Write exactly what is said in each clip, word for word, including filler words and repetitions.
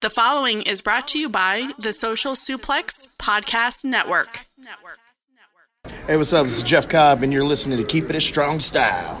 The following is brought to you by the Social Suplex Podcast Network. Hey, what's up? This is Jeff Cobb, and you're listening to Keep It a Strong Style.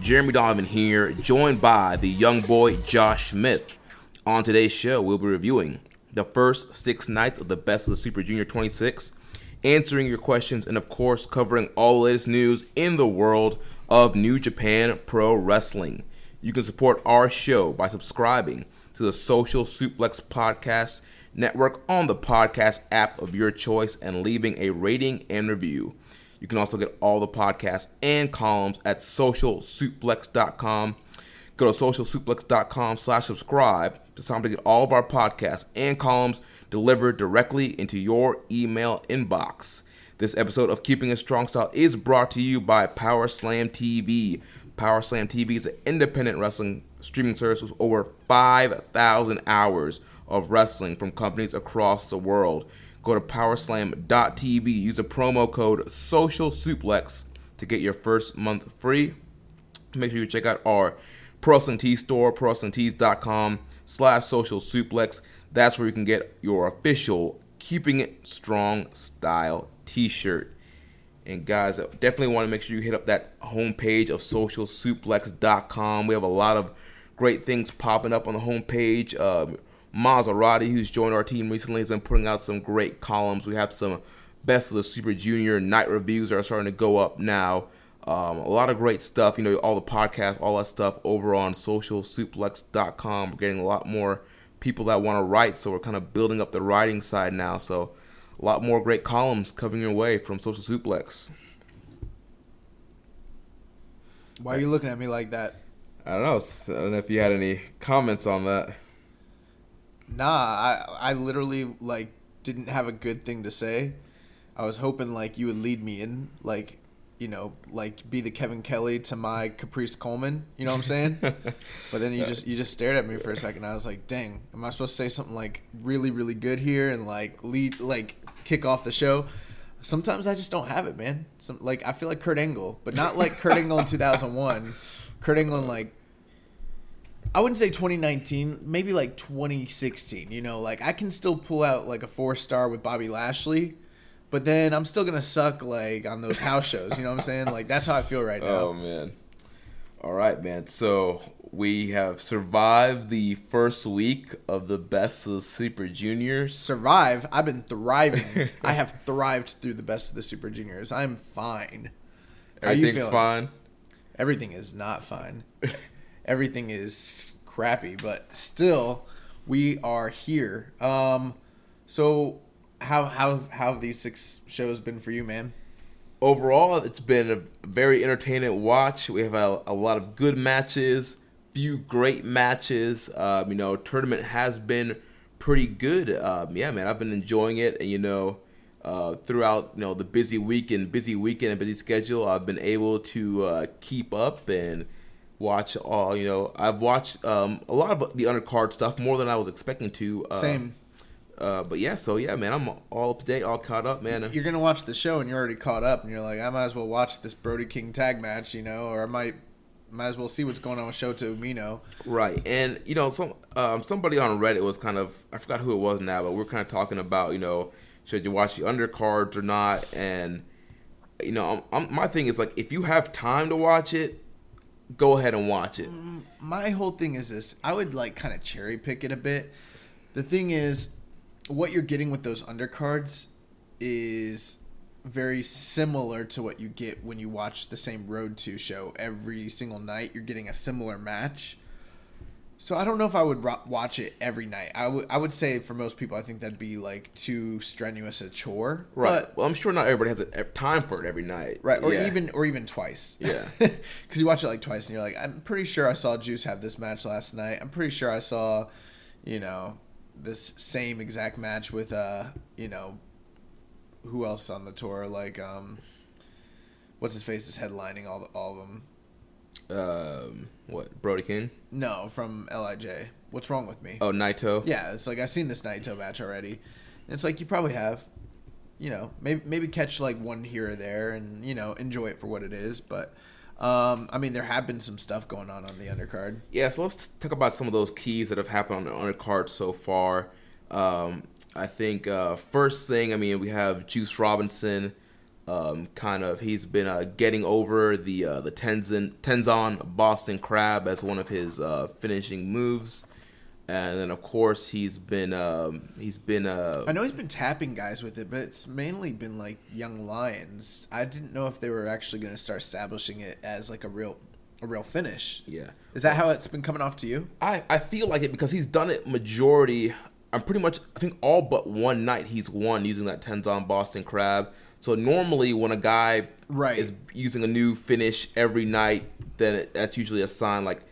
Jeremy Donovan here, joined by the young boy Josh Smith. On today's show, we'll be reviewing the first six nights of the Best of the Super Junior twenty-six, answering your questions, and of course, covering all the latest news in the world of New Japan Pro Wrestling. You can support our show by subscribing to the Social Suplex Podcast Network on the podcast app of your choice and leaving a rating and review. You can also get all the podcasts and columns at social suplex dot com. Go to social suplex dot com slash subscribe. It's time to get all of our podcasts and columns delivered directly into your email inbox. This episode of Keeping It Strong Style is brought to you by Power Slam T V. Power Slam T V is an independent wrestling streaming service with over five thousand hours of wrestling from companies across the world. Go to powerslam dot t v, use the promo code SOCIALSUPLEX to get your first month free. Make sure you check out our Pro Wrestling Tees store, pro wrestling tees dot com slash social suplex. That's where you can get your official Keeping It Strong Style t-shirt. And guys, I definitely want to make sure you hit up that homepage of social suplex dot com. We have a lot of great things popping up on the homepage. Um, Maserati, who's joined our team recently, has been putting out some great columns. We have some Best of the Super Junior night reviews that are starting to go up now. Um, a lot of great stuff, you know, all the podcasts, all that stuff over on social suplex dot com. We're getting a lot more people that want to write, so we're kind of building up the writing side now. So a lot more great columns coming your way from Social Suplex. Why are you looking at me like that? I don't know. I don't know if you had any comments on that. Nah, I I literally, like, didn't have a good thing to say. I was hoping, like, you would lead me in, like, you know, like, be the Kevin Kelly to my Caprice Coleman, you know what I'm saying? But then you just you just stared at me for a second. I was like, dang, am I supposed to say something, like, really, really good here and, like, lead, like, kick off the show? Sometimes I just don't have it, man. Some, like, I feel like Kurt Angle, but not like Kurt Angle in two thousand one. Kurt Angle in, like, I wouldn't say twenty nineteen, maybe like twenty sixteen, you know, like I can still pull out like a four-star with Bobby Lashley, but then I'm still going to suck like on those house shows, you know what I'm saying? Like that's how I feel right now. Oh, man. All right, man. So we have survived the first week of the Best of the Super Juniors. Survive? I've been thriving. I have thrived through the Best of the Super Juniors. I'm fine. Everything's fine? Everything is not fine. Everything is crappy, but still, we are here. Um, so, how how how have these six shows been for you, man? Overall, it's been a very entertaining watch. We have a, a lot of good matches, few great matches. Um, you know, tournament has been pretty good. Um, yeah, man, I've been enjoying it, and you know, uh, throughout you know the busy week and busy weekend and busy schedule, I've been able to uh, keep up and watch all, you know, I've watched um, a lot of the undercard stuff more than I was expecting to. Uh, Same. Uh, but yeah, so yeah, man, I'm all up to date, all caught up, man. You're going to watch the show and you're already caught up, and you're like, I might as well watch this Brody King tag match, you know, or I might might as well see what's going on with Sho to Umino. Right, and, you know, some um, somebody on Reddit was kind of, I forgot who it was now, but we we're kind of talking about, you know, should you watch the undercards or not, and, you know, I'm, I'm, my thing is, like, if you have time to watch it, go ahead and watch it. My whole thing is this. I would, like, kind of cherry pick it a bit. The thing is, what you're getting with those undercards is very similar to what you get when you watch the same Road to show every single night. You're getting a similar match. So I don't know if I would ro- watch it every night. I, w- I would say for most people, I think that'd be like too strenuous a chore. Right. But, well, I'm sure not everybody has a, time for it every night. Right. Or yeah. even or even twice. Yeah. Because you watch it like twice and you're like, I'm pretty sure I saw Juice have this match last night. I'm pretty sure I saw, you know, this same exact match with, uh, you know, who else on the tour? Like, um, what's his face is headlining all the, all of them. Um, what, Brody King? No, from L I J. What's wrong with me? Oh, Naito? Yeah, it's like I've seen this Naito match already. It's like you probably have, you know, maybe maybe catch like one here or there and, you know, enjoy it for what it is. But, um, I mean, there have been some stuff going on on the undercard. Yeah, so let's talk about some of those keys that have happened on the undercard so far. Um, I think uh, first thing, I mean, we have Juice Robinson. Um, kind of, he's been uh, getting over the uh, the Tenzan Tenzan Boston Crab as one of his uh, finishing moves, and then of course he's been um, he's been. Uh, I know he's been tapping guys with it, but it's mainly been like young lions. I didn't know if they were actually going to start establishing it as like a real a real finish. Yeah, is that how it's been coming off to you? I, I feel like it because he's done it majority. I'm pretty much I think all but one night he's won using that Tenzan Boston Crab. So normally when a guy right. is using a new finish every night, then it, that's usually a sign like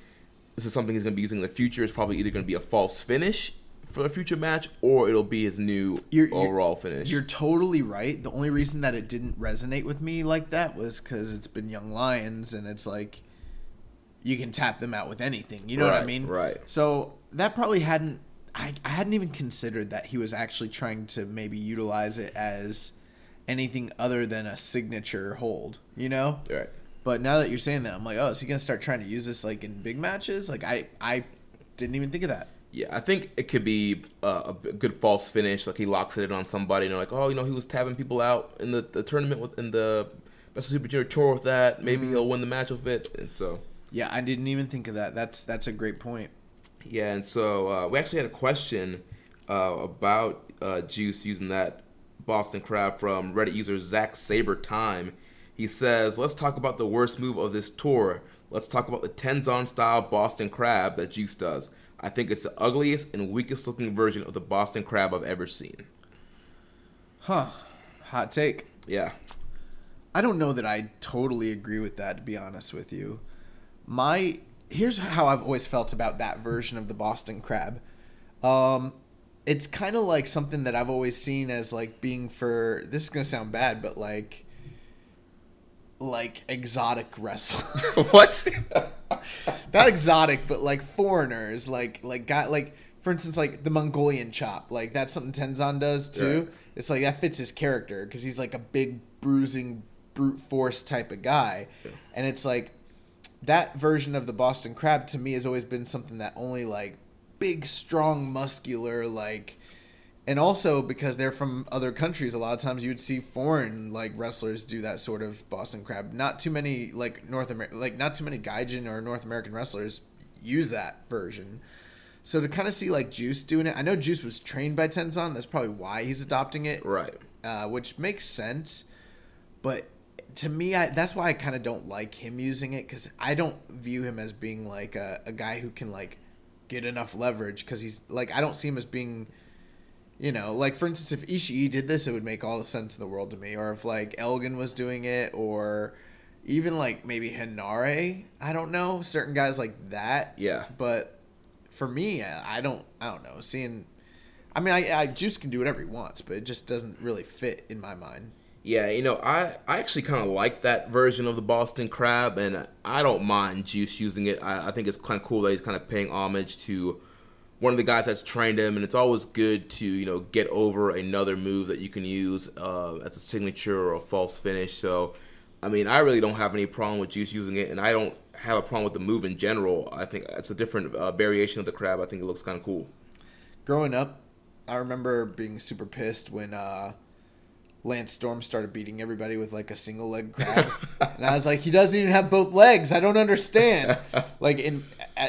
this is something he's going to be using in the future. It's probably either going to be a false finish for a future match or it'll be his new you're, overall you're, finish. You're totally right. The only reason that it didn't resonate with me like that was because it's been Young Lions and it's like you can tap them out with anything. You know right, what I mean? Right. So that probably hadn't I, – I hadn't even considered that he was actually trying to maybe utilize it as – anything other than a signature hold, you know? Right. But now that you're saying that, I'm like, oh, is he going to start trying to use this, like, in big matches? Like, I, I didn't even think of that. Yeah, I think it could be uh, a good false finish. Like, he locks it in on somebody, and they're like, oh, you know, he was tapping people out in the, the tournament with in the Best of Super Junior Tour with that. Maybe mm. he'll win the match with it. And so... Yeah, I didn't even think of that. That's that's a great point. Yeah, and so uh, we actually had a question uh, about uh, Juice using that Boston Crab from Reddit user Zach Saber Time. He says, let's talk about the worst move of this tour. Let's talk about the Tenzan style Boston Crab that Juice does. I think it's the ugliest and weakest looking version of the Boston Crab I've ever seen. Huh. Hot take. Yeah. I don't know that I totally agree with that, to be honest with you. My here's how I've always felt about that version of the Boston Crab. Um It's kind of like something that I've always seen as like being for, this is going to sound bad, but like, like exotic wrestling. What? Not exotic, but like foreigners, like, like got like, for instance, like the Mongolian chop, like that's something Tenzan does too. Yeah. It's like, that fits his character. Cause he's like a big bruising brute force type of guy. Yeah. And it's like that version of the Boston Crab to me has always been something that only like, big, strong, muscular, like, and also because they're from other countries, a lot of times you would see foreign, like, wrestlers do that sort of Boston Crab. Not too many, like, North Amer- like not too many Gaijin or North American wrestlers use that version. So to kind of see, like, Juice doing it, I know Juice was trained by Tenzan, that's probably why he's adopting it. Right. Uh, which makes sense, but to me, I, that's why I kind of don't like him using it, because I don't view him as being, like, a, a guy who can, like, get enough leverage because he's like I don't see him as being, you know, like for instance if Ishii did this it would make all the sense in the world to me, or if like Elgin was doing it, or even like maybe Hinare, I don't know, certain guys like that. Yeah, but for me I don't I don't know seeing I mean I, I Juice can do whatever he wants, but it just doesn't really fit in my mind. Yeah, you know, I, I actually kind of like that version of the Boston Crab, and I don't mind Juice using it. I, I think it's kind of cool that he's kind of paying homage to one of the guys that's trained him, and it's always good to, you know, get over another move that you can use uh, as a signature or a false finish. So, I mean, I really don't have any problem with Juice using it, and I don't have a problem with the move in general. I think it's a different uh, variation of the crab. I think it looks kind of cool. Growing up, I remember being super pissed when uh, Lance Storm started beating everybody with, like, a single leg crab. And I was like, he doesn't even have both legs. I don't understand. Like, in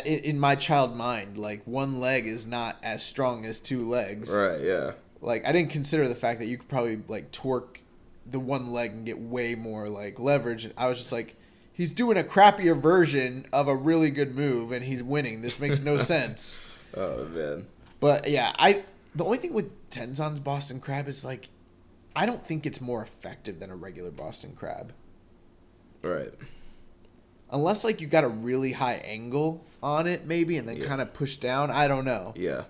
in my child mind, like, one leg is not as strong as two legs. Right, yeah. Like, I didn't consider the fact that you could probably, like, torque the one leg and get way more, like, leverage. I was just like, he's doing a crappier version of a really good move, and he's winning. This makes no sense. Oh, man. But, yeah, I the only thing with Tenzan's Boston Crab is, like, I don't think it's more effective than a regular Boston Crab. Right. Unless, like, you got a really high angle on it, maybe, and then yeah. kind of push down. I don't know. Yeah.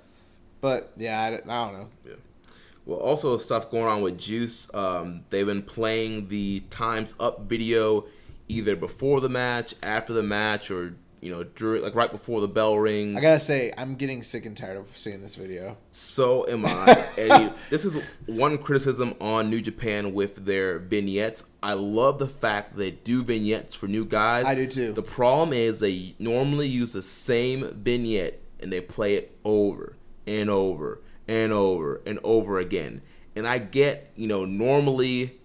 But, yeah, I, I don't know. Yeah. Well, also stuff going on with Juice. Um, they've been playing the Time's Up video either before the match, after the match, or, you know, during, like, right before the bell rings. I gotta say, I'm getting sick and tired of seeing this video. So am I. And you, this is one criticism on New Japan with their vignettes. I love the fact they do vignettes for new guys. I do too. The problem is they normally use the same vignette and they play it over and over and over and over again. And I get, you know, normally,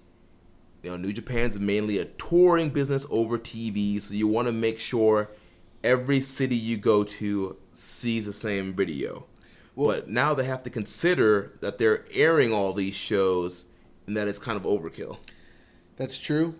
you know, New Japan's mainly a touring business over T V, so you want to make sure every city you go to sees the same video. Well, but now they have to consider that they're airing all these shows and that it's kind of overkill. That's true.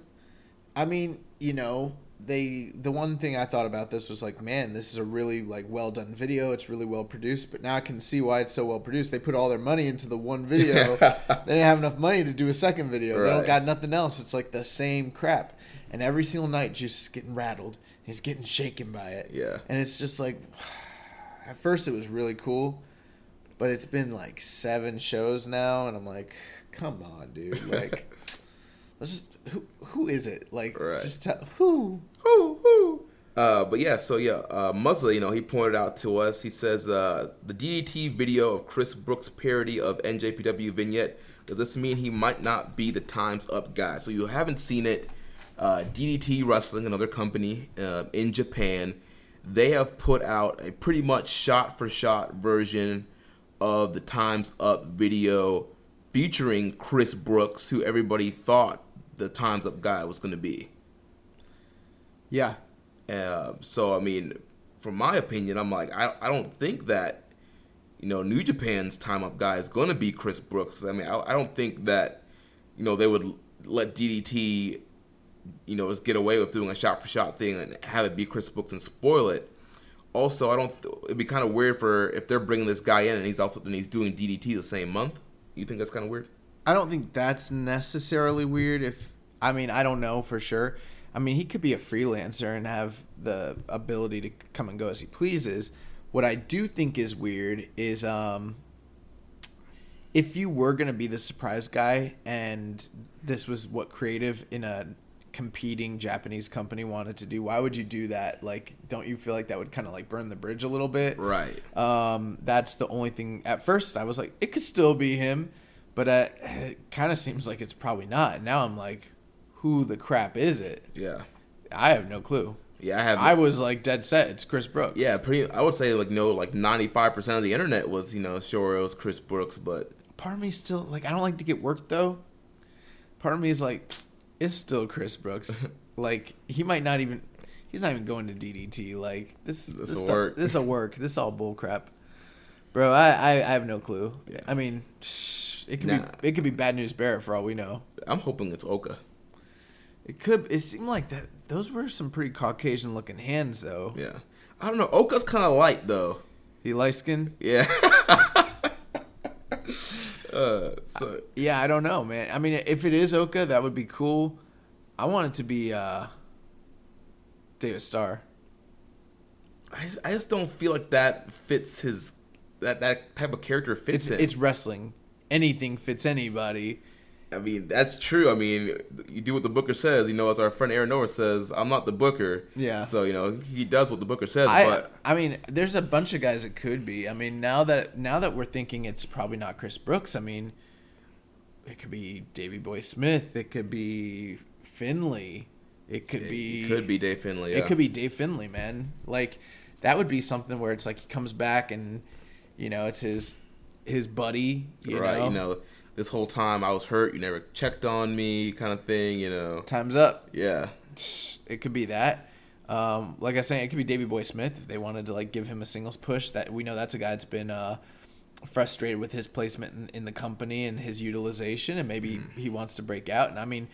I mean, you know, they the one thing I thought about this was like, man, this is a really, like, well-done video. It's really well-produced, but now I can see why it's so well-produced. They put all their money into the one video. They didn't have enough money to do a second video. Right. They don't got nothing else. It's like the same crap. And every single night, Juice is getting rattled. He's getting shaken by it. Yeah. And it's just like, at first it was really cool, but it's been like seven shows now, and I'm like, come on, dude. Like, let's just, who who is it? Like, right. just tell, who? Who, who? Uh, but yeah, so yeah, uh, Muzzle, you know, he pointed out to us, he says, uh, the D D T video of Chris Brookes' parody of N J P W vignette, does this mean he might not be the Time's Up guy? So you haven't seen it. Uh, D D T Wrestling, another company uh, in Japan, they have put out a pretty much shot-for-shot version of the Time's Up video featuring Chris Brookes, who everybody thought the Time's Up guy was going to be. Yeah. Uh, so, I mean, from my opinion, I'm like, I, I don't think that, you know, New Japan's Time Up guy is going to be Chris Brookes. I mean, I, I don't think that, you know, they would let D D T, you know, just get away with doing a shot-for-shot thing and have it be Chris Brookes and spoil it. Also, I don't. Th- it'd be kind of weird for if they're bringing this guy in and he's also and he's doing D D T the same month. You think that's kind of weird? I don't think that's necessarily weird. If I mean, I don't know for sure. I mean, he could be a freelancer and have the ability to come and go as he pleases. What I do think is weird is um, if you were gonna be the surprise guy and this was what creative in a competing Japanese company wanted to do, why would you do that? Like, don't you feel like that would kind of like burn the bridge a little bit? Right. Um, that's the only thing. At first I was like, it could still be him, but uh, it kind of seems like it's probably not. Now I'm like, who the crap is it? Yeah. I have no clue. Yeah, I have. I was like dead set. It's Chris Brookes. Yeah, pretty. I would say like no, like ninety-five percent of the internet was, you know, sure it was Chris Brookes, but part of me still like, I don't like to get worked though. Part of me is like, it's still Chris Brookes. Like, he might not even... He's not even going to D D T. Like, this... This'll this stuff, work. This'll work. This is all bull crap. Bro, I, I, I have no clue. Yeah. I mean, it could nah. be it could be Bad News Barrett for all we know. I'm hoping it's Oka. It could... It seemed like that. Those were some pretty Caucasian-looking hands, though. Yeah. I don't know. Oka's kind of light, though. He light-skinned? Yeah. Uh, so. Yeah, I don't know, man. I mean, if it is Oka, that would be cool. I want it to be uh, David Starr. I just, I just don't feel like that fits his that that type of character fits it's, him. It's wrestling. Anything fits anybody. I I mean, that's true. I mean, you do what the booker says. You know, as our friend Aaron Norris says, I'm not the booker. Yeah. So, you know, he does what the booker says. I, but I mean, there's a bunch of guys it could be. I mean, now that now that we're thinking it's probably not Chris Brookes, I mean, it could be Davey Boy Smith. It could be Finley. It could it, be... It could be Dave Finley, yeah. It could be Dave Finley, man. Like, that would be something where it's like he comes back and, you know, it's his his buddy, you right, know? Right, you know. This whole time I was hurt. You never checked on me, kind of thing, you know. Time's up. Yeah. It could be that. Um, like I was saying, it could be Davey Boy Smith if they wanted to like give him a singles push. That we know that's a guy that's been uh, frustrated with his placement in, in the company and his utilization, and maybe mm. he wants to break out. And I mean,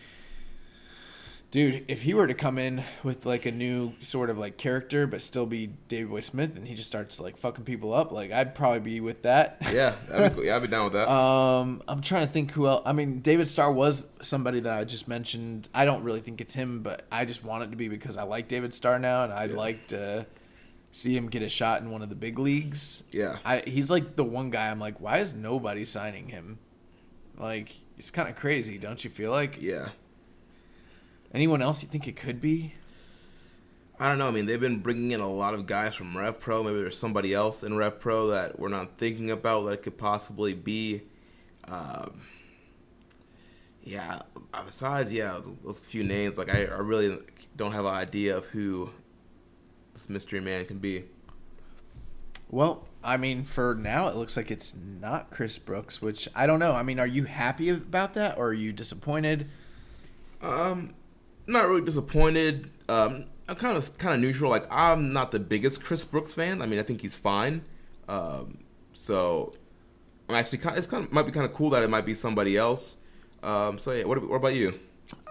dude, if he were to come in with like a new sort of like character, but still be Davey Boy Smith, and he just starts like fucking people up, like I'd probably be with that. Yeah, I'd be, I'd be down with that. um, I'm trying to think who else. I mean, David Starr was somebody that I just mentioned. I don't really think it's him, but I just want it to be because I like David Starr now, and I'd yeah. like to see him get a shot in one of the big leagues. Yeah, I, he's like the one guy I'm like, why is nobody signing him? Like, it's kind of crazy, don't you feel like? Yeah. Anyone else you think it could be? I don't know. I mean, they've been bringing in a lot of guys from RevPro. Maybe there's somebody else in RevPro that we're not thinking about that it could possibly be. Um, yeah. Besides, yeah, those few names. Like, I, I really don't have an idea of who this mystery man can be. Well, I mean, for now, it looks like it's not Chris Brookes, which I don't know. I mean, are you happy about that, or are you disappointed? Um... Not really disappointed. Um, I'm kind of kind of neutral. Like, I'm not the biggest Chris Brookes fan. I mean, I think he's fine. Um, so I'm actually kind of, it's kind of might be kind of cool that it might be somebody else. Um, so yeah, what, what about you?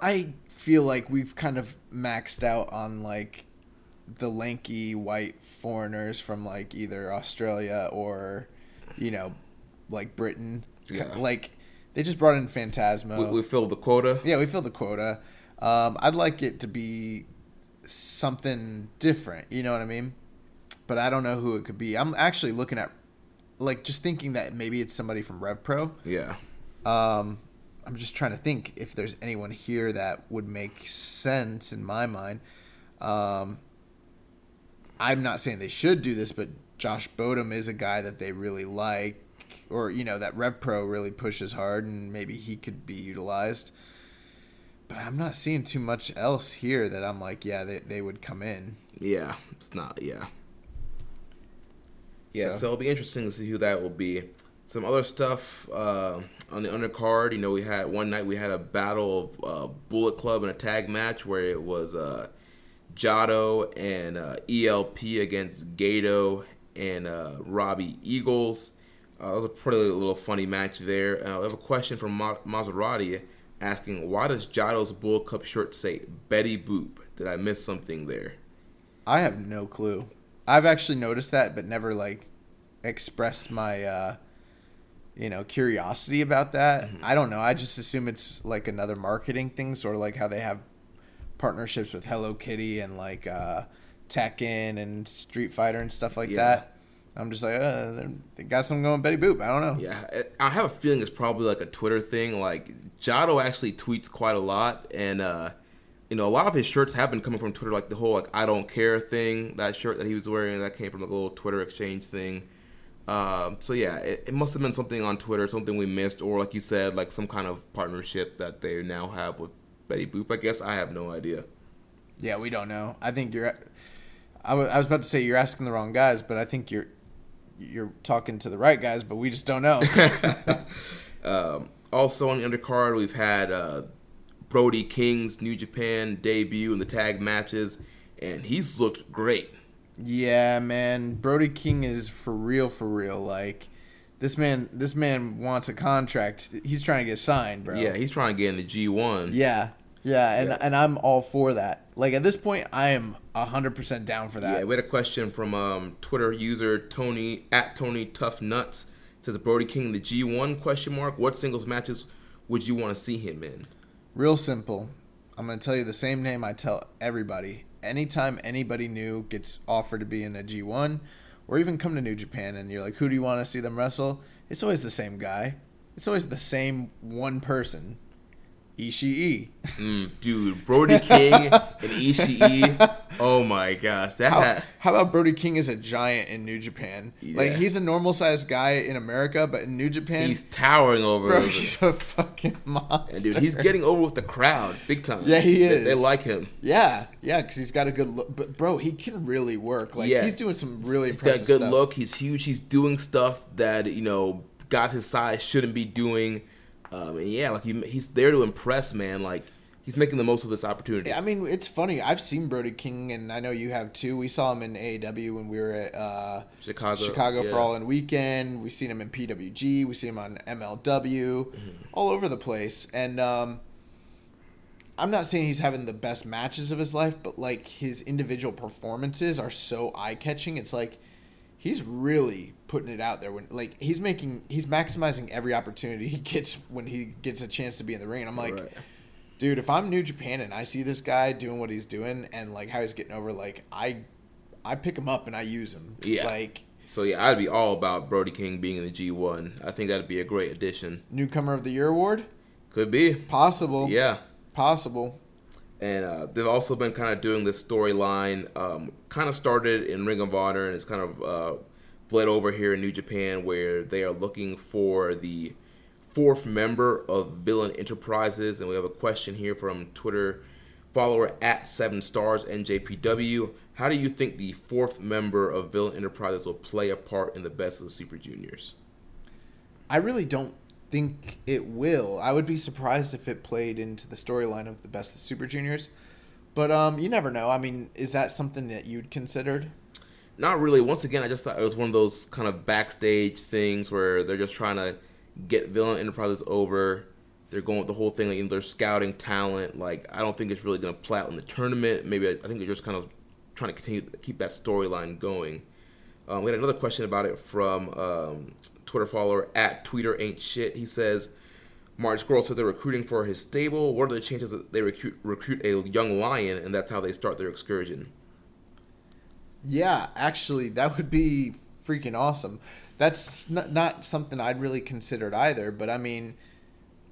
I feel like we've kind of maxed out on like the lanky white foreigners from like either Australia or, you know, like Britain. Yeah. Like they just brought in Phantasmo. We, we filled the quota. Yeah, we filled the quota. Um, I'd like it to be something different, you know what I mean? But I don't know who it could be. I'm actually looking at, like, just thinking that maybe it's somebody from RevPro. Yeah. Um, I'm just trying to think if there's anyone here that would make sense in my mind. Um, I'm not saying they should do this, but Josh Bodum is a guy that they really like, or, you know, that RevPro really pushes hard, and maybe he could be utilized. But I'm not seeing too much else here that I'm like, yeah, they they would come in. Yeah, it's not, yeah. Yeah, so, so it'll be interesting to see who that will be. Some other stuff uh, on the undercard, you know, we had one night we had a battle of uh, Bullet Club in a tag match where it was uh, Jado and uh, E L P against Gato and uh, Robbie Eagles. Uh, it was a pretty little funny match there. Uh, I have a question from Ma- Maserati. Asking, why does Jado's Bull Cup shirt say Betty Boop? Did I miss something there? I have no clue. I've actually noticed that, but never like expressed my, uh, you know, curiosity about that. Mm-hmm. I don't know. I just assume it's like another marketing thing, sort of like how they have partnerships with Hello Kitty and like uh, Tekken and Street Fighter and stuff like yeah. that. I'm just like, uh, they got something going Betty Boop. I don't know. Yeah, I have a feeling it's probably like a Twitter thing. Like, Jado actually tweets quite a lot. And, uh, you know, a lot of his shirts have been coming from Twitter. Like, the whole, like, I don't care thing, that shirt that he was wearing, that came from like a little Twitter exchange thing. Um, so, yeah, it, it must have been something on Twitter, something we missed. Or, like you said, like some kind of partnership that they now have with Betty Boop. I guess I have no idea. Yeah, we don't know. I think you're – I was about to say you're asking the wrong guys, but I think you're – you're talking to the right guys, but we just don't know. um, also on the undercard, we've had uh, Brody King's New Japan debut in the tag matches, and he's looked great. Yeah, man, Brody King is for real, for real. Like this man, this man wants a contract. He's trying to get signed, bro. Yeah, he's trying to get in the G one. Yeah, yeah, and yeah. and I'm all for that. Like at this point, I am one hundred percent down for that. Yeah, we had a question from um, Twitter user Tony, at Tony Tough Nuts. It says, Brody King in the G one, question mark. What singles matches would you want to see him in? Real simple. I'm going to tell you the same name I tell everybody. Anytime anybody new gets offered to be in a G one or even come to New Japan and you're like, who do you want to see them wrestle? It's always the same guy. It's always the same one person. Ishii. Mm, dude, Brody King and Ishii. Oh, my gosh. That how, how about Brody King is a giant in New Japan? Yeah. Like, he's a normal-sized guy in America, but in New Japan... He's towering over. Bro, over. He's a fucking monster. And dude, he's getting over with the crowd big time. Yeah, he is. They, they like him. Yeah, yeah, because he's got a good look. But, bro, he can really work. Like, yeah. he's doing some really he's impressive stuff. He's got a good stuff. look. He's huge. He's doing stuff that, you know, guys his size shouldn't be doing. Um, and yeah, like he, he's there to impress, man. Like he's making the most of this opportunity. I mean, it's funny. I've seen Brody King, and I know you have too. We saw him in A E W when we were at uh, Chicago, Chicago yeah. for All In Weekend. We've seen him in P W G. We've seen him on M L W, mm-hmm. all over the place. And um, I'm not saying he's having the best matches of his life, but like his individual performances are so eye-catching. It's like he's really putting it out there when like he's making he's maximizing every opportunity he gets when he gets a chance to be in the ring. And I'm like, right. dude, if I'm New Japan and I see this guy doing what he's doing and like how he's getting over, like I, I pick him up and I use him. Yeah. Like. So yeah, I'd be all about Brody King being in the G one. I think that'd be a great addition. Newcomer of the Year award. Could be possible. Yeah. Possible. And uh, they've also been kind of doing this storyline. Um, kind of started in Ring of Honor and it's kind of. Uh, Fled over here in New Japan, where they are looking for the fourth member of Villain Enterprises, and we have a question here from Twitter follower at Seven Stars N J P W. How do you think the fourth member of Villain Enterprises will play a part in the Best of the Super Juniors? I really don't think it will. I would be surprised if it played into the storyline of the Best of the Super Juniors, but um, you never know. I mean, is that something that you'd considered? Not really. Once again, I just thought it was one of those kind of backstage things where they're just trying to get Villain Enterprises over. They're going with the whole thing. Like, they're scouting talent. Like, I don't think it's really going to play out in the tournament. Maybe I think they're just kind of trying to continue to keep that storyline going. Um, we had another question about it from um, Twitter follower at Tweeter Ain't Shit. He says, Marty Scurll said they're recruiting for his stable. What are the chances that they recruit, recruit a young lion, and that's how they start their excursion? Yeah, actually, that would be freaking awesome. That's not, not something I'd really considered either, but I mean,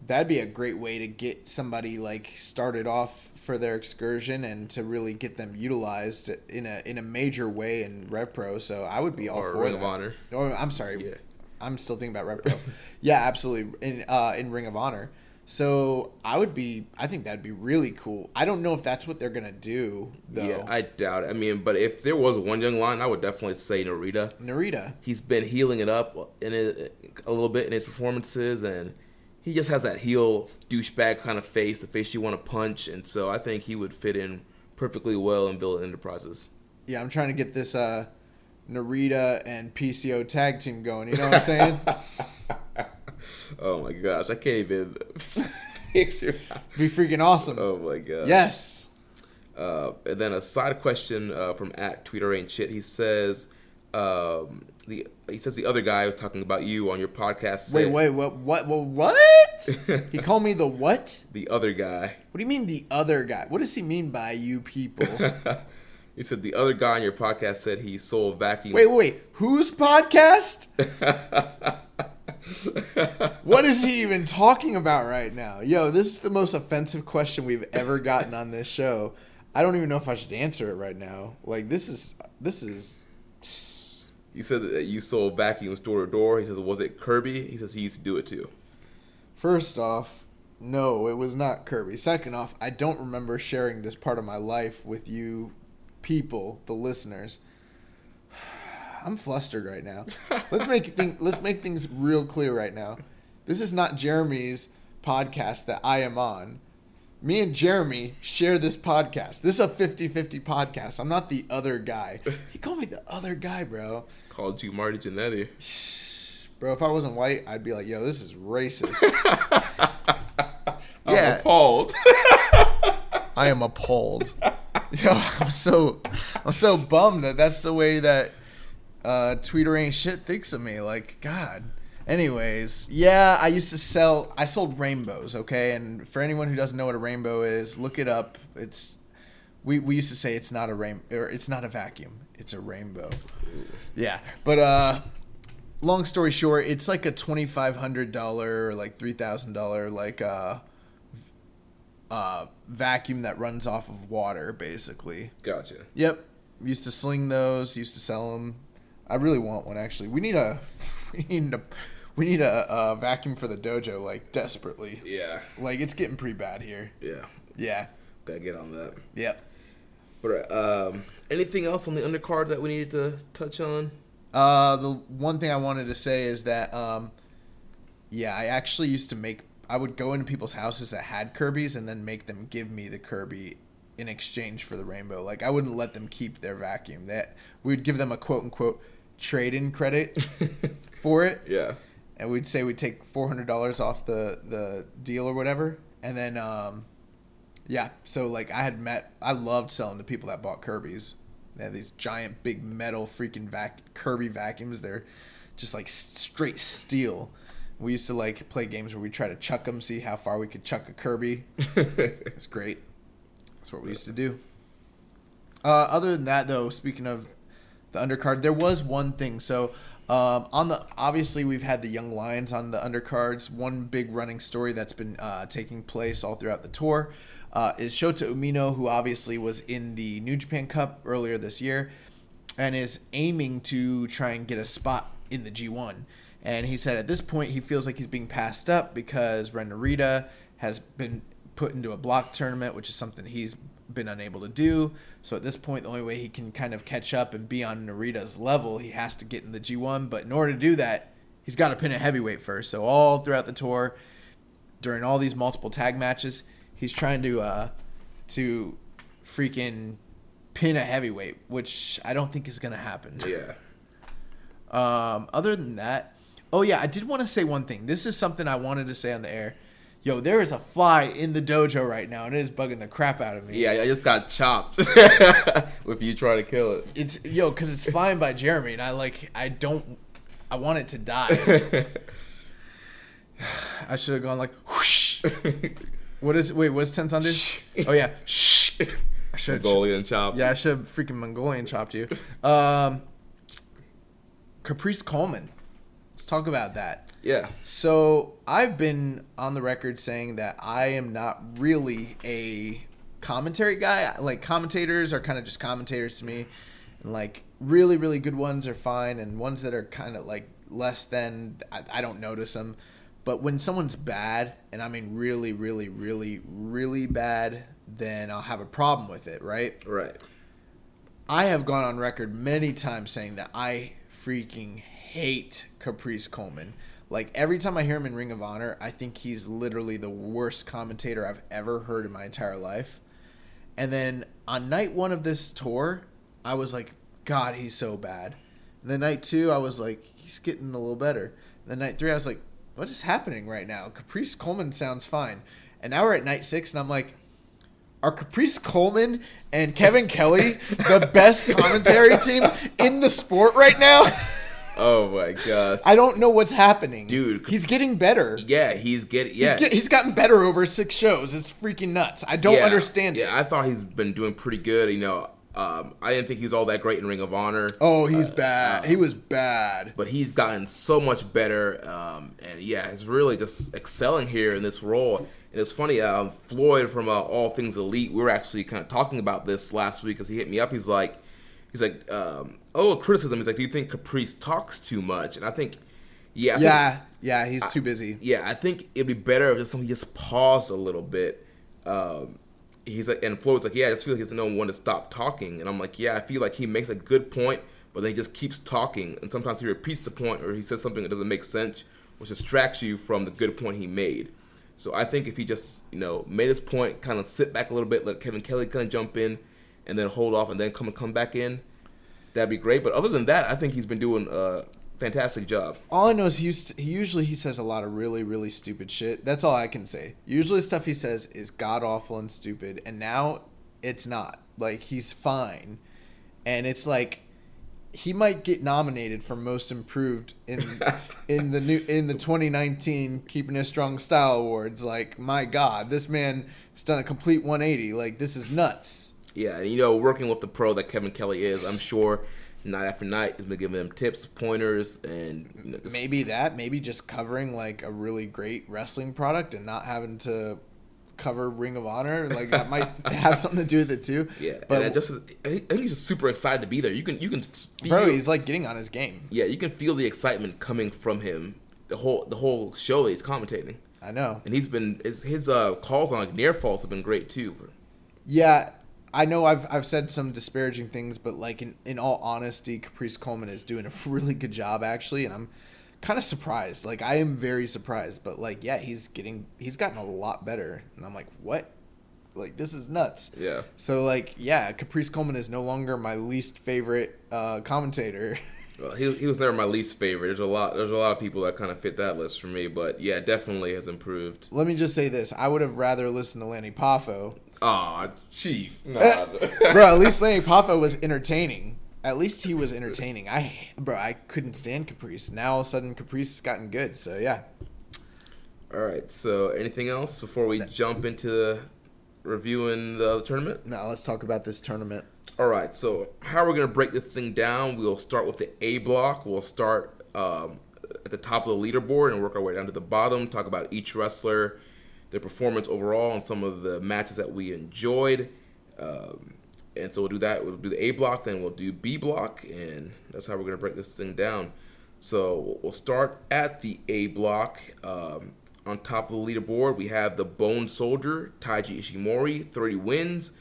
that'd be a great way to get somebody like started off for their excursion and to really get them utilized in a in a major way in RevPro. So I would be all or for Ring that. Ring of Honor. Oh, I'm sorry. Yeah. I'm still thinking about RevPro. Yeah, absolutely. In uh, in Ring of Honor. So I would be, I think that'd be really cool. I don't know if that's what they're going to do, though. Yeah, I doubt it. I mean, but if there was one young lion, I would definitely say Narita. Narita. He's been healing it up in a, a little bit in his performances, and he just has that heel douchebag kind of face, the face you want to punch. And so I think he would fit in perfectly well in Villain Enterprises. Yeah, I'm trying to get this uh, Narita and P C O tag team going. You know what I'm saying? Oh my gosh, I can't even picture that. Be freaking awesome. Oh my gosh. Yes. Uh, and then a side question uh, from at Tweeter Ain't Shit. He says, um, the he says the other guy was talking about you on your podcast. Said, wait, wait, what? What? What? what? He called me the what? The other guy. What do you mean the other guy? What does he mean by you people? He said the other guy on your podcast said he sold vacuums. Wait, wait, wait. Whose podcast? What is he even talking about right now? Yo, this is the most offensive question we've ever gotten on this show. I don't even know if I should answer it right now. Like, this is... this is. You said that you sold vacuums door to door. He says, was it Kirby? He says he used to do it too. First off, no, it was not Kirby. Second off, I don't remember sharing this part of my life with you people, the listeners. I'm flustered right now. Let's make think, let's make things real clear right now. This is not Jeremy's podcast that I am on. Me and Jeremy share this podcast. This is a fifty-fifty podcast. I'm not the other guy. He called me the other guy, bro. Called you Marty Jannetty. Bro, if I wasn't white, I'd be like, yo, this is racist. I'm yeah. appalled. I am appalled. Yo, I'm so, I'm so bummed that that's the way that Uh, Tweeter Ain't Shit thinks of me. Like, God. Anyways, yeah, I used to sell, I sold rainbows, okay? And for anyone who doesn't know what a rainbow is, look it up. It's, we, we used to say it's not a rain, or it's not a vacuum. It's a rainbow. Yeah. But, uh, long story short, it's like a twenty-five hundred dollars, like three thousand dollars, like, uh, uh, vacuum that runs off of water, basically. Gotcha. Yep. Used to sling those. Used to sell them. I really want one, actually. We need a, we need a, we need a, a vacuum for the dojo, like, desperately. Yeah. Like, it's getting pretty bad here. Yeah. Yeah. Gotta get on that. Yep. But um, anything else on the undercard that we needed to touch on? Uh, the one thing I wanted to say is that, um, yeah, I actually used to make, I would go into people's houses that had Kirby's and then make them give me the Kirby in exchange for the rainbow. Like, I wouldn't let them keep their vacuum. That we'd give them a quote-unquote trade-in credit for it. Yeah. And we'd say we'd take four hundred dollars off the, the deal or whatever. And then, um, yeah, so, like, I had met, I loved selling to people that bought Kirby's. They had these giant, big metal freaking vac- Kirby vacuums. They're just, like, straight steel. We used to, like, play games where we try to chuck them, see how far we could chuck a Kirby. It's great. That's what we used to do. Uh, other than that, though, speaking of the undercard, there was one thing. So, um, on the obviously, we've had the Young Lions on the undercards. One big running story that's been uh, taking place all throughout the tour uh, is Shota Umino, who obviously was in the New Japan Cup earlier this year and is aiming to try and get a spot in the G one. And he said at this point he feels like he's being passed up because Ren Narita has been put into a block tournament, which is something he's been unable to do. So at this point, the only way he can kind of catch up and be on Narita's level, he has to get in the G one. But in order to do that, he's got to pin a heavyweight first. So all throughout the tour, during all these multiple tag matches, he's trying to uh, to freaking pin a heavyweight, which I don't think is going to happen. Yeah. Um, other than that, oh yeah, I did want to say one thing. This is something I wanted to say on the air. Yo, there is a fly in the dojo right now, and it is bugging the crap out of me. Yeah, I just got chopped with you trying to kill it. It's yo, because it's flying by Jeremy, and I like, I don't, I want it to die. I should have gone like, whoosh. What is? Wait, what's Tenzan do? Oh yeah, shh. I should Mongolian chopped. Yeah, I should have freaking Mongolian chopped you. Um, Caprice Coleman. Let's talk about that. Yeah. So I've been on the record saying that I am not really a commentary guy. Like, commentators are kind of just commentators to me. And, like, really, really good ones are fine. And ones that are kind of, like, less than, I, I don't notice them. But when someone's bad, and I mean really, really, really, really bad, then I'll have a problem with it, right? Right. I have gone on record many times saying that I freaking hate Caprice Coleman. Like, every time I hear him in Ring of Honor, I think he's literally the worst commentator I've ever heard in my entire life. And then on night one of this tour, I was like, God, he's so bad. And then night two, I was like, he's getting a little better. And then night three, I was like, what is happening right now? Caprice Coleman sounds fine. And now we're at night six, and I'm like, are Caprice Coleman and Kevin Kelly the best commentary team in the sport right now? Oh, my gosh. I don't know what's happening. Dude. He's getting better. Yeah, he's getting... Yeah. He's, get, he's gotten better over six shows. It's freaking nuts. I don't yeah, understand yeah, it. Yeah, I thought he's been doing pretty good. You know, um, I didn't think he was all that great in Ring of Honor. Oh, he's uh, bad. Uh, he was bad. But he's gotten so much better. Um, and, yeah, he's really just excelling here in this role. And it's funny, um, Floyd from uh, All Things Elite, we were actually kind of talking about this last week because he hit me up. He's like... He's like, um, oh, criticism. He's like, do you think Caprice talks too much? And I think, yeah. I yeah, think, yeah, he's I, too busy. Yeah, I think it'd be better if just somebody just paused a little bit. Um, he's like, and Floyd's like, yeah, I just feel like he's no one to stop talking. And I'm like, yeah, I feel like he makes a good point, but then he just keeps talking. And sometimes he repeats the point or he says something that doesn't make sense, which distracts you from the good point he made. So I think if he just, you know, made his point, kind of sit back a little bit, let Kevin Kelly kind of jump in, and then hold off and then come and come back in, that'd be great. But other than that, I think he's been doing a fantastic job. All I know is he, used to, he usually he says a lot of really, really stupid shit. That's all I can say. Usually stuff he says is god-awful and stupid, and now it's not. Like, he's fine. And it's like he might get nominated for Most Improved in in the new in the twenty nineteen Keeping His Strong Style Awards. Like, my God, this man has done a complete one eighty. Like, this is nuts. Yeah, and you know, working with the pro that Kevin Kelly is, I'm sure night after night he's been giving them tips, pointers, and you know, just... maybe that, maybe just covering like a really great wrestling product and not having to cover Ring of Honor. Like that might have something to do with it too. Yeah, but and just I think he's just super excited to be there. You can you can feel, bro, he's like getting on his game. Yeah, you can feel the excitement coming from him. The whole the whole show he's commentating. I know, and he's been his, his uh, calls on like, near falls have been great too. Yeah, I know I've I've said some disparaging things, but like in, in all honesty, Caprice Coleman is doing a really good job actually, and I'm kind of surprised. Like I am very surprised, but like yeah, he's getting he's gotten a lot better, and I'm like what? Like this is nuts. Yeah. So like yeah, Caprice Coleman is no longer my least favorite uh, commentator. Well, he he was never my least favorite. There's a lot. There's a lot of people that kind of fit that list for me, but yeah, definitely has improved. Let me just say this: I would have rather listened to Lanny Poffo. Aw, Chief, nah. Bro. At least Lanny Poffo was entertaining. At least he was entertaining. I, bro, I couldn't stand Caprice. Now all of a sudden, Caprice has gotten good. So yeah. All right. So anything else before we jump into reviewing the other tournament? No, let's talk about this tournament. All right, so how we're going to break this thing down, we'll start with the A block. We'll start um, at the top of the leaderboard and work our way down to the bottom, talk about each wrestler, their performance overall, and some of the matches that we enjoyed. Um, and so we'll do that. We'll do the A block, then we'll do B block, and that's how we're going to break this thing down. So we'll start at the A block. Um, on top of the leaderboard, we have the Bone Soldier, Taiji Ishimori, thirty wins.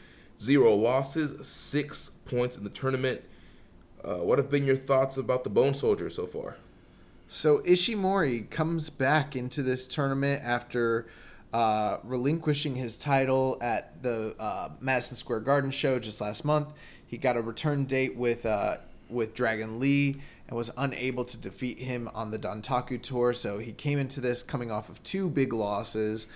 Zero losses, six points in the tournament. Uh, what have been your thoughts about the Bone Soldier so far? So Ishimori comes back into this tournament after uh, relinquishing his title at the uh, Madison Square Garden show just last month. He got a return date with uh, with Dragon Lee and was unable to defeat him on the Dontaku tour. So he came into this coming off of two big losses,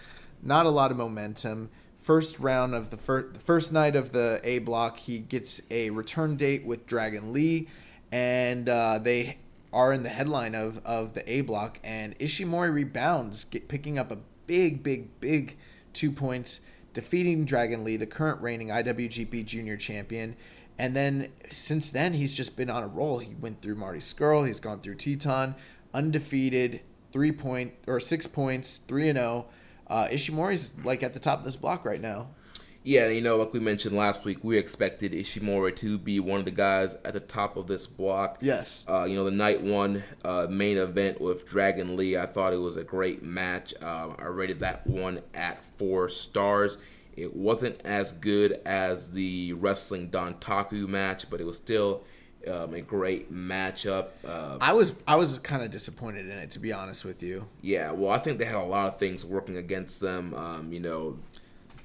not a lot of momentum. First round of the first, the first night of the A block, he gets a return date with Dragon Lee, and uh, they are in the headline of, of the A block. And Ishimori rebounds, get, picking up a big, big, big two points, defeating Dragon Lee, the current reigning I W G P Junior Champion. And then since then, he's just been on a roll. He went through Marty Scurll, he's gone through Teton, undefeated, three point or six points, three and zero. Uh, Ishimori's like at the top of this block right now. Yeah, you know, like we mentioned last week, we expected Ishimori to be one of the guys at the top of this block. Yes. Uh, you know, the night one uh, main event with Dragon Lee, I thought it was a great match. Um, I rated that one at four stars. It wasn't as good as the wrestling Dontaku match, but it was still um, a great matchup. Uh, I was I was kind of disappointed in it, to be honest with you. Yeah, well, I think they had a lot of things working against them. Um, you know,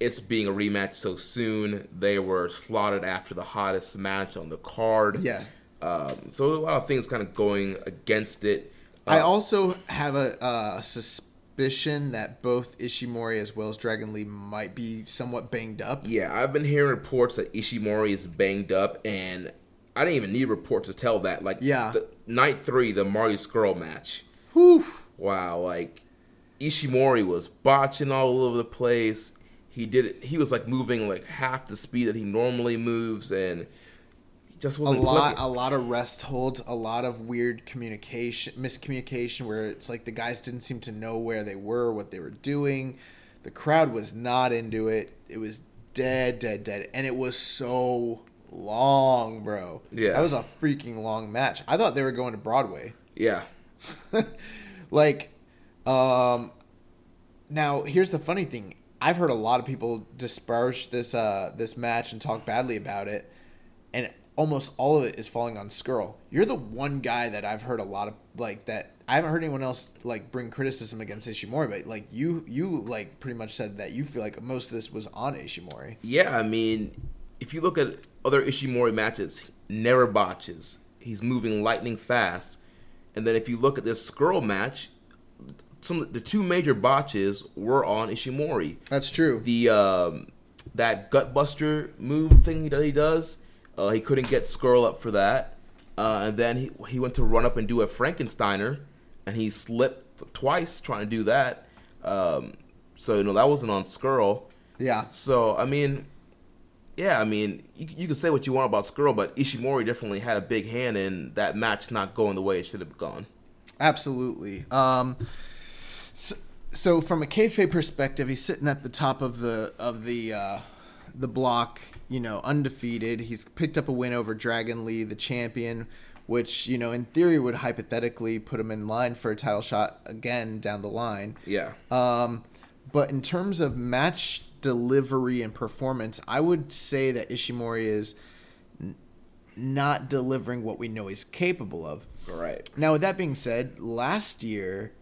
it's being a rematch so soon. They were slotted after the hottest match on the card. Yeah. Um, so a lot of things kind of going against it. Uh, I also have a uh, suspicion that both Ishimori as well as Dragon Lee might be somewhat banged up. Yeah, I've been hearing reports that Ishimori is banged up, and I didn't even need reports to tell that. Like, yeah. The, night three, the Marty Scurll match. Whew. Wow, like, Ishimori was botching all over the place. He did it. He was, like, moving, like, half the speed that he normally moves, and he just wasn't a lot, a lot of rest holds, a lot of weird communication, miscommunication, where it's like the guys didn't seem to know where they were, what they were doing. The crowd was not into it. It was dead, dead, dead. And it was so long, bro. Yeah. That was a freaking long match. I thought they were going to Broadway. Yeah. Like, um, now here's the funny thing. I've heard a lot of people disparage this uh this match and talk badly about it, and almost all of it is falling on Scurll. You're the one guy that I've heard a lot of, like, that I haven't heard anyone else, like, bring criticism against Ishimori, but, like, you you like pretty much said that you feel like most of this was on Ishimori. Yeah, I mean, if you look at other Ishimori matches, never botches. He's moving lightning fast. And then if you look at this Scurll match, some the two major botches were on Ishimori. That's true. The um, that gutbuster move thing that he does, uh, he couldn't get Scurll up for that. Uh, and then he he went to run up and do a Frankensteiner, and he slipped twice trying to do that. Um, so you know that wasn't on Scurll. Yeah. So I mean. Yeah, I mean, you, you can say what you want about Scurll, but Ishimori definitely had a big hand in that match not going the way it should have gone. Absolutely. Um, so so from a kayfabe perspective, he's sitting at the top of the of the uh, the block, you know, undefeated. He's picked up a win over Dragon Lee, the champion, which, you know, in theory would hypothetically put him in line for a title shot again down the line. Yeah. Um, but in terms of match delivery and performance, I would say that Ishimori is n- not delivering what we know he's capable of. Right. Now, with that being said, last year,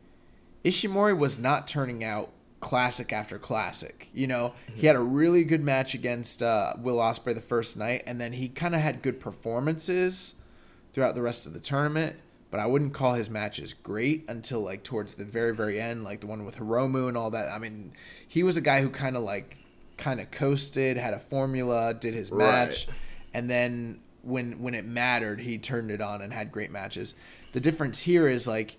Ishimori was not turning out classic after classic. You know, mm-hmm. he had a really good match against uh, Will Ospreay the first night, and then he kind of had good performances throughout the rest of the tournament, but I wouldn't call his matches great until, like, towards the very, very end, like the one with Hiromu and all that. I mean, he was a guy who kind of, like, kind of coasted, had a formula, did his match, right. and then when when it mattered, he turned it on and had great matches. The difference here is, like,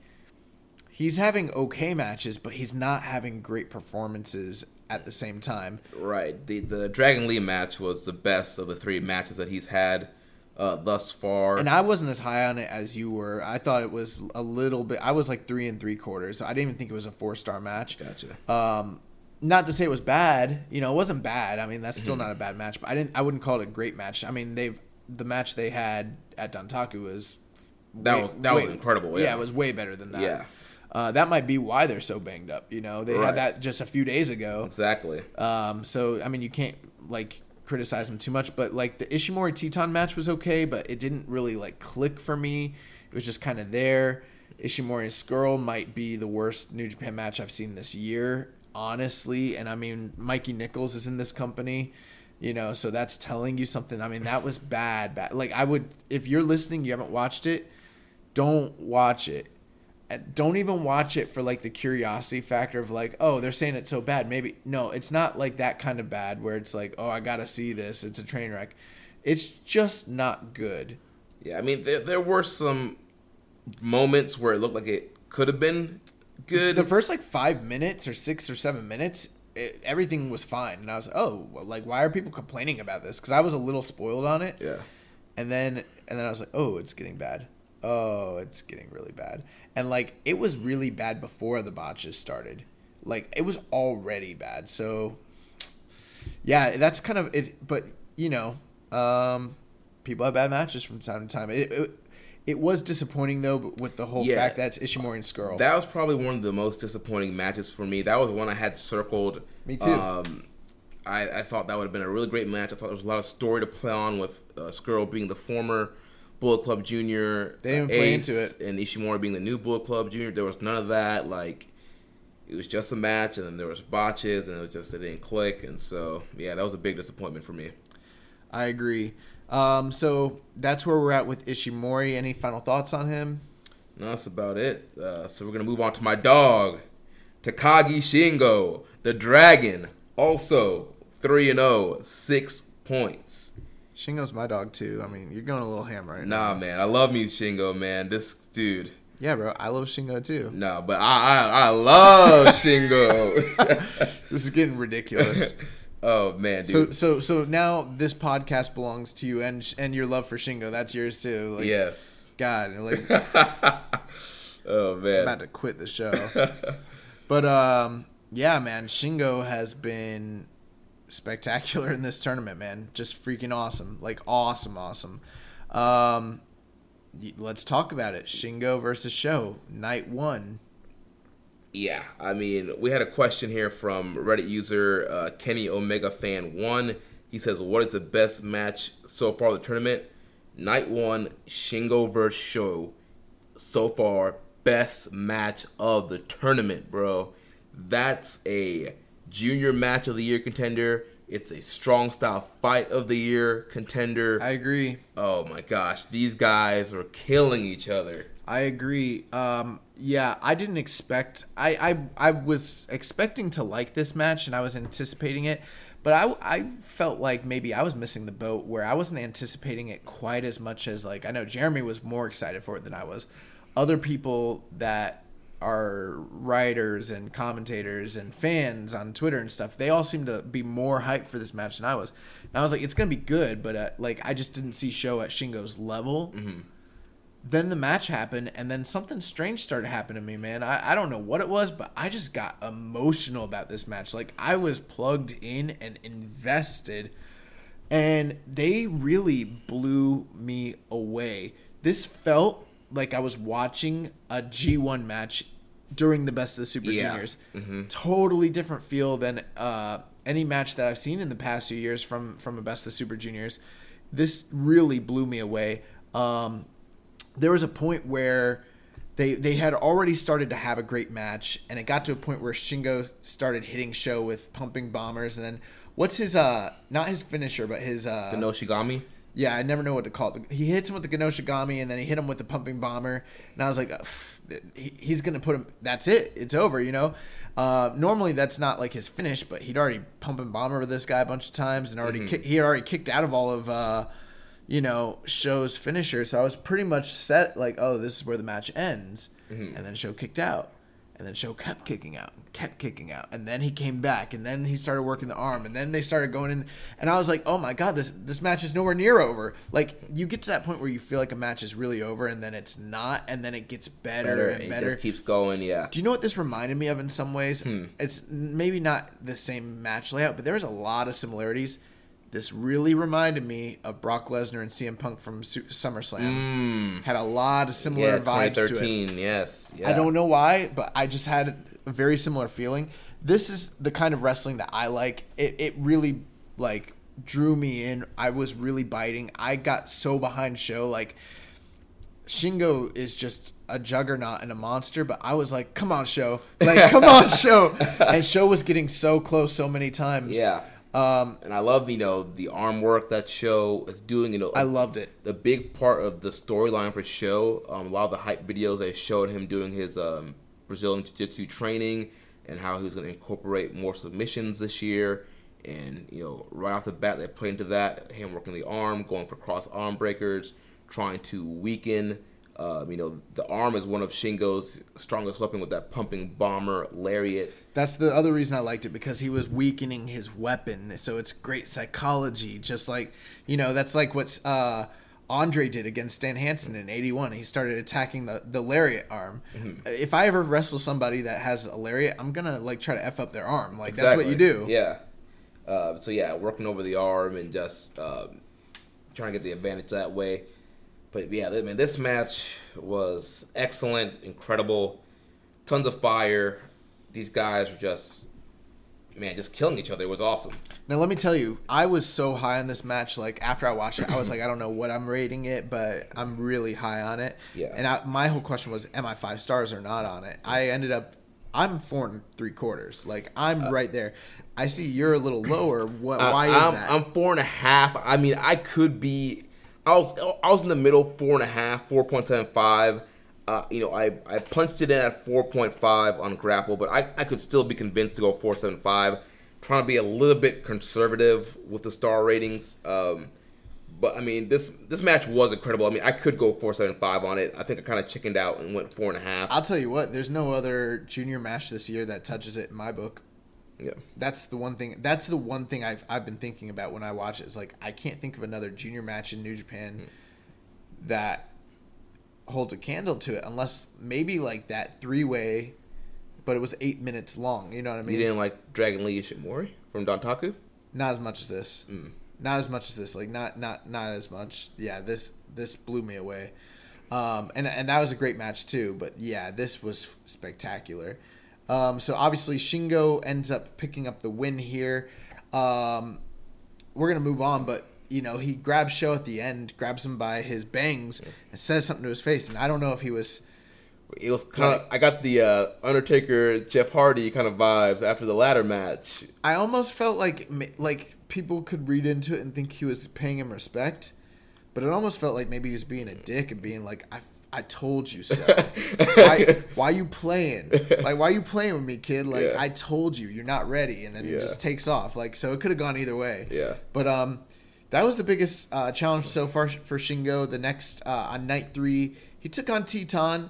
he's having okay matches, but he's not having great performances at the same time. Right. The the Dragon Lee match was the best of the three matches that he's had uh, thus far. And I wasn't as high on it as you were. I thought it was a little bit. I was like three and three quarters. So I didn't even think it was a four star match. Gotcha. Um, not to say it was bad. You know, it wasn't bad. I mean, that's still not a bad match. But I didn't. I wouldn't call it a great match. I mean, they've the match they had at Dantaku was that way, was that way, was incredible. Yeah. yeah, it was way better than that. Yeah. Uh, that might be why they're so banged up, you know. They right. had that just a few days ago. Exactly. Um, so, I mean, you can't, like, criticize them too much. But, like, the Ishimori-Teton match was okay, but it didn't really, like, click for me. It was just kind of there. Ishimori and Scurll might be the worst New Japan match I've seen this year, honestly. And, I mean, Mikey Nichols is in this company, you know, so that's telling you something. I mean, that was bad. bad. Like, I would – if you're listening, you haven't watched it, don't watch it. Don't even watch it for, like, the curiosity factor of, like, oh, they're saying it's so bad. Maybe no, it's not like that kind of bad where it's like, oh, I gotta see this. It's a train wreck. It's just not good. Yeah, I mean, there there were some moments where it looked like it could have been good. The first like five minutes or six or seven minutes, it, everything was fine, and I was oh, like, why are people complaining about this? Because I was a little spoiled on it. Yeah, and then and then I was like, oh, it's getting bad. Oh, it's getting really bad. And, like, it was really bad before the botches started. Like, it was already bad. So, yeah, that's kind of it. But, you know, um, people have bad matches from time to time. It it, it was disappointing, though, but with the whole yeah, fact that it's Ishimori and Scurll. That was probably one of the most disappointing matches for me. That was one I had circled. Me too. Um, I, I thought that would have been a really great match. I thought there was a lot of story to play on with uh, Scurll being the former Bullet Club Junior, they didn't play into it, and Ishimori being the new Bullet Club Junior. There was none of that. Like, it was just a match, and then there was botches, and it was just it didn't click. And so, yeah, that was a big disappointment for me. I agree. Um, so that's where we're at with Ishimori. Any final thoughts on him? No, that's about it. Uh, so we're gonna move on to my dog, Takagi Shingo, the Dragon. Also three and zero, six points. Shingo's my dog, too. I mean, you're going a little ham right nah, now. Nah, man. I love me Shingo, man. This dude. Yeah, bro. I love Shingo, too. No, nah, but I I, I love Shingo. This is getting ridiculous. Oh, man, dude. So so so now this podcast belongs to you, and and your love for Shingo. That's yours, too. Like, yes. God. Like, oh, man. I'm about to quit the show. But, um, yeah, man. Shingo has been spectacular in this tournament, man. Just freaking awesome. Like, awesome, awesome. Um, let's talk about it. Shingo versus Sho, night one. Yeah, I mean, we had a question here from Reddit user uh, Kenny Omega Fan one. He says, what is the best match so far the tournament? Night one, Shingo versus Sho. So far, best match of the tournament, bro. That's a Junior match of the year contender. It's a strong style fight of the year contender. I agree. Oh my gosh, these guys were killing each other. I agree. Um, yeah, I didn't expect. I, I I was expecting to like this match, and I was anticipating it, but I I felt like maybe I was missing the boat where I wasn't anticipating it quite as much as, like, I know Jeremy was more excited for it than I was. Other people that our writers and commentators and fans on Twitter and stuff, they all seem to be more hyped for this match than I was. And I was like, it's going to be good, but uh, like I just didn't see Sho at Shingo's level. Mm-hmm. then the match happened, and then something strange started happening to me, man. I, I don't know what it was, but I just got emotional about this match. Like, I was plugged in and invested, and they really blew me away. This felt like I was watching a G one match during the Best of the Super yeah. Juniors. Mm-hmm. Totally different feel than uh, any match that I've seen in the past few years from, from a Best of the Super Juniors. This really blew me away. Um, there was a point where they they had already started to have a great match, and it got to a point where Shingo started hitting Sho with pumping bombers, and then what's his uh not his finisher but his uh the Noshigami? Yeah, I never know what to call it. He hits him with the Ganoshigami, and then he hit him with the pumping bomber. And I was like, he's going to put him – that's it. It's over, you know. Uh, normally that's not like his finish, but he'd already pump and bomber this guy a bunch of times, and already mm-hmm. kick, he had already kicked out of all of, uh, you know, Sho's finisher. So I was pretty much set like, oh, this is where the match ends. Mm-hmm. And then Sho kicked out. And then Sho kept kicking out, kept kicking out. And then he came back, and then he started working the arm, and then they started going in. And I was like, oh, my God, this this match is nowhere near over. Like, you get to that point where you feel like a match is really over, and then it's not, and then it gets better, better and better. It just keeps going, yeah. Do you know what this reminded me of in some ways? Hmm. It's maybe not the same match layout, but there was a lot of similarities. This really reminded me of Brock Lesnar and C M Punk from SummerSlam. Mm. Had a lot of similar yeah, vibes to it. twenty thirteen, yes. Yeah. I don't know why, but I just had a very similar feeling. This is the kind of wrestling that I like. It it really, like, drew me in. I was really biting. I got so behind Sho. Like, Shingo is just a juggernaut and a monster, but I was like, come on, Sho. Like, come on, Sho. And Sho was getting so close so many times. Yeah. Um, and I love, you know, the arm work that Sho is doing. You know, I loved it. The big part of the storyline for Sho, um, a lot of the hype videos they showed him doing his um, Brazilian Jiu-Jitsu training and how he was going to incorporate more submissions this year. And, you know, right off the bat, they played into that, him working the arm, going for cross arm breakers, trying to weaken. Uh, you know, the arm is one of Shingo's strongest weapon with that pumping bomber lariat. That's the other reason I liked it, because he was weakening his weapon. So it's great psychology. Just like, you know, that's like what uh, Andre did against Stan Hansen in eighty-one. He started attacking the, the lariat arm. Mm-hmm. If I ever wrestle somebody that has a lariat, I'm going to, like, try to F up their arm. Like, exactly. That's what you do. Yeah. Uh, so, yeah, working over the arm and just uh, trying to get the advantage that way. But, yeah, I mean, this match was excellent, incredible, tons of fire. These guys were just, man, just killing each other. It was awesome. Now, let me tell you, I was so high on this match. Like, after I watched it, I was like, I don't know what I'm rating it, but I'm really high on it. Yeah. And I, my whole question was, am I five stars or not on it? I ended up, I'm four and three quarters. Like, I'm uh, right there. I see you're a little lower. What? Uh, why is I'm, that? I'm four and a half. I mean, I could be... I was I was in the middle, four and a half, four point seven five. Uh, you know, I, I punched it in at four point five on Grapple, but I, I could still be convinced to go four seven five. Trying to be a little bit conservative with the star ratings. Um, but I mean, this this match was incredible. I mean, I could go four seven five on it. I think I kind of chickened out and went four and a half. I'll tell you what, there's no other junior match this year that touches it in my book. Yeah, that's the one thing. That's the one thing I've I've been thinking about when I watch it. Is like I can't think of another junior match in New Japan mm. that holds a candle to it, unless maybe like that three way, but it was eight minutes long. You know what I mean? You didn't like Dragon Lee Ishimori from Dontaku? Not as much as this. Mm. Not as much as this. Like not not not as much. Yeah, this this blew me away, um, and and that was a great match too. But yeah, this was spectacular. Um, so obviously Shingo ends up picking up the win here. Um, we're going to move on, but, you know, he grabs Sho at the end, grabs him by his bangs, yeah. and says something to his face. And I don't know if he was... It was kind of... I got the uh, Undertaker, Jeff Hardy kind of vibes after the ladder match. I almost felt like like people could read into it and think he was paying him respect. But it almost felt like maybe he was being a dick and being like... I. I told you so. why, why you playing? Like, why you playing with me, kid? Like, yeah. I told you, you're not ready. And then yeah. it just takes off. Like, so it could have gone either way. Yeah. But um, that was the biggest uh, challenge so far for Shingo. The next, uh, on night three, he took on Teton.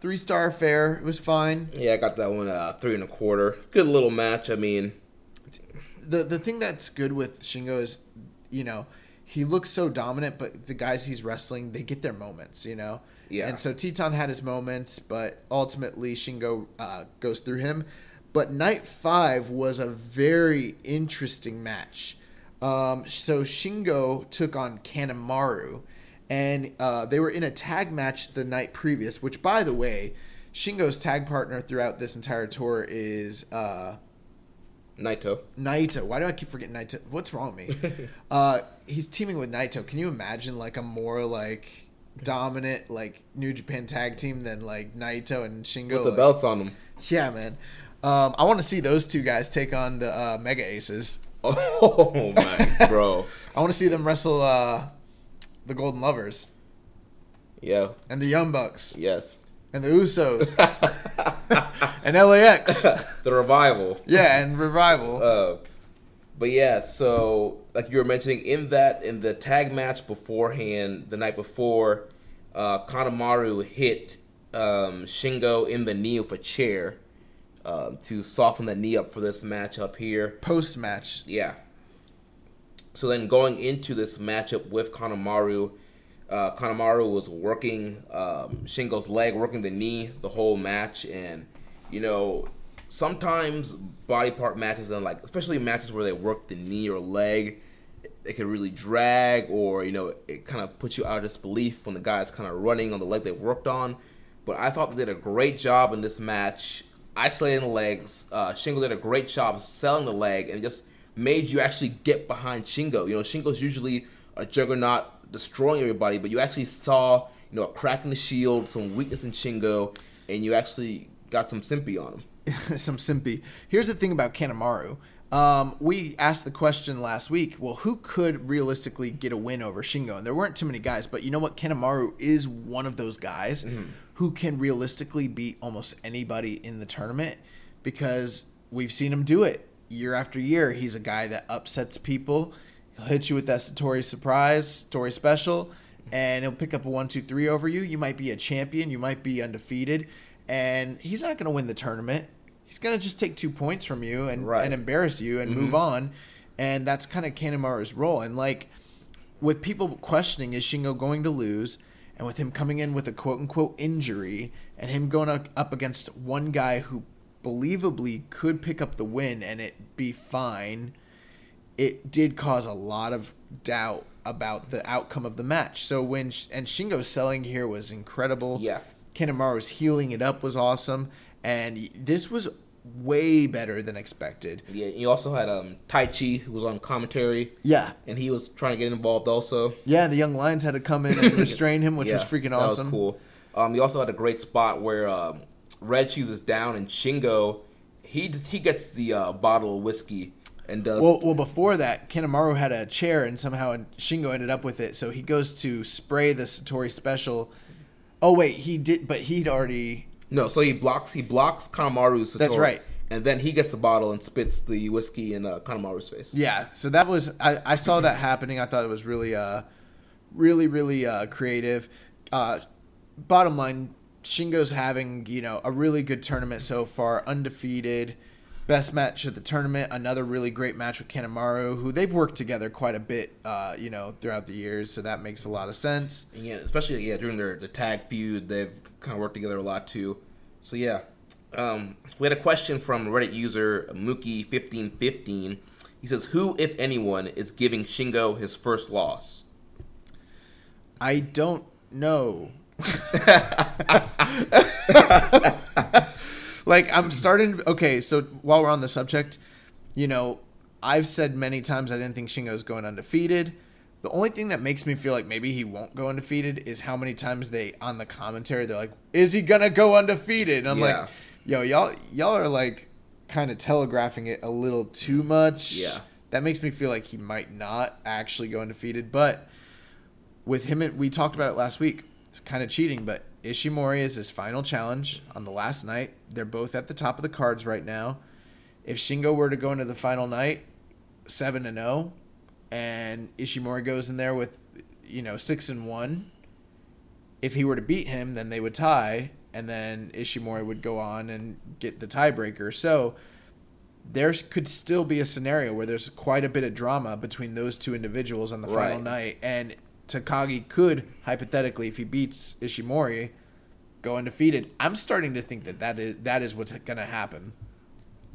Three-star affair. It was fine. Yeah, I got that one uh, three and a quarter. Good little match. I mean. The, the thing that's good with Shingo is, you know, he looks so dominant, but the guys he's wrestling, they get their moments, you know? Yeah. And so Teton had his moments, but ultimately Shingo uh, goes through him. But night five was a very interesting match. Um, so Shingo took on Kanemaru, and uh, they were in a tag match the night previous, which, by the way, Shingo's tag partner throughout this entire tour is... Uh, Naito. Naito. Why do I keep forgetting Naito? What's wrong with me? uh, he's teaming with Naito. Can you imagine, like, a more, like, dominant, like, New Japan tag team than, like, Naito and Shingo? With the like, belts on them. Yeah, man. Um, I want to see those two guys take on the uh, Mega Aces. Oh, my bro. I want to see them wrestle uh, the Golden Lovers. Yeah. And the Young Bucks. Yes. And the Usos. And L A X. The Revival. Yeah, and Revival. Uh, but yeah, so like you were mentioning, in that, in the tag match beforehand, the night before, uh, Kanemaru hit um, Shingo in the knee with a chair uh, to soften the knee up for this match up here. Post-match. Yeah. So then going into this matchup with Kanemaru, Uh, Kanemaru was working um, Shingo's leg, working the knee the whole match. And, you know, sometimes body part matches, and like especially matches where they work the knee or leg, it can really drag, or, you know, it kind of puts you out of disbelief when the guy's kind of running on the leg they worked on. But I thought they did a great job in this match isolating the legs. Uh, Shingo did a great job selling the leg and just made you actually get behind Shingo. You know, Shingo's usually a juggernaut, destroying everybody, but you actually saw, you know, a crack in the shield, some weakness in Shingo, and you actually got some simpy on him. Some simpy. Here's the thing about Kanemaru. Um, we asked the question last week, well, who could realistically get a win over Shingo? And there weren't too many guys, but you know what? Kanemaru is one of those guys mm-hmm. who can realistically beat almost anybody in the tournament, because we've seen him do it year after year. He's a guy that upsets people. He'll hit you with that Satori surprise, Satori special, and he'll pick up a one, two, three over you. You might be a champion. You might be undefeated. And he's not going to win the tournament. He's going to just take two points from you and, right. and embarrass you and mm-hmm. move on. And that's kind of Kanemaru's role. And, like, with people questioning, is Shingo going to lose? And with him coming in with a quote-unquote injury and him going up against one guy who believably could pick up the win and it be fine – it did cause a lot of doubt about the outcome of the match. So when – and Shingo's selling here was incredible. Yeah. Kanemaru's healing it up was awesome. And this was way better than expected. Yeah. You also had um, Taichi, who was on commentary. Yeah. And he was trying to get involved also. Yeah. The Young Lions had to come in and restrain him, which yeah, was freaking awesome. That was cool. Um, you also had a great spot where um, Red Shoes is down and Shingo, he, he gets the uh, bottle of whiskey. And does well, well, before that, Kanemaru had a chair, and somehow Shingo ended up with it. So he goes to spray the Satori special. Oh, wait, he did, but he'd already... No, so he blocks He blocks Kanemaru's Satori. That's right. And then he gets the bottle and spits the whiskey in uh, Kanemaru's face. Yeah, so that was... I, I saw that happening. I thought it was really, uh, really, really uh, creative. Uh, bottom line, Shingo's having, you know, a really good tournament so far, undefeated. Best match of the tournament, another really great match with Kanemaru, who they've worked together quite a bit, uh, you know, throughout the years, so that makes a lot of sense. And yeah, especially yeah during their the tag feud, they've kind of worked together a lot too. So yeah, um, we had a question from Reddit user Mookie fifteen fifteen. He says, "Who, if anyone, is giving Shingo his first loss?" I don't know. Like, I'm starting – okay, so while we're on the subject, you know, I've said many times I didn't think Shingo's going undefeated. The only thing that makes me feel like maybe he won't go undefeated is how many times they – on the commentary, they're like, is he going to go undefeated? And I'm yeah. like, yo, y'all y'all are, like, kind of telegraphing it a little too much. Yeah. That makes me feel like he might not actually go undefeated. But with him – we talked about it last week. It's kind of cheating, but – Ishimori is his final challenge on the last night. They're both at the top of the cards right now. If Shingo were to go into the final night, seven and oh, and Ishimori goes in there with, you know, six and one, if he were to beat him, then they would tie, and then Ishimori would go on and get the tiebreaker. So there could still be a scenario where there's quite a bit of drama between those two individuals on the right. final night, and Takagi could, hypothetically, if he beats Ishimori, go undefeated. I'm starting to think that that is, that is what's going to happen.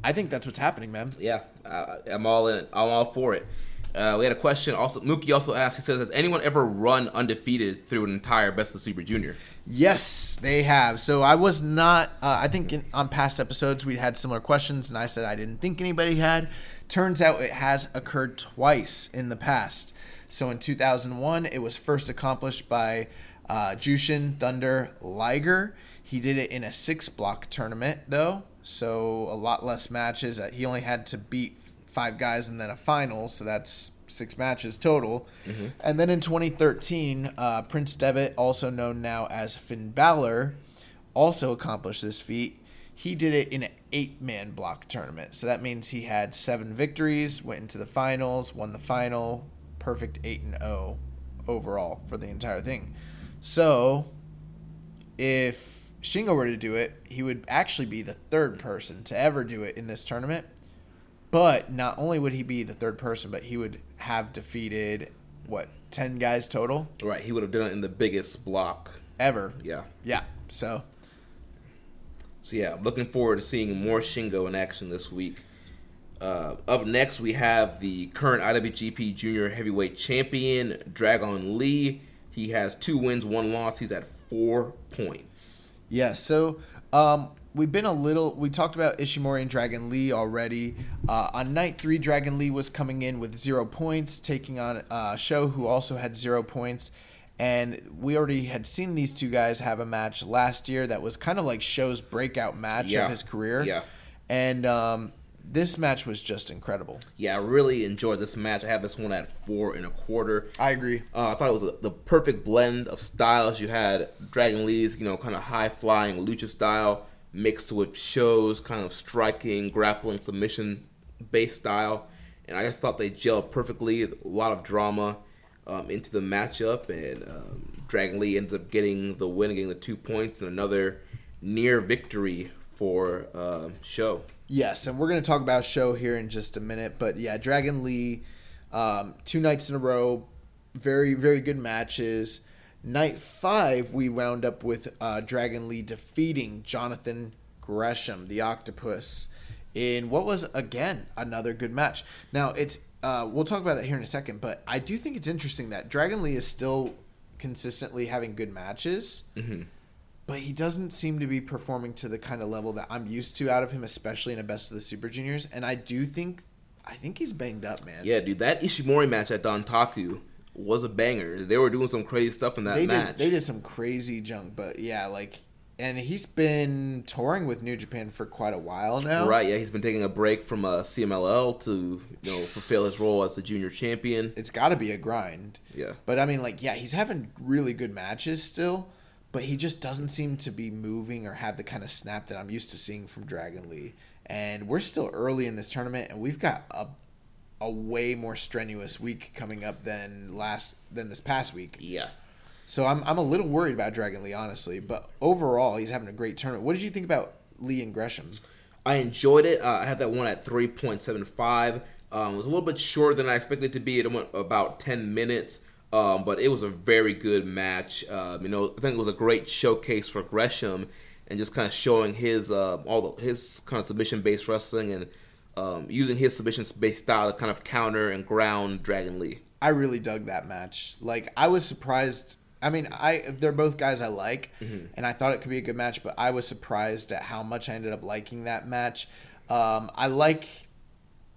I think that's what's happening, man. Yeah, uh, I'm all in it. I'm all for it. Uh, we had a question. Also, Mookie also asked, he says, has anyone ever run undefeated through an entire Best of Super Junior? Yes, they have. So I was not, uh, I think in, on past episodes we had similar questions, and I said I didn't think anybody had. Turns out it has occurred twice in the past. So in two thousand one, it was first accomplished by uh, Jushin Thunder Liger. He did it in a six-block tournament, though, so a lot less matches. He only had to beat five guys and then a final, so that's six matches total. Mm-hmm. And then in twenty thirteen, uh, Prince Devitt, also known now as Finn Balor, also accomplished this feat. He did it in an eight-man block tournament, so that means he had seven victories, went into the finals, won the final, perfect eight and oh overall for the entire thing. So if Shingo were to do it, he would actually be the third person to ever do it in this tournament. But not only would he be the third person, but he would have defeated, what, ten guys total? Right. He would have done it in the biggest block. Ever. Yeah. Yeah. So. So, yeah, I'm looking forward to seeing more Shingo in action this week. Uh, up next, we have the current I W G P Junior Heavyweight Champion, Dragon Lee. He has two wins, one loss. He's at four points. Yeah, so... Um, We've been a little – we talked about Ishimori and Dragon Lee already. Uh, on night three, Dragon Lee was coming in with zero points, taking on uh, Sho, who also had zero points. And we already had seen these two guys have a match last year that was kind of like Sho's breakout match yeah. of his career. Yeah. And um, this match was just incredible. Yeah, I really enjoyed this match. I have this one at four and a quarter. I agree. Uh, I thought it was a, the perfect blend of styles. You had Dragon Lee's, you know, kind of high-flying lucha style, mixed with Sho's kind of striking, grappling, submission-based style. And I just thought they gelled perfectly. A lot of drama um, into the matchup. And um, Dragon Lee ends up getting the win, getting the two points, and another near victory for uh, Sho. Yes, and we're going to talk about Sho here in just a minute. But, yeah, Dragon Lee, um, two nights in a row, very, very good matches. Night five, we wound up with uh, Dragon Lee defeating Jonathan Gresham, the Octopus, in what was, again, another good match. Now, it's uh, we'll talk about that here in a second, but I do think it's interesting that Dragon Lee is still consistently having good matches, mm-hmm. but he doesn't seem to be performing to the kind of level that I'm used to out of him, especially in a Best of the Super Juniors, and I do think I think he's banged up, man. Yeah, dude, that Ishimori match at Dontaku was a banger. They were doing some crazy stuff in that they match. Did, they did some crazy junk, but yeah, like, and he's been touring with New Japan for quite a while now. Right, yeah, he's been taking a break from uh, C M L L to, you know, fulfill his role as the junior champion. It's got to be a grind. Yeah. But I mean, like, yeah, he's having really good matches still, but he just doesn't seem to be moving or have the kind of snap that I'm used to seeing from Dragon Lee. And we're still early in this tournament, and we've got a a way more strenuous week coming up than last than this past week. Yeah. So I'm I'm a little worried about Dragon Lee, honestly. But overall, he's having a great tournament. What did you think about Lee and Gresham? I enjoyed it. Uh, I had that one at three point seven five. Um, it was a little bit shorter than I expected it to be. It went about ten minutes. Um, but it was a very good match. Uh, you know, I think it was a great showcase for Gresham and just kind of showing his uh, all the, his kind of submission-based wrestling and Um, using his submission-based style to kind of counter and ground Dragon Lee. I really dug that match. Like, I was surprised. I mean, I they're both guys I like, mm-hmm. and I thought it could be a good match, but I was surprised at how much I ended up liking that match. Um, I like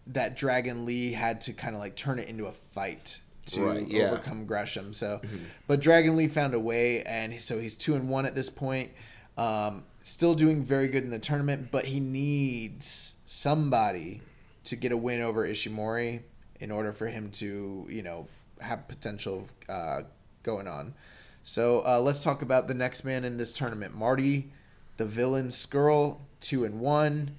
that Dragon Lee had to kind of, like, turn it into a fight to right, yeah. overcome Gresham. So, mm-hmm. But Dragon Lee found a way, and so he's two and one at this point. Um, still doing very good in the tournament, but he needs somebody to get a win over Ishimori in order for him to, you know, have potential uh, going on. So uh, let's talk about the next man in this tournament, Marty, the villain Scurll, two and one.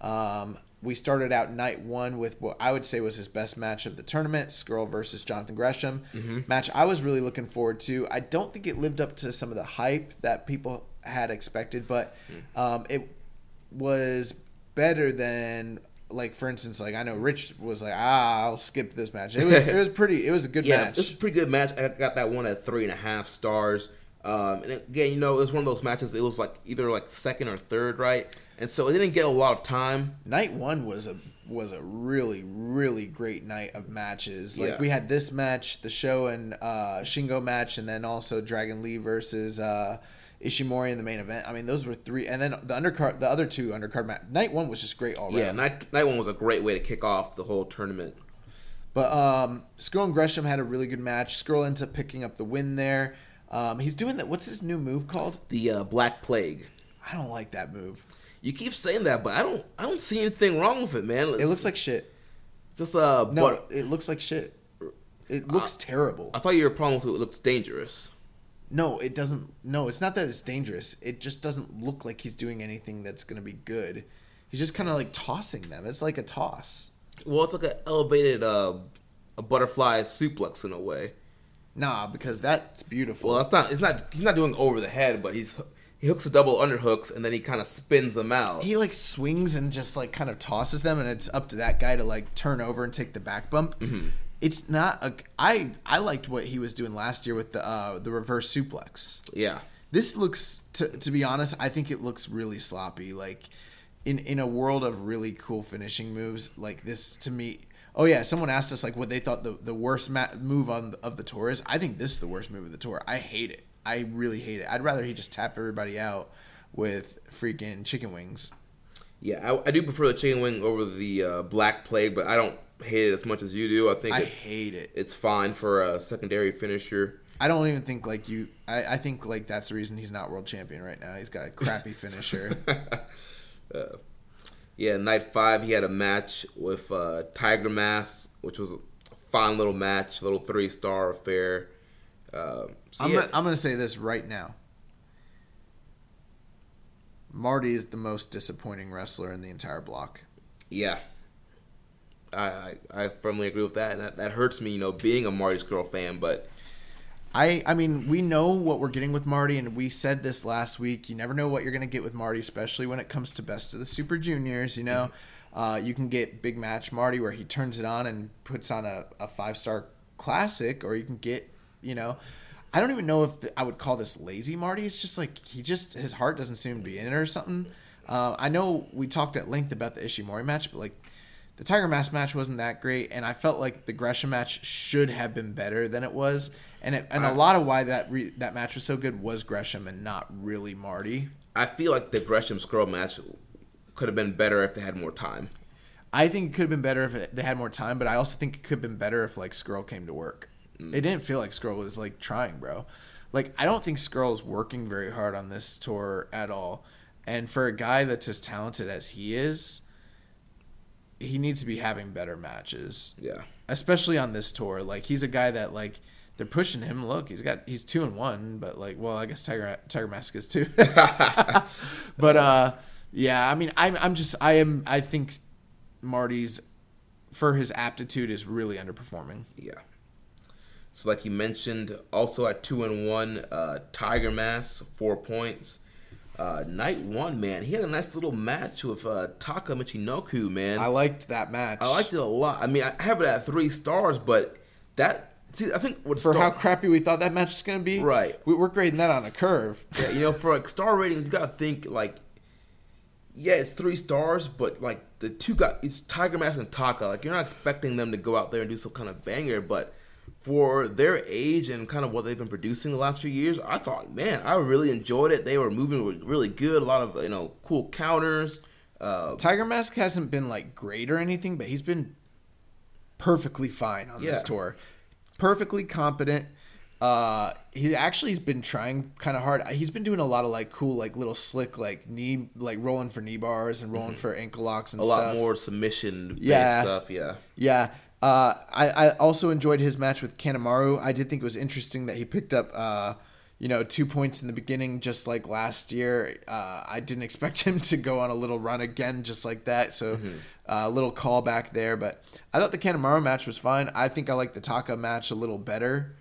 Um, we started out night one with what I would say was his best match of the tournament, Scurll versus Jonathan Gresham. Mm-hmm. Match I was really looking forward to. I don't think it lived up to some of the hype that people had expected, but um, it was better than like, for instance, like, I know Rich was like, ah, I'll skip this match. It was, it was pretty, it was a good yeah, match. It was a pretty good match. I got that one at three and a half stars. Um, and again, you know, it was one of those matches, it was like either like second or third, right? And so it didn't get a lot of time. Night one was a was a really, really great night of matches. Like, yeah. we had this match, the Sho and uh, Shingo match, and then also Dragon Lee versus uh, Ishimori in the main event. I mean, those were three. And then the undercard, the other two undercard matches. Night one was just great all around. Yeah, night, night one was a great way to kick off the whole tournament. But um, Scurll and Gresham had a really good match. Scurll ends up picking up the win there. Um, he's doing that. What's his new move called? The uh, Black Plague. I don't like that move. You keep saying that, but I don't. I don't see anything wrong with it, man. Let's, it looks like shit. It's just uh. No, but, it looks like shit. It looks uh, terrible. I thought your problem was it looks dangerous. No, it doesn't. No, it's not that it's dangerous. It just doesn't look like he's doing anything that's gonna be good. He's just kind of like tossing them. It's like a toss. Well, it's like an elevated uh, a butterfly suplex in a way. Nah, because that's beautiful. Well, that's not. It's not. He's not doing over the head, but he's he hooks a double underhooks and then he kind of spins them out. He like swings and just like kind of tosses them, and it's up to that guy to like turn over and take the back bump. Mm-hmm. It's not a. I I liked what he was doing last year with the uh, the reverse suplex. Yeah, this looks. To to be honest, I think it looks really sloppy. Like in in a world of really cool finishing moves, like this to me. Oh, yeah, someone asked us, like, what they thought the, the worst ma- move on of the tour is. I think this is the worst move of the tour. I hate it. I really hate it. I'd rather he just tap everybody out with freaking chicken wings. Yeah, I, I do prefer the chicken wing over the uh, Black Plague, but I don't hate it as much as you do. I think I it's, hate it. It's fine for a secondary finisher. I don't even think, like, you – I think, like, that's the reason he's not world champion right now. He's got a crappy finisher. uh Yeah, night five, he had a match with uh, Tiger Mask, which was a fine little match, little three-star affair. Uh, so I'm yeah. going to say this right now. Marty is the most disappointing wrestler in the entire block. Yeah. I I, I firmly agree with that, and that, that hurts me, you know, being a Marty Scurll fan, but... I, I mean, we know what we're getting with Marty, and we said this last week. You never know what you're going to get with Marty, especially when it comes to Best of the Super Juniors, you know. Uh, you can get Big Match Marty where he turns it on and puts on a, a five-star classic, or you can get, you know. I don't even know if the, I would call this lazy Marty. It's just like he just – his heart doesn't seem to be in it or something. Uh, I know we talked at length about the Ishimori match, but, like, the Tiger Mask match wasn't that great, and I felt like the Gresham match should have been better than it was. And it, and I, a lot of why that re, that match was so good was Gresham and not really Marty. I feel like the Gresham Scurll match could have been better if they had more time. I think it could have been better if it, they had more time, but I also think it could have been better if like Scurll came to work. Mm. It didn't feel like Scurll was like trying, bro. Like I don't think Scurll is working very hard on this tour at all. And for a guy that's as talented as he is, he needs to be having better matches. Yeah. Especially on this tour. Like he's a guy that like they're pushing him. Look, he's got he's two and one, but like, well, I guess Tiger Tiger Mask is two. But uh, yeah, I mean, I'm I'm just I am I think Marty's for his aptitude is really underperforming. Yeah. So like you mentioned, also at two and one, uh, Tiger Mask four points. Uh, night one, man, he had a nice little match with uh, Taka Michinoku, man. I liked that match. I liked it a lot. I mean, I have it at three stars, but that. See, I think what for star- how crappy we thought that match was going to be, right? We, we're grading that on a curve. Yeah, you know, for like star ratings, you got to think like, yeah, it's three stars, but like the two got it's Tiger Mask and Taka. Like you're not expecting them to go out there and do some kind of banger, but for their age and kind of what they've been producing the last few years, I thought, man, I really enjoyed it. They were moving really good, a lot of you know cool counters. Uh, Tiger Mask hasn't been like great or anything, but he's been perfectly fine on yeah. this tour. Perfectly competent. Uh, he actually has been trying kind of hard. He's been doing a lot of like cool, like little slick, like knee, like rolling for knee bars and rolling mm-hmm. for ankle locks and a stuff. A lot more submission based yeah. stuff. Yeah. Yeah. Uh, I, I also enjoyed his match with Kanemaru. I did think it was interesting that he picked up, uh, you know, two points in the beginning, just like last year. Uh, I didn't expect him to go on a little run again, just like that. So. Mm-hmm. A uh, little callback there, but I thought the Kanemaru match was fine. I think I like the Taka match a little better.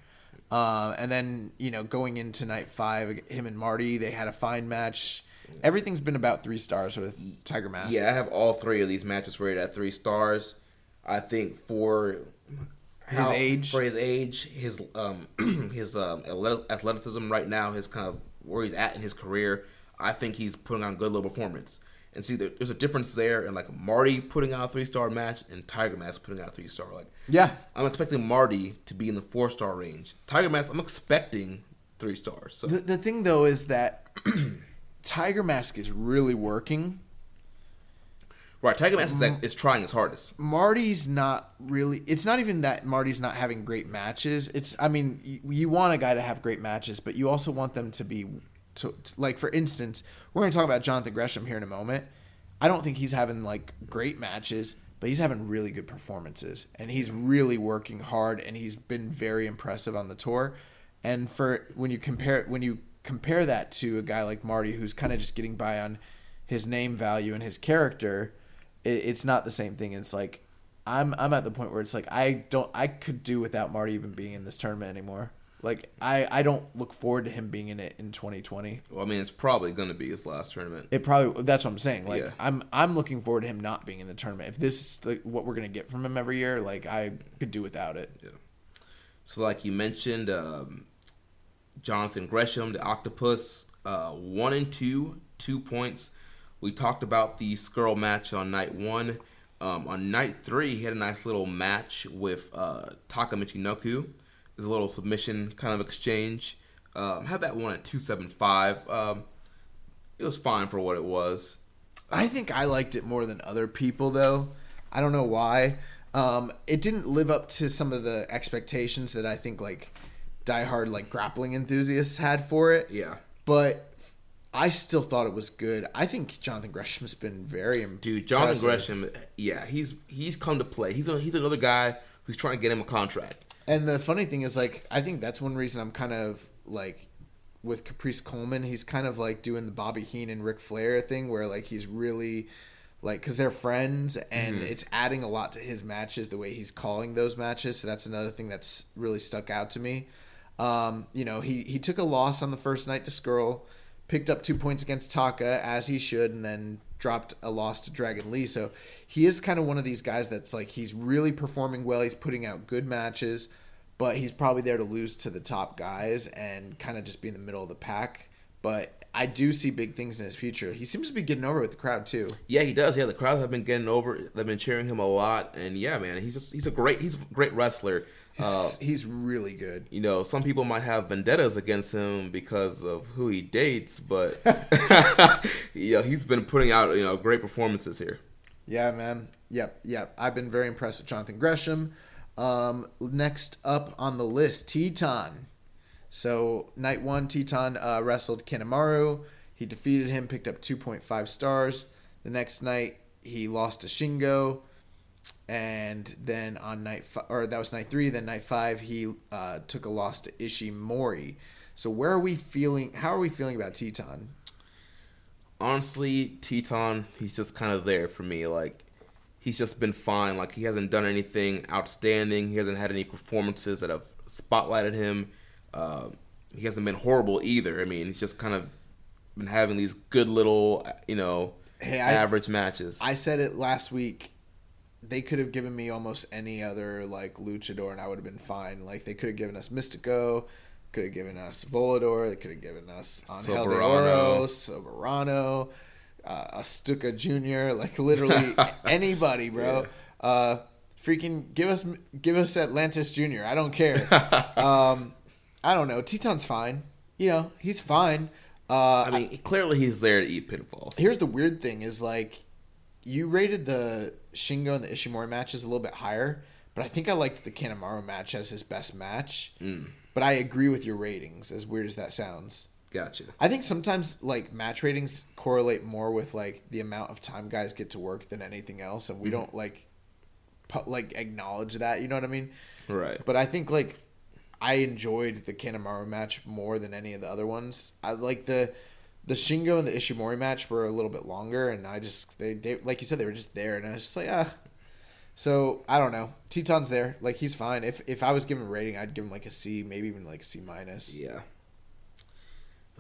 Uh, and then, you know, going into night five, him and Marty, they had a fine match. Everything's been about three stars with Tiger Mask. Yeah, I have all three of these matches rated at three stars. I think for his how, age, for his age, his um, his um, athleticism right now, his kind of where he's at in his career, I think he's putting on a good little performance. And see, there's a difference there in like Marty putting out a three star match and Tiger Mask putting out a three star. Like, yeah, I'm expecting Marty to be in the four star range. Tiger Mask, I'm expecting three stars. So. The, the thing though is that Tiger Mask is really working. Right, Tiger Mask is, like, is trying his hardest. Marty's not really... It's not even that Marty's not having great matches. It's, I mean, you, you want a guy to have great matches, but you also want them to be... To, to, like, for instance, we're going to talk about Jonathan Gresham here in a moment. I don't think he's having, like, great matches, but he's having really good performances. And he's really working hard, and he's been very impressive on the tour. And for when you compare when you compare that to a guy like Marty, who's kind of just getting by on his name value and his character... It's not the same thing. It's like, I'm I'm at the point where it's like I don't I could do without Marty even being in this tournament anymore. Like I, I don't look forward to him being in it in twenty twenty. Well, I mean, it's probably going to be his last tournament. It probably that's what I'm saying. Like yeah. I'm I'm looking forward to him not being in the tournament. If this is the, what we're going to get from him every year, like I could do without it. Yeah. So like you mentioned, um, Jonathan Gresham, the Octopus, uh, one and two, two points. We talked about the Scurll match on night one. Um, on night three, he had a nice little match with uh, Taka Michinoku. It was a little submission kind of exchange. Um, had that one at two seventy-five. Um, it was fine for what it was. I think I liked it more than other people, though. I don't know why. Um, it didn't live up to some of the expectations that I think like diehard like grappling enthusiasts had for it. Yeah, but. I still thought it was good. I think Jonathan Gresham's been very impressive. Dude, Jonathan Gresham, yeah, he's he's come to play. He's a, he's another guy who's trying to get him a contract. And the funny thing is, like, I think that's one reason I'm kind of, like, with Caprice Coleman, he's kind of, like, doing the Bobby Heenan, Ric Flair thing where, like, he's really, like, because they're friends and mm-hmm. it's adding a lot to his matches, the way he's calling those matches. So that's another thing that's really stuck out to me. Um, you know, he, he took a loss on the first night to Scurll. Picked up two points against Taka, as he should, and then dropped a loss to Dragon Lee. So he is kind of one of these guys that's like, he's really performing well. He's putting out good matches, but he's probably there to lose to the top guys and kind of just be in the middle of the pack. But I do see big things in his future. He seems to be getting over with the crowd, too. Yeah, he does. Yeah, the crowds have been getting over. They've been cheering him a lot. And, yeah, man, he's just, he's a great he's a great wrestler. He's, uh, he's really good. You know, some people might have vendettas against him because of who he dates, but you know, he's been putting out you know great performances here. Yeah, man. Yep, yep. I've been very impressed with Jonathan Gresham. Um, next up on the list, Teton. So night one, Teton uh, wrestled Kanemaru. He defeated him, picked up two point five stars. The next night, he lost to Shingo. And then on night five, or that was night three, then night five, he uh, took a loss to Ishimori. So where are we feeling, how are we feeling about Teton? Honestly, Teton, he's just kind of there for me. Like, he's just been fine. Like, he hasn't done anything outstanding. He hasn't had any performances that have spotlighted him. Uh, he hasn't been horrible either. I mean, he's just kind of been having these good little, you know, hey, average I, matches. I said it last week. They could have given me almost any other, like, luchador, and I would have been fine. Like, they could have given us Mystico, could have given us Volador, they could have given us Angel de Oro, Soberano, uh, Astuca Junior Like, literally anybody, bro. Yeah. Uh, freaking give us give us Atlantis Junior I don't care. um, I don't know. Teton's fine. You know, he's fine. Uh, I mean, I, clearly he's there to eat pinfalls. Here's the weird thing is, like, you rated the Shingo and the Ishimori matches a little bit higher, but I think I liked the Kanemaru match as his best match. Mm. But I agree with your ratings, as weird as that sounds. Gotcha. I think sometimes like match ratings correlate more with like the amount of time guys get to work than anything else, and we mm. don't like pu- like acknowledge that. You know what I mean? Right. But I think like I enjoyed the Kanemaru match more than any of the other ones. I like the. The Shingo and the Ishimori match were a little bit longer, and I just they, they like you said they were just there, and I was just like ah. So I don't know. Teton's there, like he's fine. If if I was giving a rating, I'd give him like a C, maybe even like a C minus. Yeah.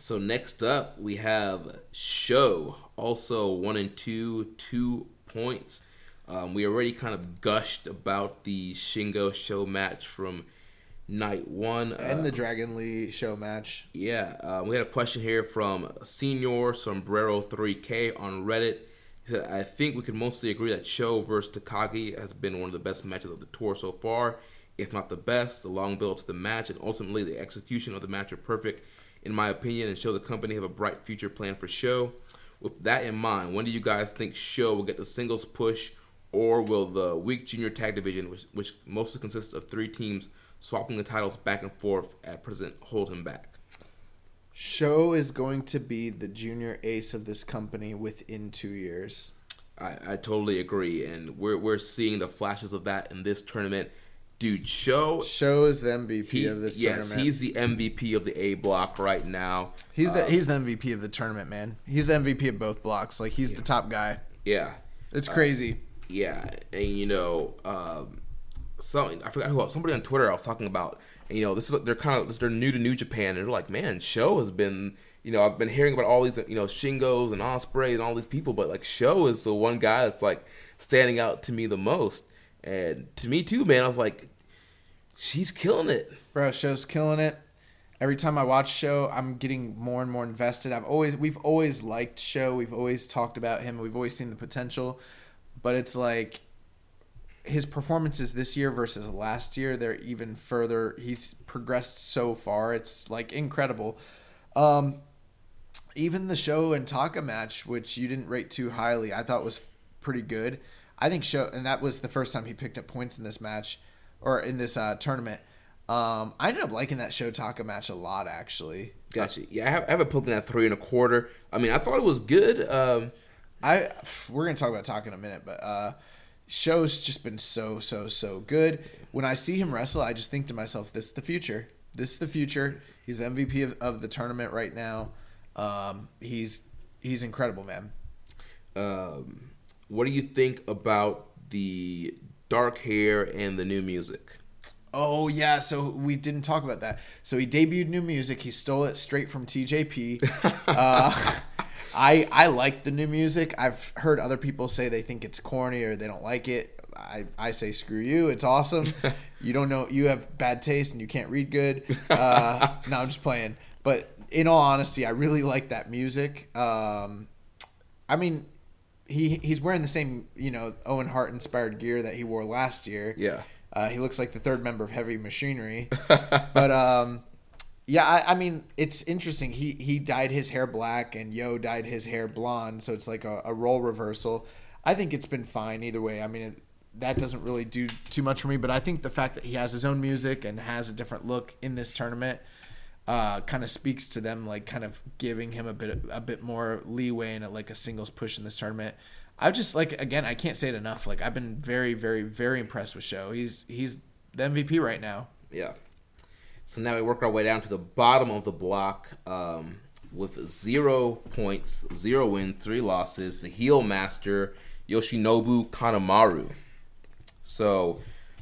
So next up, we have Sho, also one and two, two points. Um, we already kind of gushed about the Shingo Sho match from night one. And uh, the Dragon Lee Sho match. Yeah. Uh, we had a question here from Senor Sombrero three K on Reddit. He said, I think we can mostly agree that Sho versus Takagi has been one of the best matches of the tour so far, if not the best. The long build to the match and ultimately the execution of the match are perfect, in my opinion, and Sho the company have a bright future plan for Sho. With that in mind, when do you guys think Sho will get the singles push, or will the weak junior tag division, which, which mostly consists of three teams swapping the titles back and forth at present, hold him back? Sho is going to be the junior ace of this company within two years. I, I totally agree, and we're we're seeing the flashes of that in this tournament. Dude, Sho... Sho is the M V P he, of this yes, tournament. Yes, he's the M V P of the A block right now. He's um, the he's the M V P of the tournament, man. He's the M V P of both blocks. Like, he's yeah. the top guy. Yeah. It's crazy. Uh, yeah, and, you know, um, some, I forgot who else. Somebody on Twitter I was talking about, and, you know, this is they're kind of, they're new to New Japan, and they're like, man, Sho has been, you know, I've been hearing about all these, you know, Shingos and Ospreay and all these people, but, like, Sho is the one guy that's, like, standing out to me the most. And to me, too, man, I was like, she's killing it. Bro, Sho's killing it. Every time I watch Sho, I'm getting more and more invested. I've always, we've always liked Sho. We've always talked about him. We've always seen the potential. But it's like his performances this year versus last year, they're even further. He's progressed so far. It's, like, incredible. Um, even the Sho and Taka match, which you didn't rate too highly, I thought was pretty good. I think Sho, and that was the first time he picked up points in this match, or in this uh, tournament. Um, I ended up liking that Sho Taka match a lot, actually. Gotcha. Yeah, I have, I have it booked in at three and a quarter. I mean, I thought it was good. Um, I we're gonna talk about Taka in a minute, but uh, Sho's just been so so so good. When I see him wrestle, I just think to myself, "This is the future. This is the future." He's the M V P of, of the tournament right now. Um, he's he's incredible, man. Um. What do you think about the dark hair and the new music? Oh, yeah. So we didn't talk about that. So he debuted new music. He stole it straight from T J P. uh, I I like the new music. I've heard other people say they think it's corny or they don't like it. I, I say, screw you. It's awesome. You don't know. You have bad taste and you can't read good. Uh, no, I'm just playing. But in all honesty, I really like that music. Um, I mean... He he's wearing the same, you know, Owen Hart inspired gear that he wore last year. Yeah. Uh, he looks like the third member of Heavy Machinery. But um, yeah, I, I mean, it's interesting. He he dyed his hair black and Yo dyed his hair blonde, so it's like a, a role reversal. I think it's been fine either way. I mean, it, that doesn't really do too much for me, but I think the fact that he has his own music and has a different look in this tournament Uh, kind of speaks to them, like, kind of giving him a bit a bit more leeway and a, like a singles push in this tournament. I just, like, again, I can't say it enough. Like, I've been very, very, very impressed with Sho. He's he's the M V P right now. Yeah. So now we work our way down to the bottom of the block um, with zero points, zero wins, three losses. The heel master, Yoshinobu Kanemaru. So...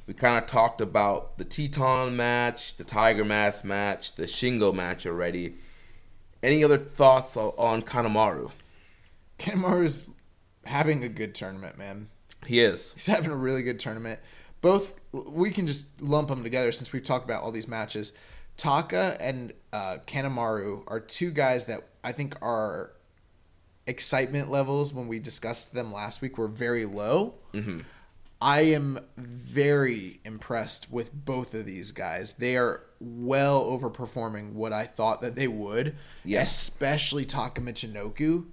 we kind of talked about the Teton match, the Tiger Mask match, the Shingo match already. Any other thoughts on Kanemaru? Kanemaru's having a good tournament, man. He is. He's having a really good tournament. Both, we can just lump them together since we've talked about all these matches. Taka and uh, Kanemaru are two guys that I think our excitement levels when we discussed them last week were very low. Mm-hmm. I am very impressed with both of these guys. They are well overperforming what I thought that they would. Yes. Especially Taka Michinoku.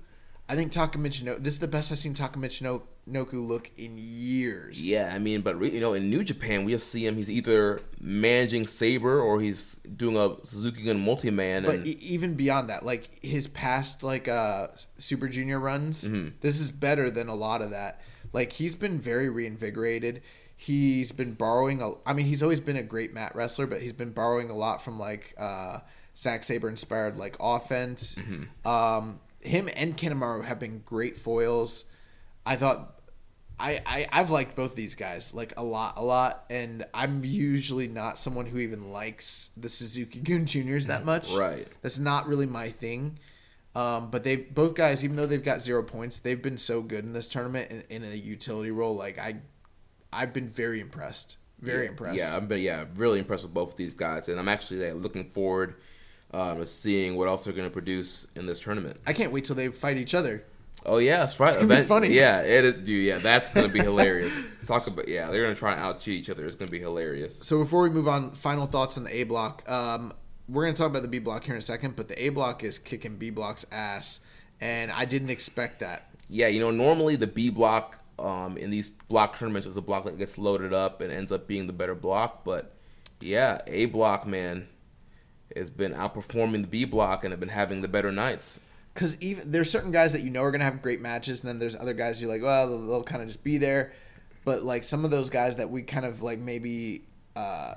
I think Taka Michinoku, this is the best I've seen Taka Michinoku look in years. Yeah, I mean, but, you know, in New Japan, we'll see him. He's either managing Sabre or he's doing a Suzuki-Gun multi-man. But and... e- even beyond that, like, his past, like, uh, Super Junior runs, mm-hmm. This is better than a lot of that. Like, he's been very reinvigorated. He's been borrowing a, I mean, he's always been a great mat wrestler, but he's been borrowing a lot from, like, uh, Zack Sabre-inspired, like, offense. Mm-hmm. Um, him and Kanemaru have been great foils. I thought I, I, I've liked both these guys, like, a lot, a lot, and I'm usually not someone who even likes the Suzuki-Gun Juniors that much. Right. That's not really my thing. Um, but they both guys, even though they've got zero points, they've been so good in this tournament in, in a utility role. Like, I, I've been very impressed. Very yeah, impressed. Yeah, I've been yeah, really impressed with both of these guys, and I'm actually like, looking forward um, to seeing what else they're going to produce in this tournament. I can't wait till they fight each other. Oh yeah, that's right. It's gonna Event, be funny. Yeah, it is, dude. Yeah, that's gonna be hilarious. Talk about yeah, they're gonna try and out cheat each other. It's gonna be hilarious. So before we move on, final thoughts on the A block. Um, we're gonna talk about the B block here in a second, but the A block is kicking B block's ass, and I didn't expect that. Yeah, you know, normally the B block um, in these block tournaments is a block that gets loaded up and ends up being the better block. But yeah, A block, man, has been outperforming the B block and have been having the better nights. Because even there's certain guys that you know are going to have great matches, and then there's other guys you're like, well, they'll, they'll kind of just be there. But, like, some of those guys that we kind of, like, maybe uh,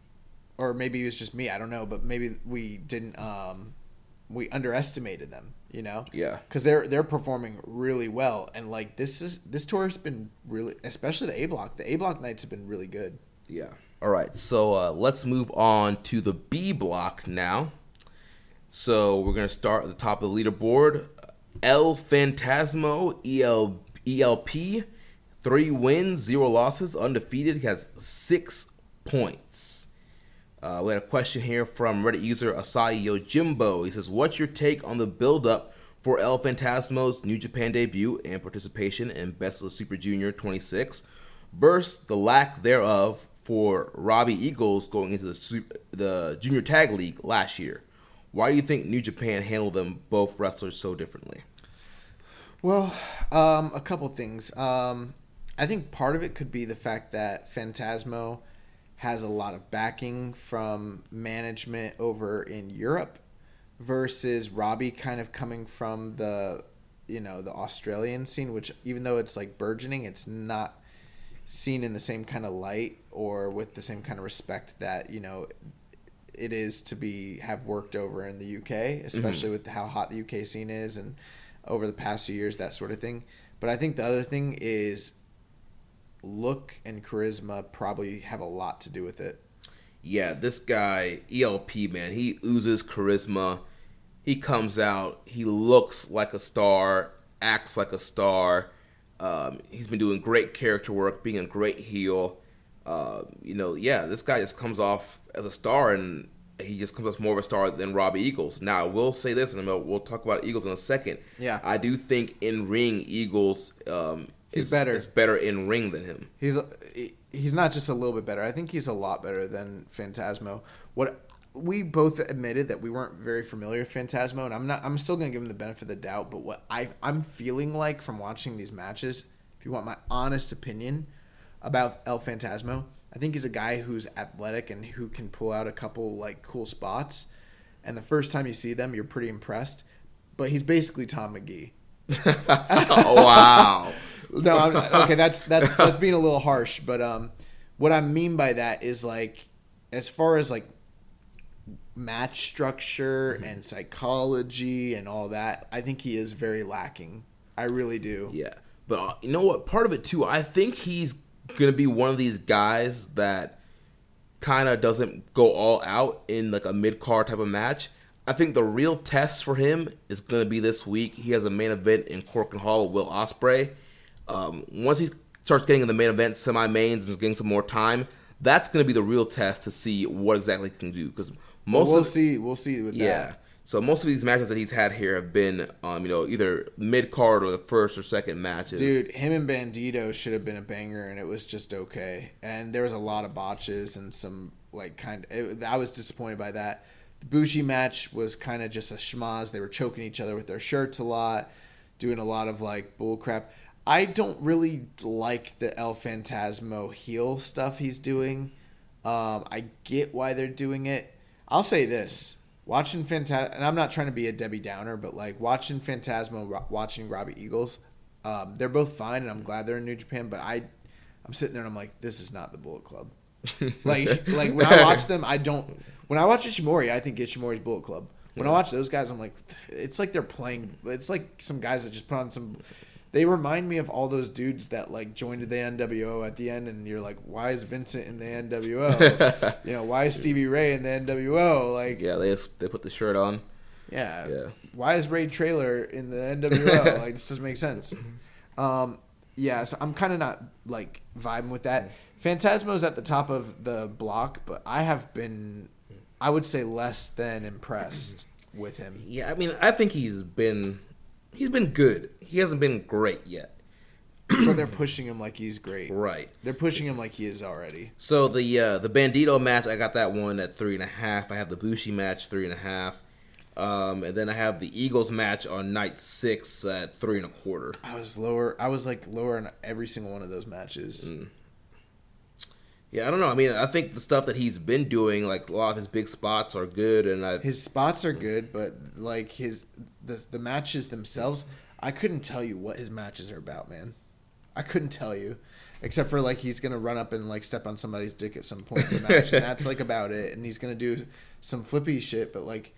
– or maybe it was just me. I don't know. But maybe we didn't um, – we underestimated them, you know? Yeah. Because they're, they're performing really well. And, like, this is this tour has been really – especially the A-Block. The A-Block nights have been really good. Yeah. All right. So uh, let's move on to the B-Block now. So we're going to start at the top of the leaderboard. El Phantasmo, E L, E L P, three wins, zero losses, undefeated. He has six points. Uh, we had a question here from Reddit user Asai Yojimbo. He says, what's your take on the build-up for El Phantasmo's New Japan debut and participation in Best of the Super Junior twenty-six versus the lack thereof for Robbie Eagles going into the, the Junior Tag League last year? Why do you think New Japan handled them both wrestlers so differently? Well, um, a couple things. Um, I think part of it could be the fact that Phantasmo has a lot of backing from management over in Europe versus Robbie kind of coming from the, you know, the Australian scene, which even though it's like burgeoning, it's not seen in the same kind of light or with the same kind of respect that, you know, it is to be have worked over in the U K, especially mm-hmm. with how hot the U K scene is and over the past few years, that sort of thing. But I think the other thing is look and charisma probably have a lot to do with it. Yeah, this guy, E L P, man, he oozes charisma. He comes out. He looks like a star, acts like a star. Um, he's been doing great character work, being a great heel. Uh, you know, yeah, this guy just comes off as a star, and he just comes off more of a star than Robbie Eagles. Now, I will say this, and we'll talk about Eagles in a second. Yeah, I do think in ring Eagles um, he's is better. Is better in ring than him. He's he's not just a little bit better. I think he's a lot better than Phantasmo. What we both admitted that we weren't very familiar with Phantasmo, and I'm not. I'm still gonna give him the benefit of the doubt. But what I I'm feeling like from watching these matches, if you want my honest opinion about El Phantasmo, I think he's a guy who's athletic and who can pull out a couple like cool spots. And the first time you see them, you're pretty impressed. But he's basically Tom McGee. Oh, wow. No, I'm not, okay, that's that's that's being a little harsh. But um, what I mean by that is like, as far as like match structure mm-hmm. and psychology and all that, I think he is very lacking. I really do. Yeah, but uh, you know what? Part of it too, I think he's going to be one of these guys that kind of doesn't go all out in like a mid-card type of match. I think the real test for him is going to be this week. He has a main event in Korakuen Hall with Will Ospreay. Um, once he starts getting in the main event, semi-mains, and getting some more time, that's going to be the real test to see what exactly he can do. Because most we'll of, see, we'll see with yeah. that. So most of these matches that he's had here have been, um, you know, either mid-card or the first or second matches. Dude, him and Bandito should have been a banger, and it was just okay. And there was a lot of botches and some, like, kind of – I was disappointed by that. The Bushi match was kind of just a schmaz. They were choking each other with their shirts a lot, doing a lot of, like, bullcrap. I don't really like the El Phantasmo heel stuff he's doing. Um, I get why they're doing it. I'll say this. Watching Phantasmo, and I'm not trying to be a Debbie Downer, but like watching Phantasmo, ro- watching Robbie Eagles, um, they're both fine, and I'm glad they're in New Japan. But I, I'm sitting there and I'm like, this is not the Bullet Club. like, like when I watch them, I don't. When I watch Ishimori, I think Ishimori's Bullet Club. When yeah. I watch those guys, I'm like, it's like they're playing. It's like some guys that just put on some. they remind me of all those dudes that like joined the N W O at the end, and you're like, why is Vincent in the N W O? You know, why is Stevie Ray in the N W O? Like, yeah, they they put the shirt on. Yeah. yeah. Why is Ray Traylor in the N W O? Like, this doesn't make sense. Um, yeah, so I'm kind of not like vibing with that. Phantasmo's at the top of the block, but I have been, I would say, less than impressed with him. Yeah, I mean, I think he's been, he's been good. He hasn't been great yet. But they're pushing him like he's great. Right. They're pushing him like he is already. So the uh, the Bandito match, I got that one at three and a half. I have the Bushi match three and a half. Um, and then I have the Eagles match on night six at three and a quarter. I was lower. I was like lower in every single one of those matches. Mm. Yeah, I don't know. I mean, I think the stuff that he's been doing, like a lot of his big spots are good, and I, his spots are good, but like his the the matches themselves, I couldn't tell you what his matches are about, man. I couldn't tell you, except for like he's gonna run up and like step on somebody's dick at some point in the match, and that's like about it. And he's gonna do some flippy shit, but like.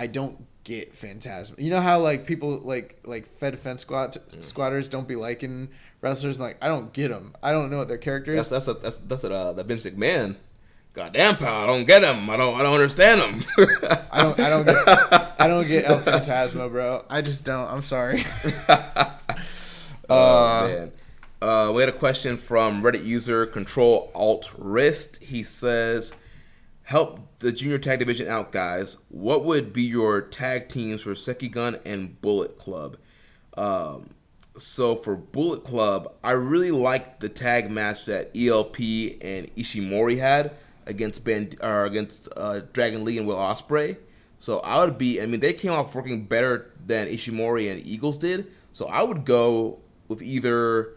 I don't get Phantasmo. You know how like people like like Fed Fence squat, yeah. squatters don't be liking wrestlers. And, like I don't get them. I don't know what their character is. That's that's a, that's that's a, uh, that Vince McMahon. Goddamn pal, I don't get him. I don't I don't understand him. I don't I don't get I don't get El Phantasmo, bro. I just don't. I'm sorry. uh, oh man. Uh, we had a question from Reddit user Control Alt Wrist. He says, help the junior tag division out, guys. What would be your tag teams for Suzuki-Gun and Bullet Club? Um, so for Bullet Club, I really liked the tag match that E L P and Ishimori had against Band- or against uh, Dragon Lee and Will Ospreay. So I would be, I mean, they came off working better than Ishimori and Eagles did. So I would go with either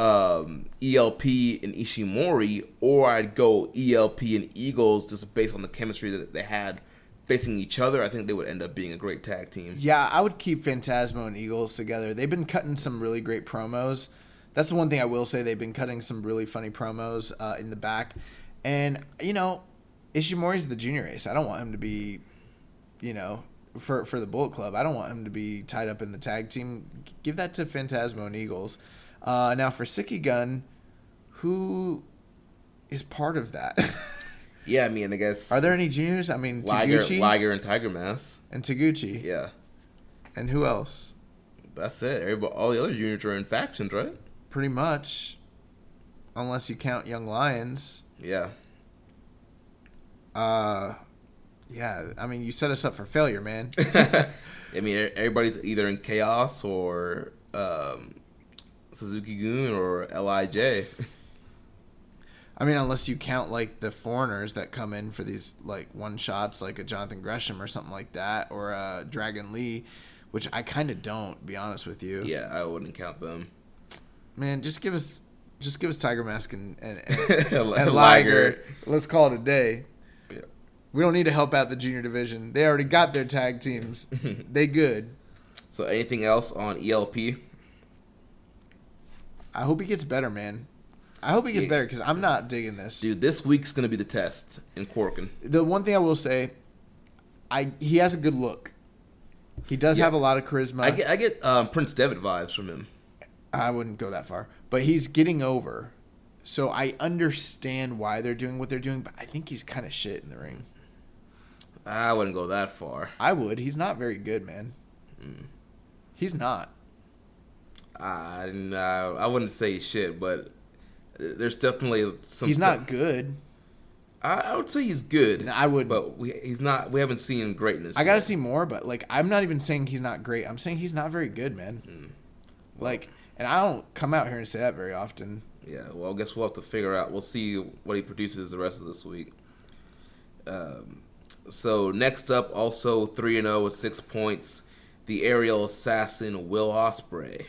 Um, E L P and Ishimori, or I'd go E L P and Eagles just based on the chemistry that they had facing each other. I think they would end up being a great tag team. Yeah, I would keep Phantasmo and Eagles together. They've been cutting some really great promos. That's the one thing I will say. They've been cutting some really funny promos uh, in the back. And, you know, Ishimori's the junior ace. I don't want him to be, you know, for, for the Bullet Club, I don't want him to be tied up in the tag team. Give that to Phantasmo and Eagles. Uh, now for Suzuki-Gun, who is part of that? Yeah, I mean, I guess. Are there any juniors? I mean, Liger, Taguchi, Liger and Tiger Mask, and Taguchi. Yeah, and who else? That's it. Everybody, all the other juniors are in factions, right? Pretty much, unless you count Young Lions. Yeah. Uh, yeah. I mean, you set us up for failure, man. I mean, everybody's either in chaos or. Um, Suzuki-Gun or L I J. I mean, unless you count, like, the foreigners that come in for these, like, one-shots, like a Jonathan Gresham or something like that, or a Dragon Lee, which I kind of don't, to be honest with you. Yeah, I wouldn't count them. Man, just give us just give us Tiger Mask and, and, and, and Liger. Let's call it a day. Yeah. We don't need to help out the junior division. They already got their tag teams. They good. So anything else on E L P? I hope he gets better, man. I hope he gets better because I'm not digging this. Dude, this week's going to be the test in Korakuen. The one thing I will say, I he has a good look. He does yeah. have a lot of charisma. I get, I get um, Prince Devitt vibes from him. I wouldn't go that far. But he's getting over. So I understand why they're doing what they're doing, but I think he's kind of shit in the ring. I wouldn't go that far. I would. He's not very good, man. Mm. He's not. I uh, I wouldn't say shit, but there's definitely some. He's not stu- good. I, I would say he's good. No, I would, but we he's not. We haven't seen greatness. I yet. Gotta see more, but like I'm not even saying he's not great. I'm saying he's not very good, man. Mm. Well, like, and I don't come out here and say that very often. Yeah, well, I guess we'll have to figure out. We'll see what he produces the rest of this week. Um, so next up, also three and zero with six points, the aerial assassin Will Ospreay.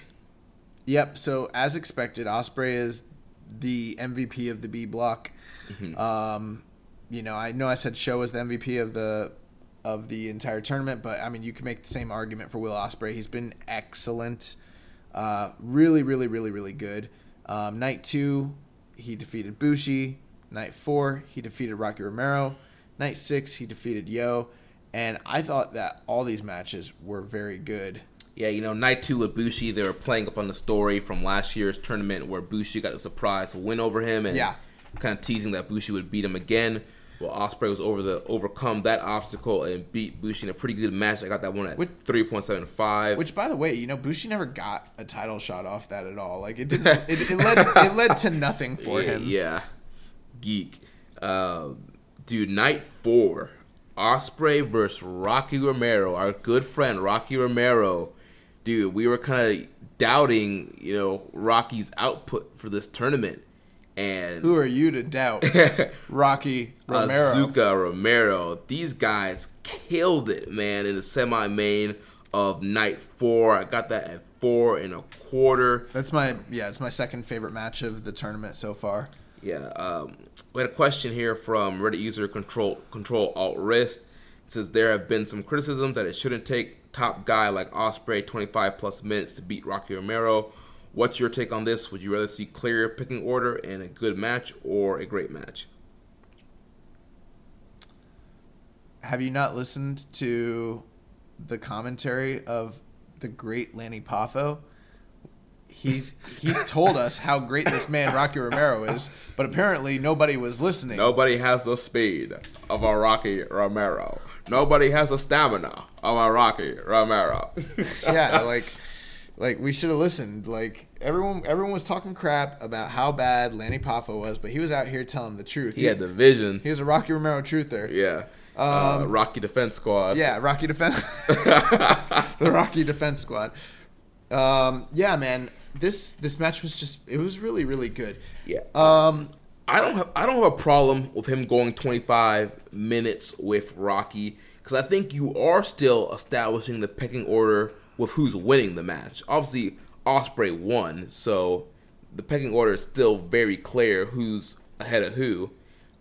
Yep, so as expected, Ospreay is the M V P of the B block. Mm-hmm. Um, you know, I know I said Sho was the M V P of the of the entire tournament, but I mean, you can make the same argument for Will Ospreay. He's been excellent, uh, really, really, really, really good. Um, night two, he defeated Bushi. Night four, he defeated Rocky Romero. Night six, he defeated Yo. And I thought that all these matches were very good. Yeah, you know, night two with Bushi, they were playing up on the story from last year's tournament where Bushi got a surprise win over him and yeah. kind of teasing that Bushi would beat him again. Well, Ospreay was over the overcome that obstacle and beat Bushi in a pretty good match. I got that one at which, three point seven five. Which, by the way, you know, Bushi never got a title shot off that at all. Like, it didn't. it, it led it led to nothing for yeah, him. Yeah. Geek. Uh, dude, night four. Ospreay versus Rocky Romero. Our good friend, Rocky Romero. Dude, we were kind of doubting, you know, Rocky's output for this tournament. And who are you to doubt Rocky Romero? Azuka Romero. These guys killed it, man, in the semi-main of night four. I got that at four and a quarter. That's my, yeah, it's my second favorite match of the tournament so far. Yeah. Um, we had a question here from Reddit user Control, Control Alt Wrist. It says, there have been some criticisms that it shouldn't take top guy like Ospreay twenty-five plus minutes to beat Rocky Romero. What's your take on this? Would you rather see clear picking order and a good match or a great match? Have you not listened to the commentary of the great Lanny Poffo? He's he's told us how great this man Rocky Romero is, but apparently nobody was listening. Nobody has the speed of a Rocky Romero. Nobody has the stamina of a Rocky Romero. Yeah, like... Like, we should have listened. Like, everyone everyone was talking crap about how bad Lanny Poffo was, but he was out here telling the truth. He, he had the vision. He was a Rocky Romero truther. Yeah. Um, uh, Rocky Defense Squad. Yeah, Rocky Defense. The Rocky Defense Squad. Um, yeah, man. This this match was just, it was really, really good. Yeah. Um, I don't have, I don't have a problem with him going twenty-five minutes with Rocky, because I think you are still establishing the pecking order with who's winning the match. Obviously, Ospreay won, so the pecking order is still very clear who's ahead of who.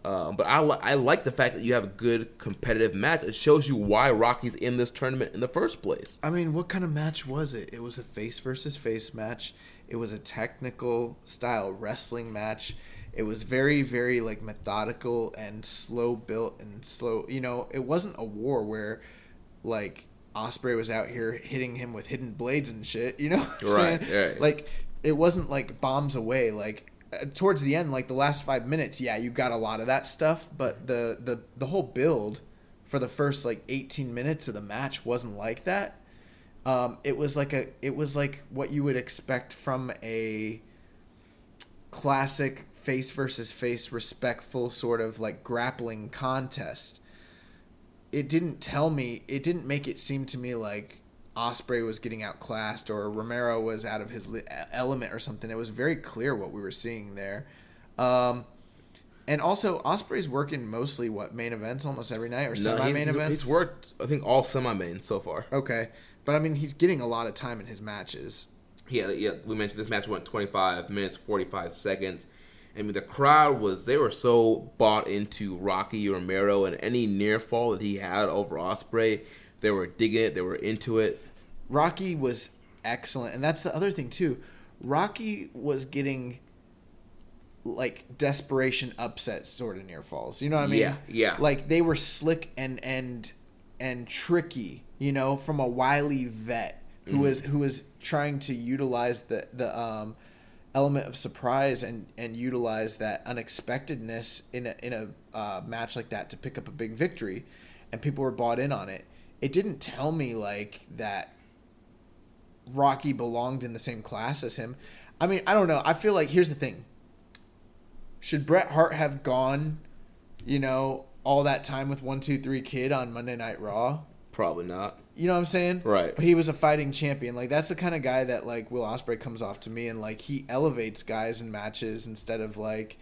Uh, but I, li- I like the fact that you have a good competitive match. It shows you why Rocky's in this tournament in the first place. I mean, what kind of match was it? It was a face versus face match. It was a technical style wrestling match. It was very, very like methodical and slow built and slow. You know, it wasn't a war where like Ospreay was out here hitting him with hidden blades and shit, you know what I'm right, saying? Right. Like, it wasn't like bombs away. Like, uh, towards the end, like the last five minutes, yeah, you got a lot of that stuff, but the, the, the whole build for the first like eighteen minutes of the match wasn't like that. Um, it was like a, it was like what you would expect from a classic face versus face, respectful sort of like grappling contest. It didn't tell me, it didn't make it seem to me like Ospreay was getting outclassed or Romero was out of his element or something. It was very clear what we were seeing there. Um, and also, Ospreay's working mostly, what, main events almost every night or semi-main no, he, events? He's worked, I think, all semi-main so far. Okay. But, I mean, he's getting a lot of time in his matches. Yeah, yeah. We mentioned this match went twenty-five minutes, forty-five seconds. I mean, the crowd was, they were so bought into Rocky Romero and any near fall that he had over Ospreay. They were digging it. They were into it. Rocky was excellent. And that's the other thing, too. Rocky was getting, like, desperation upset sort of near falls. You know what I mean? Yeah, yeah. Like, they were slick and and and tricky, you know, from a wily vet who mm-hmm. was who was trying to utilize the the um. element of surprise and, and utilize that unexpectedness in a, in a uh, match like that to pick up a big victory, and people were bought in on it. It didn't tell me like that Rocky belonged in the same class as him. I mean, I don't know. I feel like, here's the thing. Should Bret Hart have gone, you know, all that time with one two three Kid on Monday Night Raw? Probably not. You know what I'm saying? Right. But he was a fighting champion. Like, that's the kind of guy that, like, Will Ospreay comes off to me, and, like, he elevates guys in matches instead of, like,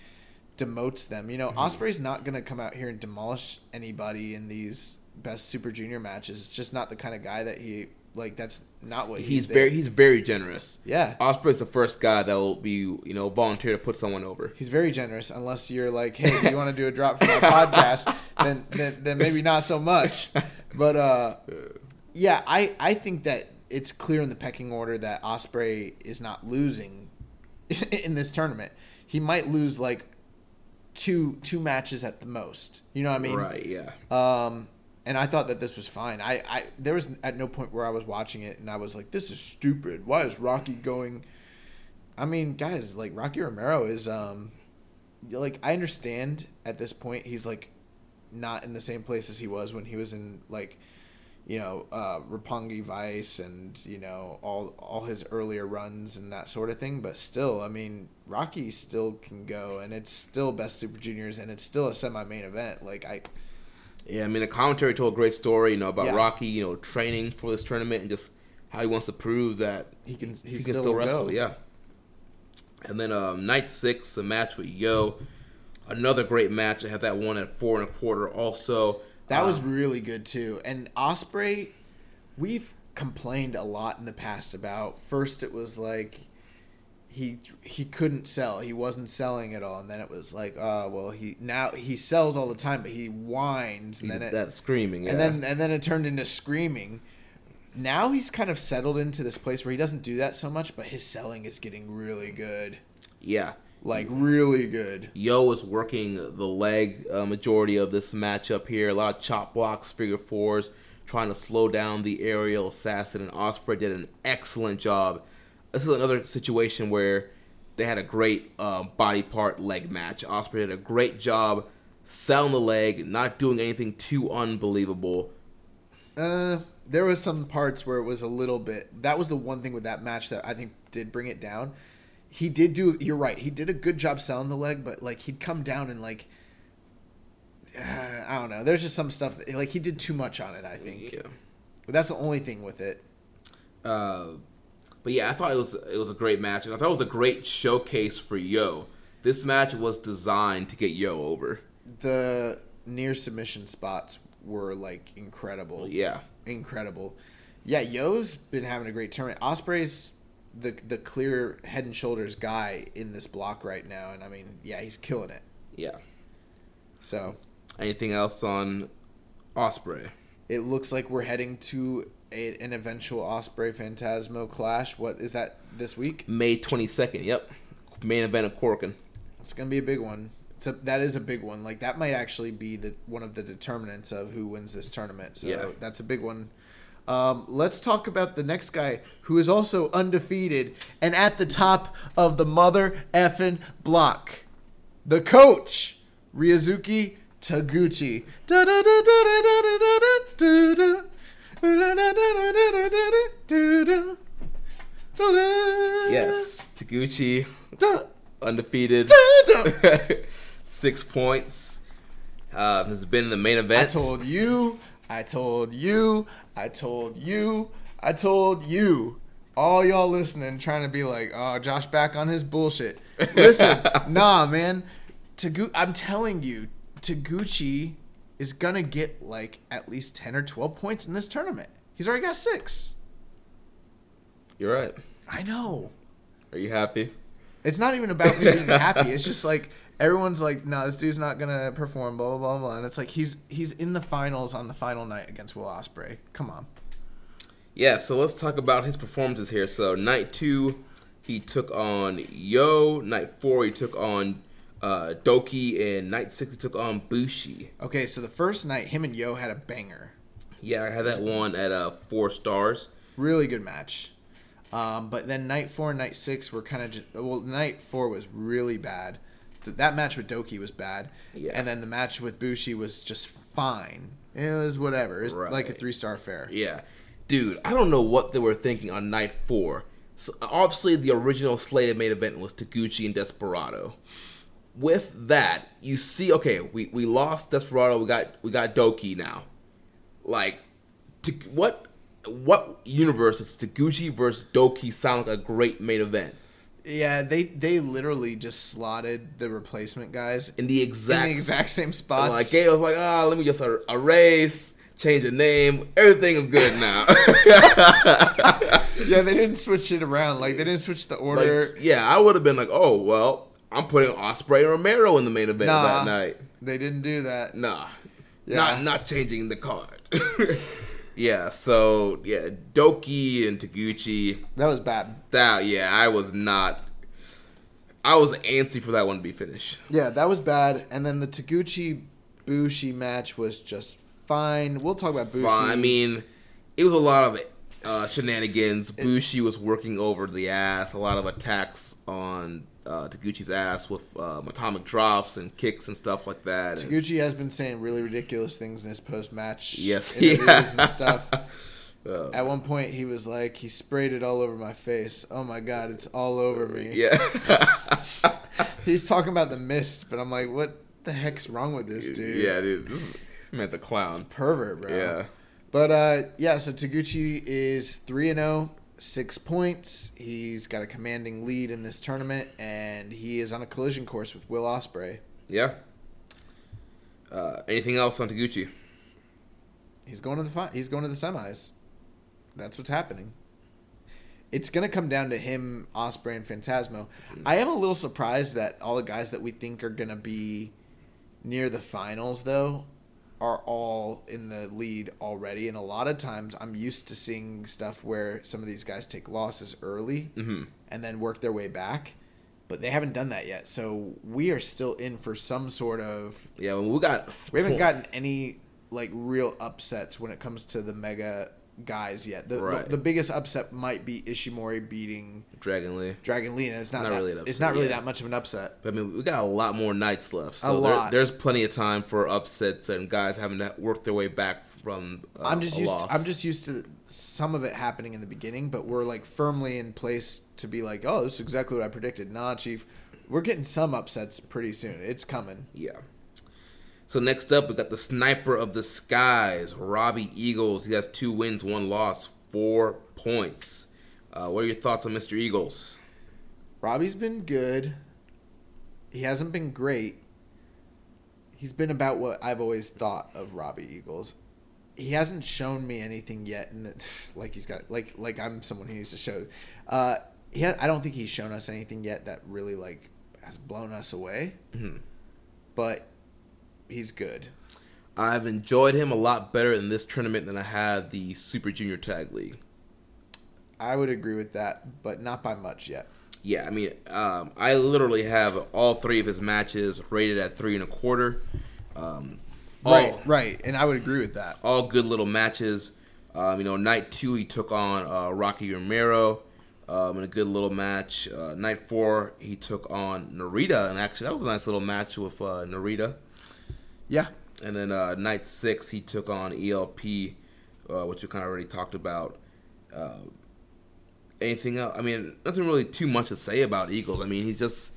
demotes them. You know, mm-hmm. Ospreay's not going to come out here and demolish anybody in these Best Super Junior matches. It's just not the kind of guy that he, like, that's not what he's He's very, he's very generous. Yeah. Ospreay's the first guy that will be, you know, volunteer to put someone over. He's very generous, unless you're like, hey, do you want to do a drop for my podcast? Then, then, then maybe not so much. But, uh... yeah, I, I think that it's clear in the pecking order that Ospreay is not losing in this tournament. He might lose like two two matches at the most. You know what I mean? Right, yeah. Um, And I thought that this was fine. I, I there was at no point where I was watching it and I was like, this is stupid. Why is Rocky going? I mean, guys, like Rocky Romero is um, like I understand at this point he's like not in the same place as he was when he was in like, you know, uh, Roppongi Vice and you know all all his earlier runs and that sort of thing. But still, I mean, Rocky still can go, and it's still Best Super Juniors, and it's still a semi-main event. Like I. Yeah, I mean, the commentary told a great story, you know, about yeah. Rocky, you know, training for this tournament and just how he wants to prove that he can he, he can still, still wrestle. Go. Yeah. And then um, night six, the match with Yo, another great match. I had that one at four and a quarter. Also, that um, was really good too. And Ospreay, we've complained a lot in the past about. First, it was like he he couldn't sell. He wasn't selling at all. And then it was like, uh, well, he now he sells all the time, but he whines. And he's then it, that screaming, yeah. And then and then it turned into screaming. Now he's kind of settled into this place where he doesn't do that so much, but his selling is getting really good. Yeah. Like, really good. Yo was working the leg uh, majority of this matchup here. A lot of chop blocks, figure fours, trying to slow down the aerial assassin, and Ospreay did an excellent job. This is another situation where they had a great uh, body part leg match. Ospreay did a great job selling the leg, not doing anything too unbelievable. Uh... There was some parts where it was a little bit. That was the one thing with that match that I think did bring it down. He did do. You're right. He did a good job selling the leg, but like he'd come down and like, uh, I don't know. There's just some stuff that, like he did too much on it. I think. Yeah. But that's the only thing with it. Uh, but yeah, I thought it was it was a great match, and I thought it was a great showcase for Yo. This match was designed to get Yo over. The near submission spots were like incredible. Yeah. Incredible. Yeah, Yo's been having a great tournament. Ospreay's the the clear head and shoulders guy in this block right now, and I mean, yeah, he's killing it. Yeah. So. Anything else on Ospreay? It looks like we're heading to a, an eventual Ospreay Phantasmo clash. What is that this week? May twenty-second, yep. Main event of Korakuen. It's going to be a big one. So that is a big one. Like that might actually be the one of the determinants of who wins this tournament. So yeah. That's a big one. Um, let's talk about the next guy who is also undefeated and at the top of the mother effing block. The coach, Ryusuke Taguchi. Yes, Taguchi, undefeated. Six points. Uh, has been in the main event. I told you. I told you. I told you. I told you. All y'all listening, trying to be like, oh, Josh back on his bullshit. Listen, nah, man. Tagu- I'm telling you, Taguchi is going to get, like, at least ten or twelve points in this tournament. He's already got six. You're right. I know. Are you happy? It's not even about me being happy. It's just like... Everyone's like, no, nah, this dude's not gonna perform, blah blah blah blah, and it's like he's he's in the finals on the final night against Will Ospreay. Come on. Yeah, so let's talk about his performances here. So night two, he took on Yo. Night four, he took on uh, Douki, and night six, he took on Bushi. Okay, so the first night, him and Yo had a banger. Yeah, I had that one at uh, four stars. Really good match. Um, but then night four and night six were kind of just, well, night four was really bad. That match with Douki was bad, yeah. And then the match with Bushi was just fine. It was whatever. It's right. Like a three-star affair. Yeah. Dude, I don't know what they were thinking on night four. So obviously, the original slated main event was Taguchi and Desperado. With that, you see, okay, we, we lost Desperado. We got we got Douki now. Like, to, what what universe is Taguchi versus Douki sound like a great main event? Yeah, they, they literally just slotted the replacement guys in the exact in the exact same spots. Like I was like, ah, oh, let me just erase, change the name, everything is good now. Yeah, they didn't switch it around. Like they didn't switch the order. Like, yeah, I would have been like, oh well, I'm putting Ospreay and Romero in the main event nah, that night. They didn't do that. Nah, yeah. not not changing the card. Yeah, so, yeah, Douki and Taguchi. That was bad. That, yeah, I was not. I was antsy for that one to be finished. Yeah, that was bad. And then the Taguchi-Bushi match was just fine. We'll talk about Bushi. I mean, it was a lot of uh, shenanigans. It, Bushi was working over the ass. A lot of attacks on uh, Taguchi's ass with um, atomic drops and kicks and stuff like that. Taguchi and, has been saying really ridiculous things in his post-match yes, interviews yeah. and stuff. Oh, At one point, he was like, he sprayed it all over my face. Oh, my God, it's all over me. Yeah. He's talking about the mist, but I'm like, what the heck's wrong with this dude? Yeah, dude. This man's a clown. He's a pervert, bro. Yeah. But, uh, yeah, so Taguchi is three and oh, six points. He's got a commanding lead in this tournament, and he is on a collision course with Will Ospreay. Yeah. Uh, anything else on Taguchi? He's going to the fi- He's going to the semis. That's what's happening. It's going to come down to him, Ospreay, and Phantasmo. Mm-hmm. I am a little surprised that all the guys that we think are going to be near the finals, though, are all in the lead already. And a lot of times I'm used to seeing stuff where some of these guys take losses early mm-hmm. and then work their way back. But they haven't done that yet. So we are still in for some sort of... Yeah, well, we got... We haven't gotten any like real upsets when it comes to the mega... guys yet. The, right. the the biggest upset might be Ishimori beating Dragon Lee. Dragon Lee, and it's not, not that, really an upset. It's not really yeah. that much of an upset. But I mean, we got a lot more nights left. So a lot. There, there's plenty of time for upsets and guys having to work their way back from uh, I'm just a used loss. To, I'm just used to some of it happening in the beginning, but we're like firmly in place to be like, oh, this is exactly what I predicted. Nah, Chief. We're getting some upsets pretty soon. It's coming. Yeah. So next up, we got the sniper of the skies, Robbie Eagles. He has two wins, one loss, four points. Uh, what are your thoughts on Mister Eagles? Robbie's been good. He hasn't been great. He's been about what I've always thought of Robbie Eagles. He hasn't shown me anything yet, in the, like he's got like like I'm someone who needs to show. Uh, he ha- I don't think he's shown us anything yet that really like has blown us away, mm-hmm. but. He's good. I've enjoyed him a lot better in this tournament than I had the Super Junior Tag League. I would agree with that, but not by much yet. Yeah, I mean, um, I literally have all three of his matches rated at three and a quarter. Um, all, right, right, and I would agree with that. All good little matches. Um, you know, night two he took on uh, Rocky Romero um, in a good little match. Uh, night four he took on Narita, and actually that was a nice little match with uh, Narita. Yeah. And then uh, night six, he took on E L P, uh, which we kind of already talked about. Uh, anything else? I mean, nothing really too much to say about Eagles. I mean, he's just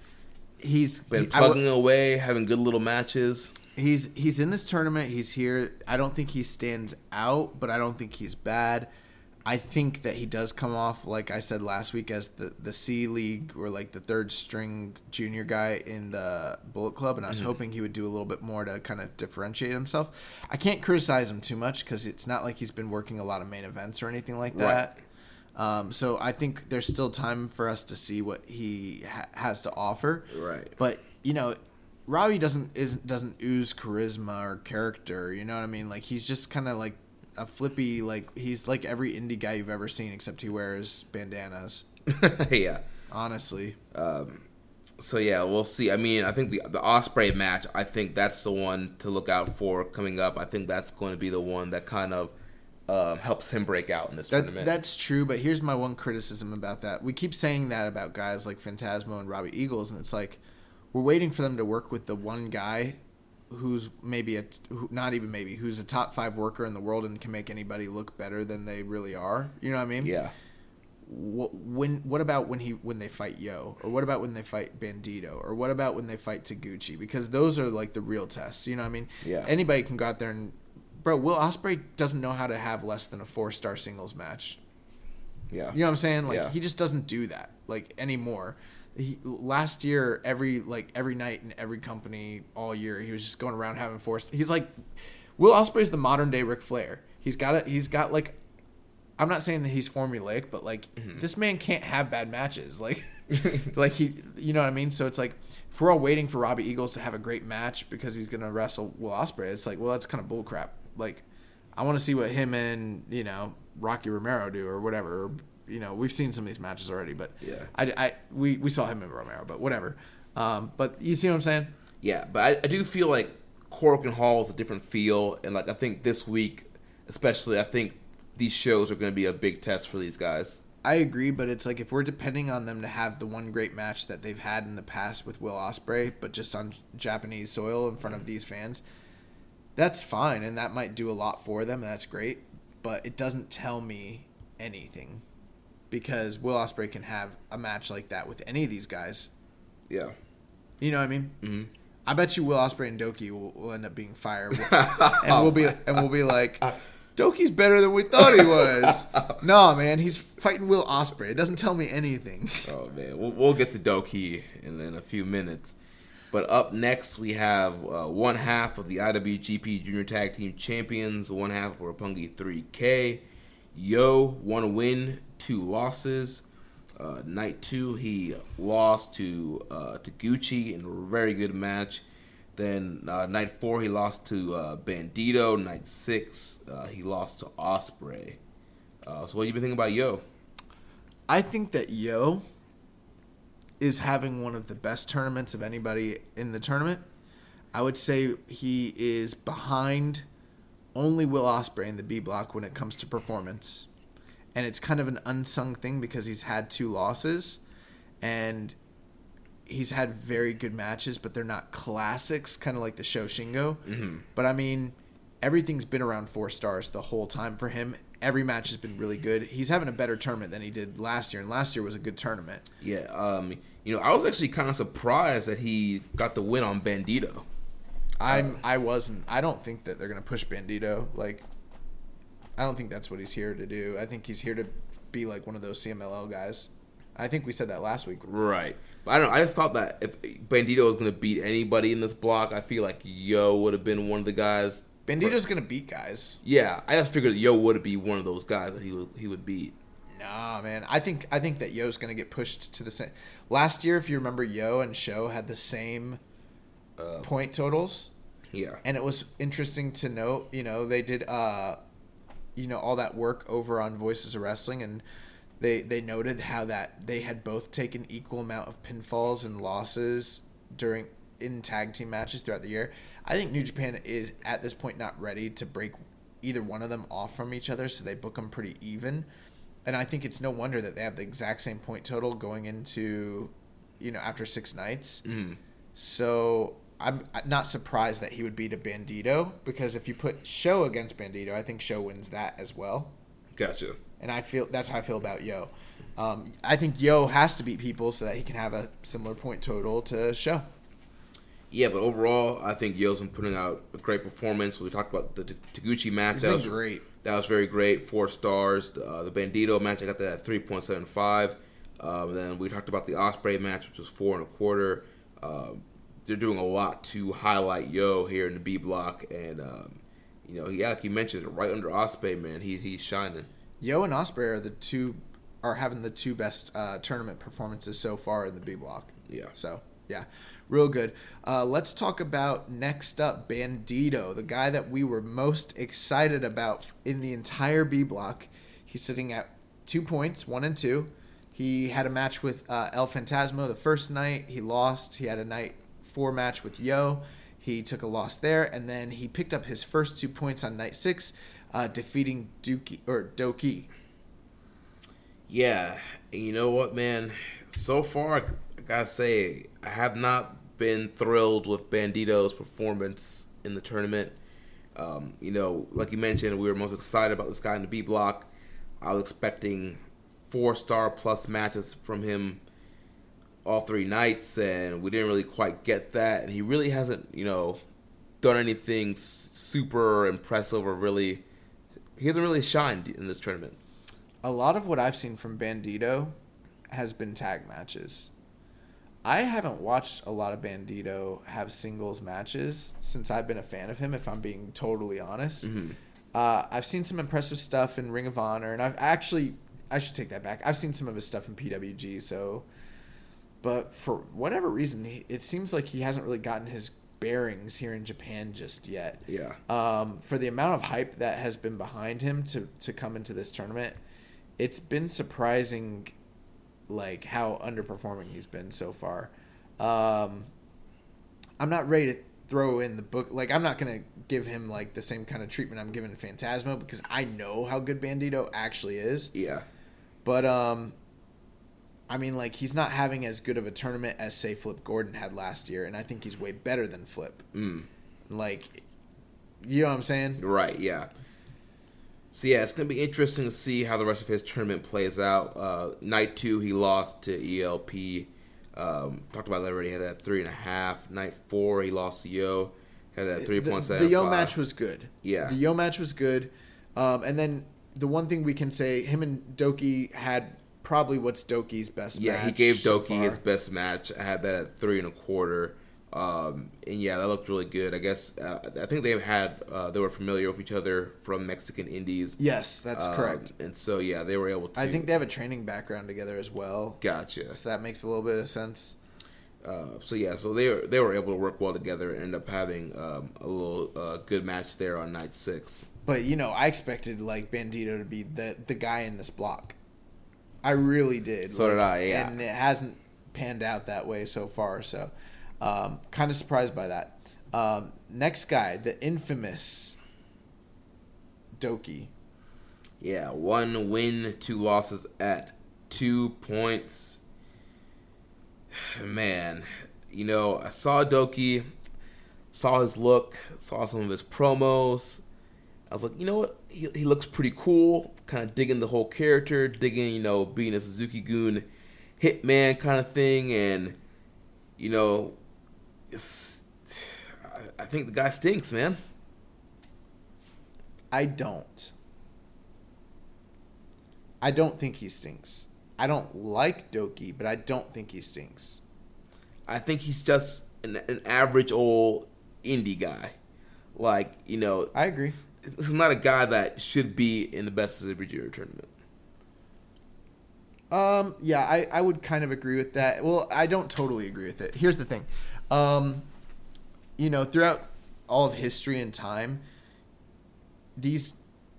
he's been he, plugging w- away, having good little matches. He's he's in this tournament. He's here. I don't think he stands out, but I don't think he's bad. I think that he does come off, like I said last week, as the, the C League or like the third string junior guy in the Bullet Club, and I was mm-hmm. hoping he would do a little bit more to kind of differentiate himself. I can't criticize him too much because it's not like he's been working a lot of main events or anything like that. Right. Um, so I think there's still time for us to see what he ha- has to offer. Right. But, you know, Robbie doesn't is, doesn't ooze charisma or character, you know what I mean? Like he's just kind of like a flippy, like, he's like every indie guy you've ever seen, except he wears bandanas. Yeah. Honestly. Um, so, yeah, we'll see. I mean, I think the, the Ospreay match, I think that's the one to look out for coming up. I think that's going to be the one that kind of um, helps him break out in this that, tournament. That's true, but here's my one criticism about that. We keep saying that about guys like Phantasmo and Robbie Eagles, and it's like we're waiting for them to work with the one guy who's maybe a who, not even maybe who's a top five worker in the world and can make anybody look better than they really are. You know what I mean? Yeah. What, when what about when he when they fight Yo, or what about when they fight Bandito, or what about when they fight Taguchi? Because those are like the real tests. You know what I mean? Yeah. Anybody can go out there and bro. Will Ospreay doesn't know how to have less than a four star singles match. Yeah. You know what I'm saying? Like yeah. he just doesn't do that like anymore. He, last year, every like every night in every company all year, he was just going around having four. He's like, Will Ospreay's the modern day Ric Flair. He's got a, He's got like, I'm not saying that he's formulaic, but like mm-hmm. this man can't have bad matches. Like, like he, you know what I mean. So it's like if we're all waiting for Robbie Eagles to have a great match because he's gonna wrestle Will Ospreay, it's like, well, that's kind of bullcrap. Like, I want to see what him and you know Rocky Romero do or whatever. Or, you know, we've seen some of these matches already, but yeah. I, I, we, we saw him in Romero, but whatever. Um, but you see what I'm saying? Yeah, but I, I do feel like Korakuen Hall is a different feel, and like I think this week, especially, I think these shows are going to be a big test for these guys. I agree, but it's like if we're depending on them to have the one great match that they've had in the past with Will Ospreay, but just on Japanese soil in front of these fans, that's fine, and that might do a lot for them, and that's great, but it doesn't tell me anything because Will Ospreay can have a match like that with any of these guys. Yeah. You know what I mean? Mm-hmm. I bet you Will Ospreay and Douki will, will end up being fired, and we'll be and we'll be like, Doki's better than we thought he was. No, man, he's fighting Will Ospreay. It doesn't tell me anything. Oh man, we'll, we'll get to Douki in, in a few minutes. But up next, we have uh, one half of the I W G P Junior Tag Team Champions, one half of Roppongi three K. Yo, one win, two losses. Uh, night two, he lost to uh, Taguchi in a very good match. Then uh, night four, he lost to uh, Bandito. Night six, uh, he lost to Ospreay. Uh, so what have you been thinking about Yo? I think that Yo is having one of the best tournaments of anybody in the tournament. I would say he is behind only Will Ospreay in the B block when it comes to performance. And it's kind of an unsung thing because he's had two losses and he's had very good matches, but they're not classics, kind of like the Sho Shingo. Mm-hmm. But, I mean, everything's been around four stars the whole time for him. Every match has been really good. He's having a better tournament than he did last year, and last year was a good tournament. Yeah. Um, you know, I was actually kind of surprised that he got the win on Bandito. I'm, uh, I wasn't. I don't think that they're going to push Bandito, like... I don't think that's what he's here to do. I think he's here to be like one of those C M L L guys. I think we said that last week. Right. But I don't know. I just thought that if Bandito was going to beat anybody in this block, I feel like Yo would have been one of the guys. Bandito's going to beat guys. Yeah. I just figured Yo would be one of those guys that he would, he would beat. Nah, man. I think I think that Yo's going to get pushed to the same. Last year, if you remember, Yo and Sho had the same uh, point totals. Yeah. And it was interesting to note, you know, they did... Uh, you know, all that work over on Voices of Wrestling, and they they noted how that they had both taken equal amount of pinfalls and losses during in tag team matches throughout the year. I think New Japan is at this point not ready to break either one of them off from each other, so they book them pretty even. And I think it's no wonder that they have the exact same point total going into, you know, after six nights. Mm. So... I'm not surprised that he would beat a Bandito, because if you put Sho against Bandito, I think Sho wins that as well. Gotcha. And I feel that's how I feel about Yo. Um, I think Yo has to beat people so that he can have a similar point total to Sho. Yeah, but overall, I think Yo's been putting out a great performance. We talked about the Taguchi match. It's been that was great. That was very great. Four stars. Uh, the Bandito match, I got that at three point seven five. Um, then we talked about the Ospreay match, which was four and a quarter. Um, They're doing a lot to highlight Yo here in the B block, and um, you know, he like you mentioned, right under Ospreay, man, he he's shining. Yo and Ospreay are the two are having the two best uh, tournament performances so far in the B block. Yeah. So yeah, real good. Uh, let's talk about next up, Bandito, the guy that we were most excited about in the entire B block. He's sitting at two points, one and two. He had a match with uh, El Phantasmo the first night. He lost. He had a night. Four match with Yo, he took a loss there, and then he picked up his first two points on night six, uh, defeating Douki or Douki. Yeah, and you know what, man? So far, I gotta say, I have not been thrilled with Bandito's performance in the tournament. Um, you know, like you mentioned, we were most excited about this guy in the B block. I was expecting four-star plus matches from him all three nights, and we didn't really quite get that, and he really hasn't, you know, done anything super impressive or really, he hasn't really shined in this tournament. A lot of what I've seen from Bandito has been tag matches. I haven't watched a lot of Bandito have singles matches since I've been a fan of him, if I'm being totally honest. Mm-hmm. Uh, I've seen some impressive stuff in Ring of Honor, and I've actually, I should take that back, I've seen some of his stuff in P W G, so... But for whatever reason, it seems like he hasn't really gotten his bearings here in Japan just yet. Yeah. Um, for the amount of hype that has been behind him to, to come into this tournament, it's been surprising, like, how underperforming he's been so far. Um, I'm not ready to throw in the book. Like, I'm not going to give him, like, the same kind of treatment I'm giving to Phantasmo because I know how good Bandito actually is. Yeah. But, um, I mean, like, he's not having as good of a tournament as, say, Flip Gordon had last year, and I think he's way better than Flip. Mm. Like, you know what I'm saying? Right, yeah. So, yeah, it's going to be interesting to see how the rest of his tournament plays out. Uh, night two, he lost to E L P. Um, talked about that already. He had that three and a half. Night four, he lost to Yo. Had that three points. The, the Yo five. match was good. Yeah. The Yo match was good. Um, and then the one thing we can say, him and Douki had probably what's Doki's best yeah, match. Yeah, he gave Douki so his best match. I had that at three and a quarter. Um, and yeah, that looked really good. I guess uh, I think they've had uh, they were familiar with each other from Mexican Indies. Yes, that's um, correct. And so yeah, they were able to. I think they have a training background together as well. Gotcha. So that makes a little bit of sense. Uh, so yeah, so they were, they were able to work well together and end up having um, a little uh, good match there on night six. But you know, I expected like Bandito to be the the guy in this block. I really did. So like, did I. Yeah. And it hasn't panned out that way so far. So. Um, kind of surprised by that. Um, next guy, the infamous Douki. Yeah, one win, two losses at two points. Man, you know, I saw Douki, saw his look, saw some of his promos. I was like, you know what? He, he looks pretty cool. Kind of digging the whole character, digging, you know, being a Suzuki-Gun hitman kind of thing. And, you know... It's, I think the guy stinks, man. I don't. I don't think he stinks. I don't like Douki, but I don't think he stinks. I think he's just an, an average old indie guy. Like, you know. I agree. This is not a guy that should be in the Best of Every Year tournament. Um. Yeah, I, I would kind of agree with that. Well, I don't totally agree with it. Here's the thing. Um, you know, throughout all of history and time, these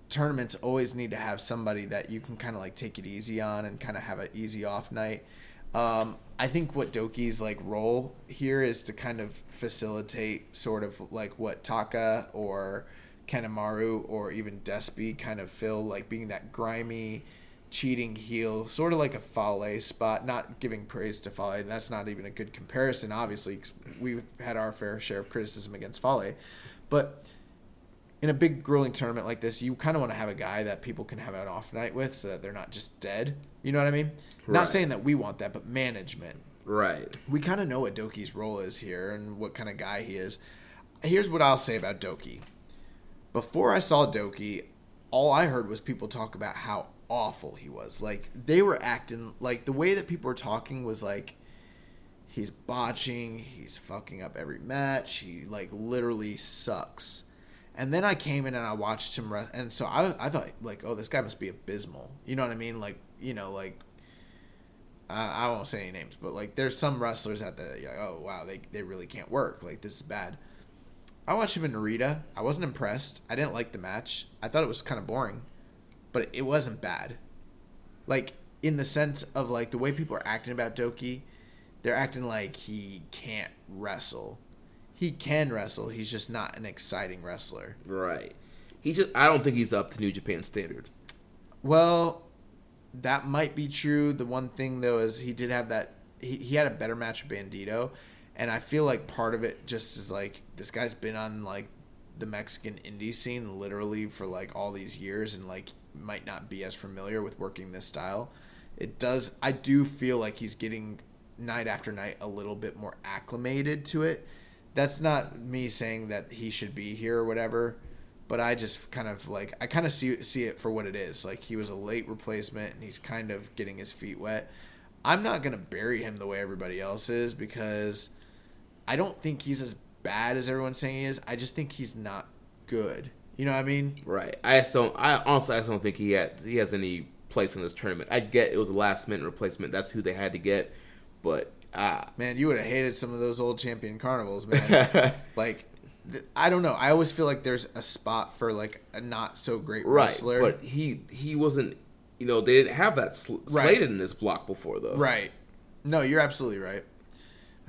tournaments always need to have somebody that you can kind of like take it easy on and kind of have an easy off night. Um, I think what Doki's like role here is to kind of facilitate sort of like what Taka or Kanemaru or even Despy kind of feel like, being that grimy, cheating heel, sort of like a Fale spot, not giving praise to Fale, and that's not even a good comparison, obviously, because we've had our fair share of criticism against Fale. But in a big, grueling tournament like this, you kind of want to have a guy that people can have an off night with so that they're not just dead. You know what I mean? Right. Not saying that we want that, but management. Right. We kind of know what Doki's role is here and what kind of guy he is. Here's what I'll say about Douki. Before I saw Douki, all I heard was people talk about how awful he was. Like, they were acting like, the way that people were talking was like, he's botching, he's fucking up every match, he like literally sucks. And then I came in and I watched him re- and so I I thought like, oh, this guy must be abysmal, you know what I mean? Like, you know, like I, I won't say any names, but like there's some wrestlers out there that you're like, oh wow, they, they really can't work, like this is bad. I watched him in Narita. I wasn't impressed. I didn't like the match. I thought it was kind of boring. But it wasn't bad. Like, in the sense of, like, the way people are acting about Douki, they're acting like he can't wrestle. He can wrestle. He's just not an exciting wrestler. Right. He just, I don't think he's up to New Japan standard. Well, that might be true. The one thing, though, is he did have that... He, he had a better match with Bandito. And I feel like part of it just is, like, this guy's been on, like, the Mexican indie scene literally for, like, all these years. And, like... might not be as familiar with working this style. It does, I do feel like he's getting night after night a little bit more acclimated to it. That's not me saying that he should be here or whatever, but I just kind of like, I kind of see see it for what it is. Like, he was a late replacement and he's kind of getting his feet wet. I'm not going to bury him the way everybody else is, because I don't think he's as bad as everyone's saying he is. I just think he's not good. You know what I mean? Right. I just don't. I honestly, I just don't think he had he has any place in this tournament. I get it was a last minute replacement. That's who they had to get. But uh, man, you would have hated some of those old champion carnivals, man. Like, th- I don't know. I always feel like there's a spot for like a not so great wrestler. Right. But he he wasn't. You know, they didn't have that sl- right. slated in this block before, though. Right. No, you're absolutely right.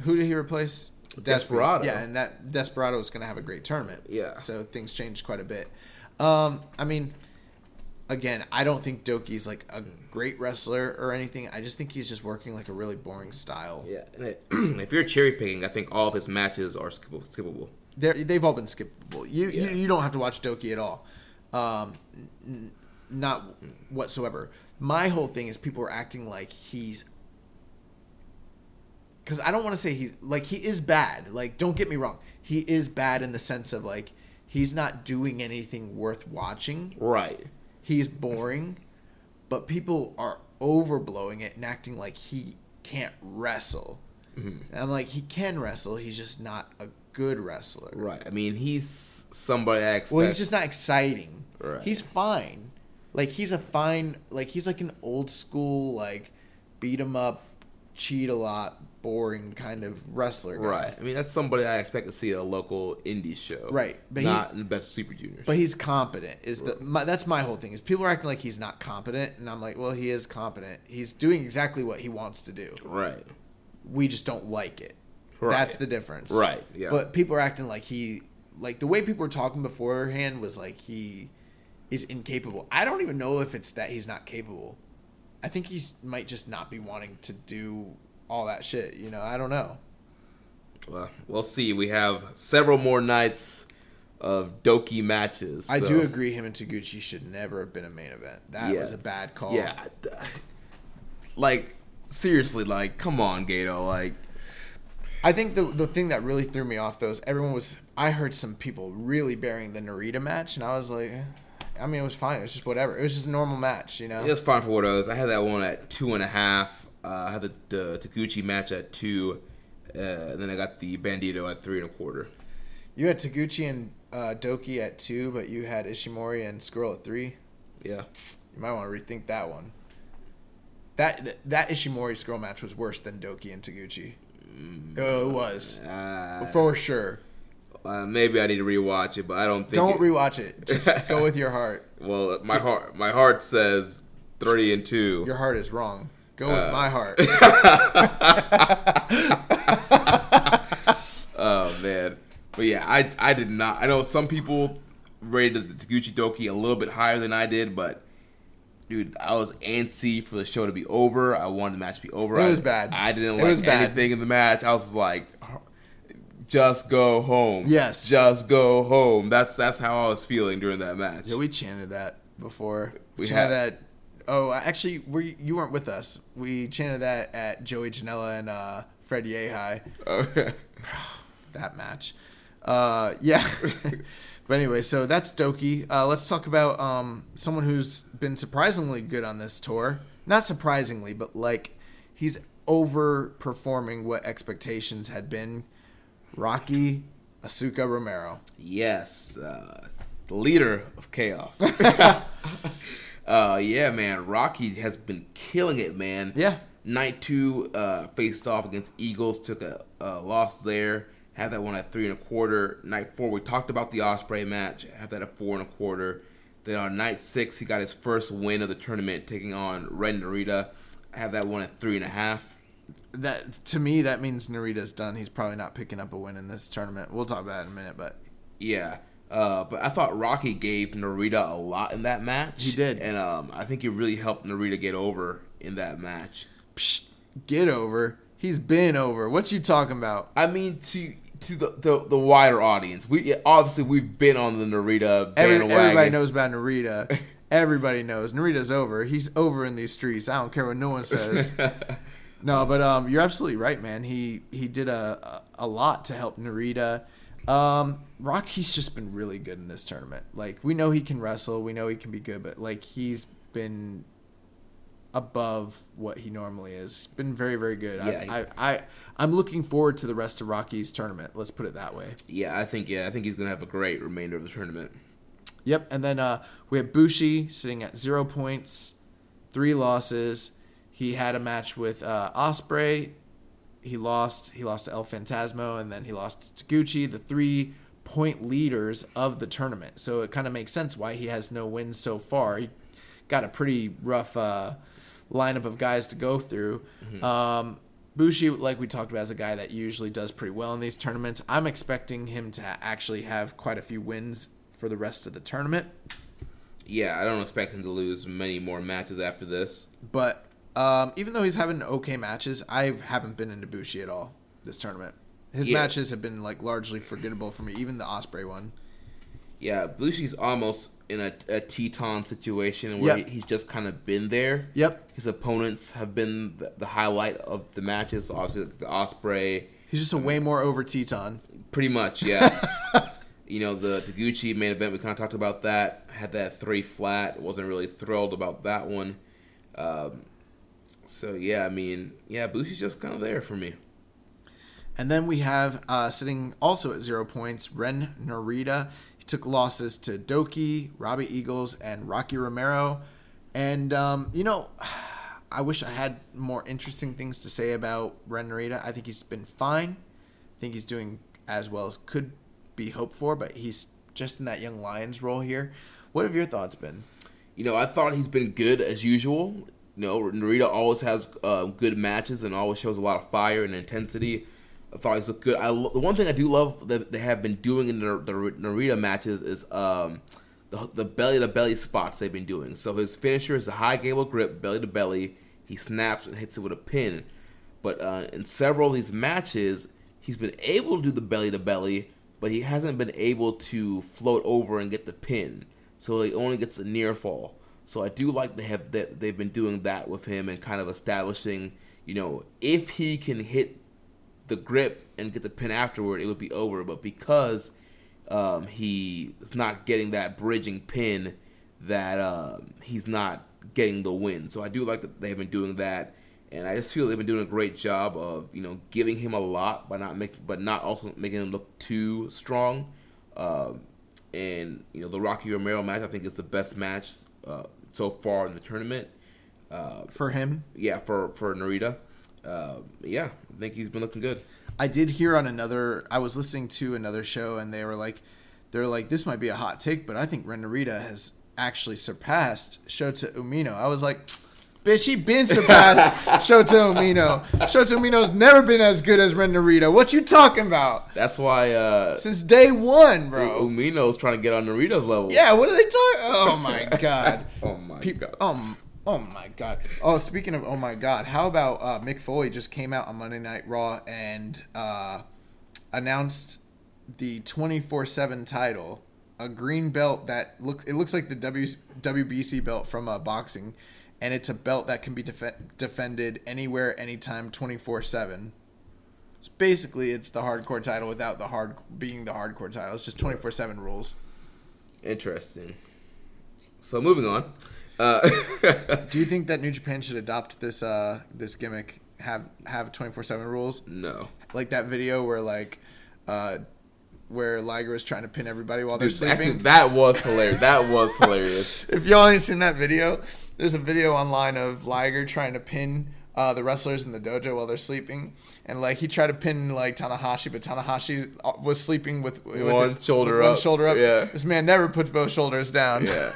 Who did he replace? Desperado. Yeah, and that Desperado is going to have a great tournament. Yeah. So things changed quite a bit. Um, I mean, again, I don't think Doki's like a great wrestler or anything. I just think he's just working like a really boring style. Yeah. And it, if you're cherry picking, I think all of his matches are skippable. skippable. They've all been skippable. You, yeah. you you don't have to watch Doki at all. Um, n- not whatsoever. My whole thing is people are acting like he's... Because I don't want to say he's... Like, he is bad. Like, don't get me wrong. He is bad in the sense of, like, he's not doing anything worth watching. Right. He's boring. But people are overblowing it and acting like he can't wrestle. Mm-hmm. And I'm like, he can wrestle. He's just not a good wrestler. Right. I mean, he's somebody I expect. Well, he's just not exciting. Right. He's fine. Like, he's a fine... Like, he's like an old school, like, beat him up, cheat a lot, boring kind of wrestler guy. Right. I mean, that's somebody I expect to see at a local indie show. Right. But not in the best Super Juniors. But he's competent. Is right. the my, That's my whole thing. Is people are acting like he's not competent, and I'm like, well, he is competent. He's doing exactly what he wants to do. Right. We just don't like it. Right. That's the difference. Right. Yeah. But people are acting like he... Like, the way people were talking beforehand was like he is incapable. I don't even know if it's that he's not capable. I think he might just not be wanting to do... all that shit, you know, I don't know. Well, we'll see. We have several more nights of Doki matches. So. I do agree him and Taguchi should never have been a main event. That yeah. was a bad call. Yeah. Like, seriously, like, come on, Gato. Like, I think the the thing that really threw me off, though, is everyone was... I heard some people really burying the Narita match, and I was like... I mean, it was fine. It was just whatever. It was just a normal match, you know? It was fine for what it was. I had that one at two and a half. Uh, I had the, the Taguchi match at two, uh, and then I got the Bandito at three and a quarter. You had Taguchi and uh, Doki at two, but you had Ishimori and Scurll at three. Yeah, you might want to rethink that one. That that Ishimori Scurll match was worse than Doki and Taguchi. Mm, oh, it was uh, for sure. Uh, maybe I need to rewatch it, but I don't think. Don't it... rewatch it. Just go with your heart. Well, my heart, my heart says three and two. Your heart is wrong. Go with uh, my heart. Oh, man. But, yeah, I I did not. I know some people rated the Taguchi Doki a little bit higher than I did, but, dude, I was antsy for the show to be over. I wanted the match to be over. It was I, bad. I didn't it like was bad. anything in the match. I was like, just go home. Yes. Just go home. That's that's how I was feeling during that match. Yeah, we chanted that before. We chanted had, that. Oh, actually, were you, you weren't with us. We chanted that at Joey Janela and uh, Fred Yehai. Okay. That match. Uh, yeah. But anyway, so that's Doki. Uh, let's talk about um, someone who's been surprisingly good on this tour. Not surprisingly, but, like, he's overperforming what expectations had been. Rocky Asuka Romero. Yes. Uh, the leader of Chaos. Uh, yeah, man. Rocky has been killing it, man. Yeah. Night two uh, faced off against Eagles. Took a, a loss there. Had that one at three and a quarter. Night four, we talked about the Ospreay match. Had that at four and a quarter. Then on night six, he got his first win of the tournament, taking on Ren Narita. Had that one at three and a half. That to me, that means Narita's done. He's probably not picking up a win in this tournament. We'll talk about it in a minute, but... Yeah. Uh, but I thought Rocky gave Narita a lot in that match. He did. And um, I think he really helped Narita get over in that match. Psh, get over? He's been over. What you talking about? I mean, to to the, the, the wider audience. We obviously, we've been on the Narita bandwagon. Every, everybody knows about Narita. Everybody knows. Narita's over. He's over in these streets. I don't care what no one says. No, but um, you're absolutely right, man. He, he did a, a, a lot to help Narita. Um, Rocky's just been really good in this tournament. Like, we know he can wrestle, we know he can be good, but, like, he's been above what he normally is. He's been very, very good. Yeah, I, I, I, I'm looking forward to the rest of Rocky's tournament. Let's put it that way. Yeah, I think yeah, I think he's gonna have a great remainder of the tournament. Yep, and then uh, we have Bushi sitting at zero points, three losses. He had a match with uh, Ospreay. He lost. He lost to El Phantasmo, and then he lost to Taguchi, the three-point leaders of the tournament. So it kind of makes sense why he has no wins so far. He got a pretty rough uh, lineup of guys to go through. Mm-hmm. Um, Bushi, like we talked about, is a guy that usually does pretty well in these tournaments. I'm expecting him to actually have quite a few wins for the rest of the tournament. Yeah, I don't expect him to lose many more matches after this. But um, even though he's having okay matches, I haven't been into Bushi at all this tournament. His yeah. matches have been like largely forgettable for me, even the Ospreay one. Yeah, Bushi's almost in a, a Teton situation where yep. he, he's just kind of been there. Yep. His opponents have been the, the highlight of the matches, obviously like the Ospreay. He's just a way more over Teton. Pretty much, yeah. You know, the Taguchi main event, we kind of talked about that. Had that three flat. Wasn't really thrilled about that one. Um, so, yeah, I mean, yeah, Bushi's just kind of there for me. And then we have, uh, sitting also at zero points, Ren Narita. He took losses to Douki, Robbie Eagles, and Rocky Romero. And, um, you know, I wish I had more interesting things to say about Ren Narita. I think he's been fine. I think he's doing as well as could be hoped for, but he's just in that young Lions role here. What have your thoughts been? You know, I thought he's been good as usual. You know, Narita always has uh, good matches and always shows a lot of fire and intensity. I thought he's looked good. I lo- the one thing I do love that they have been doing in the, the Narita matches is um, the, the belly-to-belly spots they've been doing. So his finisher is a high gable grip, belly-to-belly. He snaps and hits it with a pin. But uh, in several of these matches, he's been able to do the belly-to-belly, but he hasn't been able to float over and get the pin. So he only gets a near fall. So I do like they have that they've been doing that with him and kind of establishing, you know, if he can hit the grip and get the pin afterward, it would be over. But because um, he is not getting that bridging pin, that uh, he's not getting the win. So I do like that they've been doing that, and I just feel they've been doing a great job of, you know, giving him a lot by not making, but not also making him look too strong. Um, and you know, the Rocky Romero match, I think, is the best match uh, so far in the tournament uh, for him. Yeah, for for Narita. Uh, yeah, I think he's been looking good. I did hear on another, I was listening to another show, and they were like, they're like, this might be a hot take, but I think Ren Narita has actually surpassed Shota Umino. I was like, bitch, he been surpassed Shota Umino. Shota Umino's never been as good as Ren Narita. What you talking about? That's why, uh, since day one, bro. Umino's trying to get on Narita's level. Yeah, what are they talking? Oh my god. oh my Pe- god. Um. Oh, my God. Oh, speaking of, oh, my God, how about uh, Mick Foley just came out on Monday Night Raw and uh, announced the twenty-four seven title, a green belt that looks, it looks like the w, W B C belt from uh, boxing, and it's a belt that can be def- defended anywhere, anytime, twenty-four seven. So basically, it's the hardcore title without the hard being the hardcore title. It's just twenty-four seven rules. Interesting. So, moving on. Uh, Do you think that New Japan should adopt this uh, this gimmick? Have have twenty four seven rules? No. Like that video where like uh, where Liger is trying to pin everybody while they're Dude, sleeping. Actually, that was hilarious. That was hilarious. If y'all ain't seen that video, there's a video online of Liger trying to pin uh, the wrestlers in the dojo while they're sleeping, and like he tried to pin like Tanahashi, but Tanahashi was sleeping with, with one it, shoulder with up. One shoulder up. Yeah. This man never puts both shoulders down. Yeah.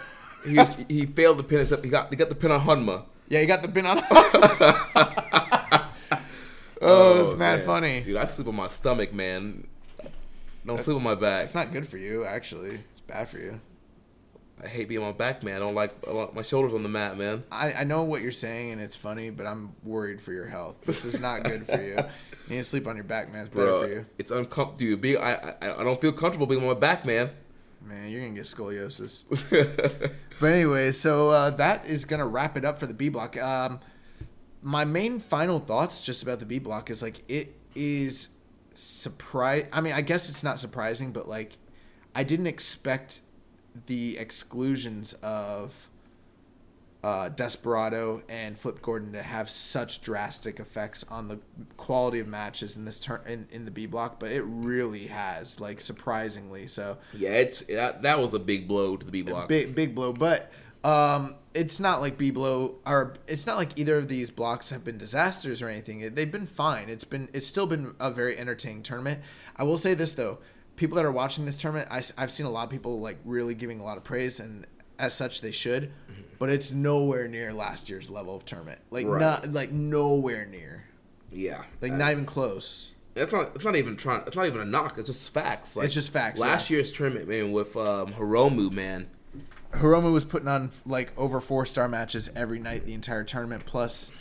He, was, he failed the pin, except he got, he got the pin on Hanma. Yeah, he got the pin on Hanma. oh, it's oh, mad man. funny. Dude, I sleep on my stomach, man. Don't That's, sleep on my back. It's not good for you, actually. It's bad for you. I hate being on my back, man. I don't like, I don't like my shoulders on the mat, man. I, I know what you're saying, and it's funny, but I'm worried for your health. This is not good for you. You need to sleep on your back, man. It's Bro, better for you. It's uncomfortable. Dude, being, I, I, I don't feel comfortable being on my back, man. Man, you're going to get scoliosis. But anyway, so uh, that is going to wrap it up for the B block. Um, my main final thoughts just about the B block is, like, it is surprise. I mean, I guess it's not surprising, but, like, I didn't expect the exclusions of uh, Desperado and Flip Gordon to have such drastic effects on the quality of matches in this turn in, in the B block, but it really has, like, surprisingly. So yeah, it's that, that was a big blow to the B block. Big big blow, but um, it's not like B blow or it's not like either of these blocks have been disasters or anything. They've been fine. It's been it's still been a very entertaining tournament. I will say this though, people that are watching this tournament, I, I've seen a lot of people like really giving a lot of praise, and as such they should. But it's nowhere near last year's level of tournament. Like, right. not like nowhere near. Yeah. Like, uh, not even close. That's not. It's not even trying. It's not even a knock. It's just facts. Like, it's just facts. Last yeah. year's tournament, man, with um, Hiromu, man. Hiromu was putting on like over four star matches every night the entire tournament, plus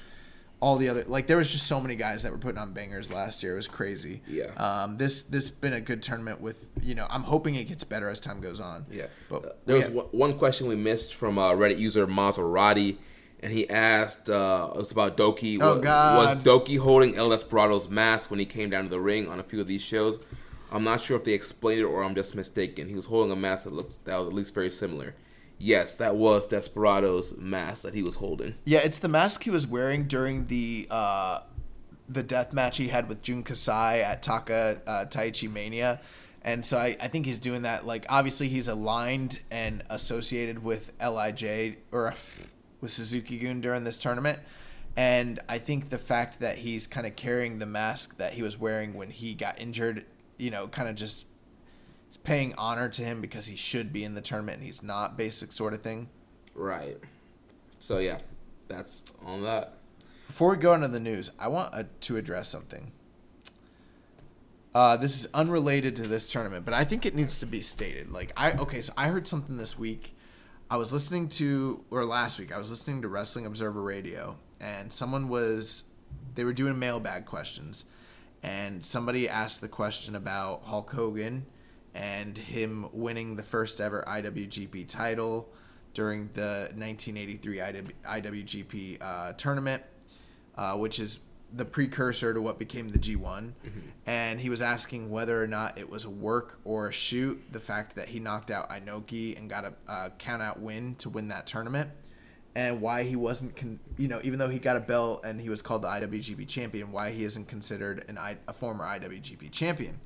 all the other. Like, there was just so many guys that were putting on bangers last year. It was crazy. Yeah. Um. This this been a good tournament with, you know, I'm hoping it gets better as time goes on. Yeah. But uh, there was yeah. one, one question we missed from uh, Reddit user Maserati. And he asked, uh, it was about Douki. Oh, was, God. Was Douki holding El Desperado's mask when he came down to the ring on a few of these shows? I'm not sure if they explained it or I'm just mistaken. He was holding a mask that looks that was at least very similar. Yes, that was Desperado's mask that he was holding. Yeah, it's the mask he was wearing during the uh, the death match he had with Jun Kasai at Taka uh, Taichi Mania. And so I, I think he's doing that. Like, obviously, he's aligned and associated with L I J or... with Suzuki-Gun during this tournament, and I think the fact that he's kind of carrying the mask that he was wearing when he got injured, you know, kind of just paying honor to him because he should be in the tournament and he's not, basic sort of thing. Right. So, yeah, that's on that. Before we go into the news, I want uh, to address something. Uh, this is unrelated to this tournament, but I think it needs to be stated. Like, I okay, so I heard something this week. I was listening to, or last week, I was listening to Wrestling Observer Radio, and someone was, they were doing mailbag questions, and somebody asked the question about Hulk Hogan and him winning the first ever I W G P title during the nineteen eighty-three I W G P uh, tournament, uh, which is the precursor to what became the G one, mm-hmm. and he was asking whether or not it was a work or a shoot, the fact that he knocked out Inoki and got a uh, count-out win to win that tournament, and why he wasn't, con- you know, even though he got a belt and he was called the I W G P champion, why he isn't considered an I- a former I W G P champion.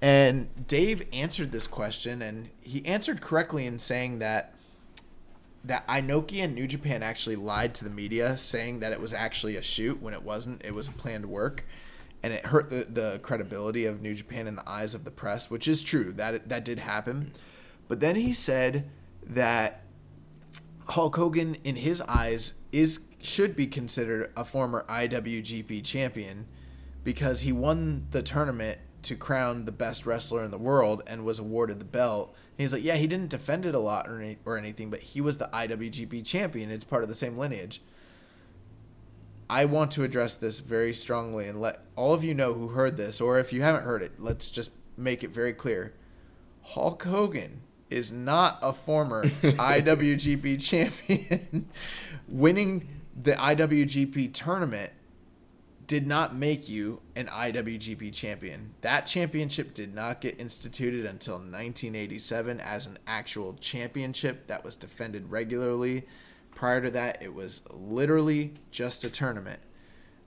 And Dave answered this question, and he answered correctly in saying that that Inoki and New Japan actually lied to the media, saying that it was actually a shoot when it wasn't. It was a planned work, and it hurt the, the credibility of New Japan in the eyes of the press, which is true. That that did happen. But then he said that Hulk Hogan, in his eyes, is should be considered a former I W G P champion because he won the tournament to crown the best wrestler in the world and was awarded the belt. And he's like, yeah, he didn't defend it a lot or, any, or anything, but he was the I W G P champion. It's part of the same lineage. I want to address this very strongly and let all of you know who heard this, or if you haven't heard it, let's just make it very clear. Hulk Hogan is not a former I W G P champion. Winning the I W G P tournament did not make you an I W G P champion. That championship did not get instituted until nineteen eighty-seven as an actual championship that was defended regularly. Prior to that, it was literally just a tournament.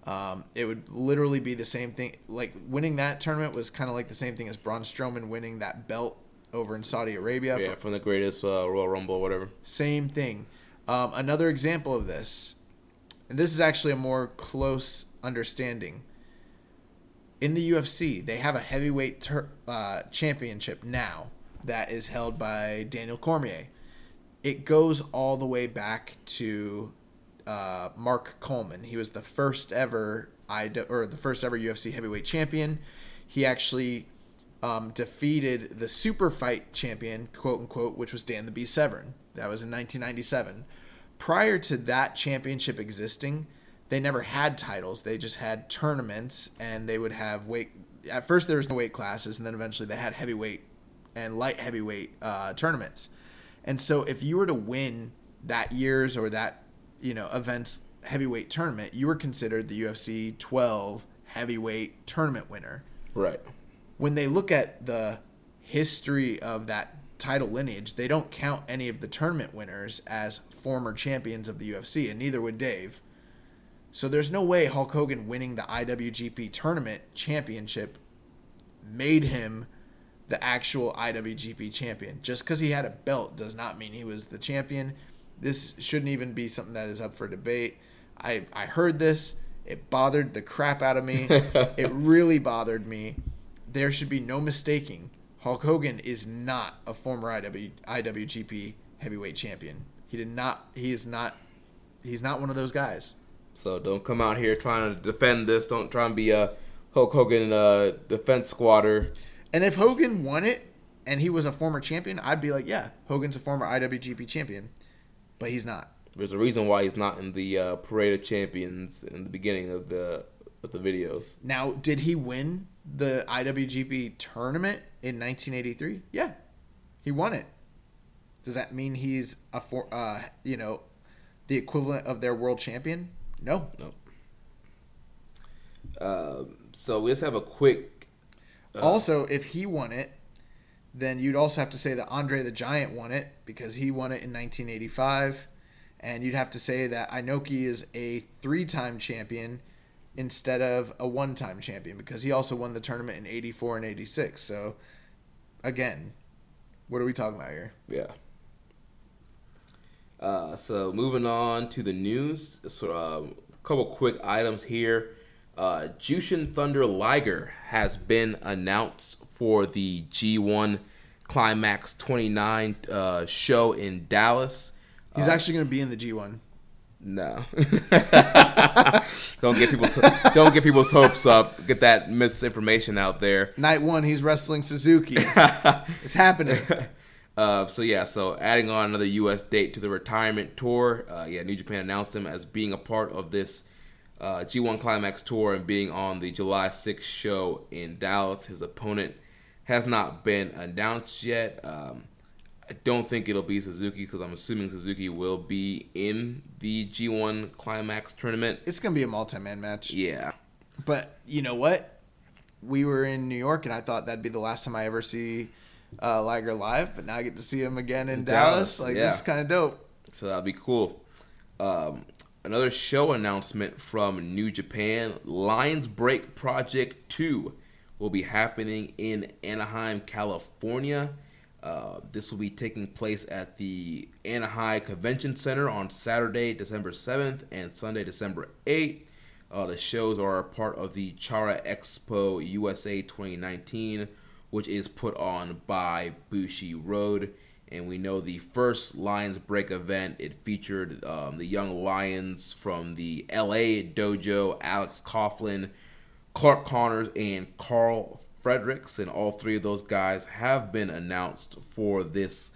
Um, it would literally be the same thing. Like, winning that tournament was kind of like the same thing as Braun Strowman winning that belt over in Saudi Arabia. Yeah, for, from the greatest uh, Royal Rumble or whatever. Same thing. Um, another example of this, and this is actually a more close understanding. In the U F C, they have a heavyweight ter- uh, championship now that is held by Daniel Cormier. It goes all the way back to uh, Mark Coleman. He was the first ever I or the first ever U F C heavyweight champion. He actually um, defeated the super fight champion, quote unquote, which was Dan the Beast Severn. That was in nineteen ninety-seven. Prior to that championship existing, they never had titles. They just had tournaments, and they would have weight. At first, there was no weight classes, and then eventually they had heavyweight and light heavyweight uh, tournaments. And so if you were to win that year's or that, you know, event's heavyweight tournament, you were considered the U F C twelve heavyweight tournament winner. Right. When they look at the history of that title lineage, they don't count any of the tournament winners as former champions of the U F C, and neither would Dave. So there's no way Hulk Hogan winning the I W G P tournament championship made him the actual I W G P champion. Just because he had a belt does not mean he was the champion. This shouldn't even be something that is up for debate. I I heard this. It bothered the crap out of me. It really bothered me. There should be no mistaking. Hulk Hogan is not a former I W, I W G P heavyweight champion. He did not. He is not. He's not one of those guys. So don't come out here trying to defend this. Don't try and be a Hulk Hogan uh, defense squatter. And if Hogan won it and he was a former champion, I'd be like, yeah, Hogan's a former I W G P champion. But he's not. There's a reason why he's not in the uh, Parade of Champions in the beginning of the of the videos. Now, did he win the I W G P tournament in nineteen eighty-three? Yeah, he won it. Does that mean he's a for, uh, you know, the equivalent of their world champion? No, no. Uh, so we just have a quick. Uh, also, if he won it, then you'd also have to say that Andre the Giant won it because he won it in nineteen eighty-five. And you'd have to say that Inoki is a three-time champion instead of a one-time champion because he also won the tournament in eighty-four and eighty-six. So, again, what are we talking about here? Yeah. Uh, so, moving on to the news. So, uh, a couple quick items here. Uh, Jushin Thunder Liger has been announced for the G one Climax twenty-nine uh, show in Dallas. He's actually going to be in the G one. No, don't get people's don't get people's hopes up. Get that misinformation out there. Night one, he's wrestling Suzuki. It's happening. Uh, so yeah, so adding on another U S date to the retirement tour. Uh, yeah, New Japan announced him as being a part of this uh, G one Climax tour and being on the July sixth show in Dallas. His opponent has not been announced yet. Um, I don't think it'll be Suzuki because I'm assuming Suzuki will be in the G one Climax tournament. It's going to be a multi-man match. Yeah. But you know what? We were in New York, and I thought that'd be the last time I ever see uh, Liger live, but now I get to see him again in Dallas. Dallas. Like, yeah. This is kind of dope. So that'll be cool. Um, another show announcement from New Japan, Lions Break Project two will be happening in Anaheim, California. Uh, this will be taking place at the Anaheim Convention Center on Saturday, December seventh and Sunday, December eighth. Uh, the shows are a part of the Chara Expo U S A twenty nineteen, which is put on by Bushi Road. And we know the first Lions Break event, it featured um, the young Lions from the L A Dojo, Alex Coughlin, Clark Connors, and Carl Fredericks, and all three of those guys have been announced for this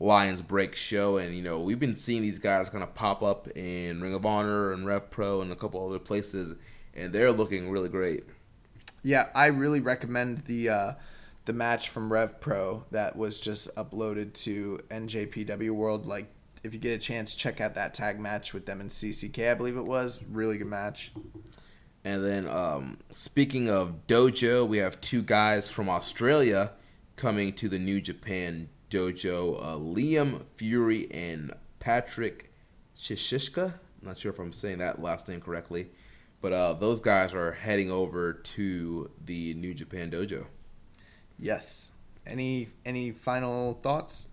Lions Break show. And, you know, we've been seeing these guys kind of pop up in Ring of Honor and RevPro and a couple other places, and they're looking really great. Yeah, I really recommend the uh, the match from RevPro that was just uploaded to N J P W World. Like, if you get a chance, check out that tag match with them and C C K, I believe it was. Really good match. And then um, speaking of dojo, we have two guys from Australia coming to the New Japan dojo, uh, Liam Fury and Patrick Shishishka. I'm not sure if I'm saying that last name correctly. But uh, those guys are heading over to the New Japan dojo. Yes. Any any final thoughts?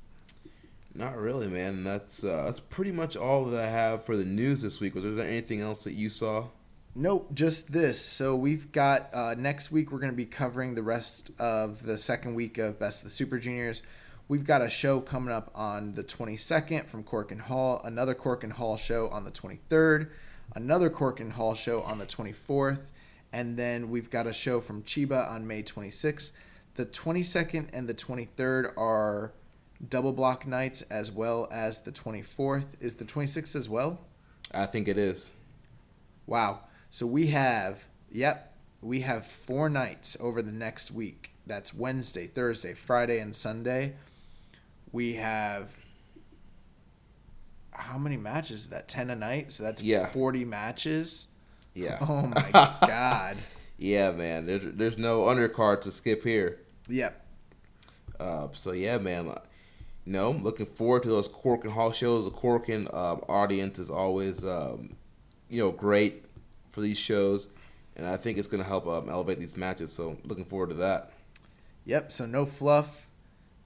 Not really, man. That's, uh, that's pretty much all that I have for the news this week. Was there anything else that you saw? Nope, just this. So we've got uh, next week we're going to be covering the rest of the second week of Best of the Super Juniors. We've got a show coming up on the twenty-second from Korakuen Hall, another Korakuen Hall show on the twenty-third, another Korakuen Hall show on the twenty-fourth, and then we've got a show from Chiba on May twenty-sixth. The twenty-second and the twenty-third are double block nights as well as the twenty-fourth. Is the twenty-sixth as well? I think it is. Wow. So we have, yep, we have four nights over the next week. That's Wednesday, Thursday, Friday, and Sunday. We have, how many matches is that? ten a night? So that's yeah. forty matches? Yeah. Oh, my God. Yeah, man. There's, there's no undercard to skip here. Yep. Uh, so, yeah, man. You know, looking forward to those Korakuen Hall shows. The Korakuen um, audience is always, um, you know, great for these shows, and I think it's going to help um, elevate these matches, so looking forward to that. Yep, so no fluff,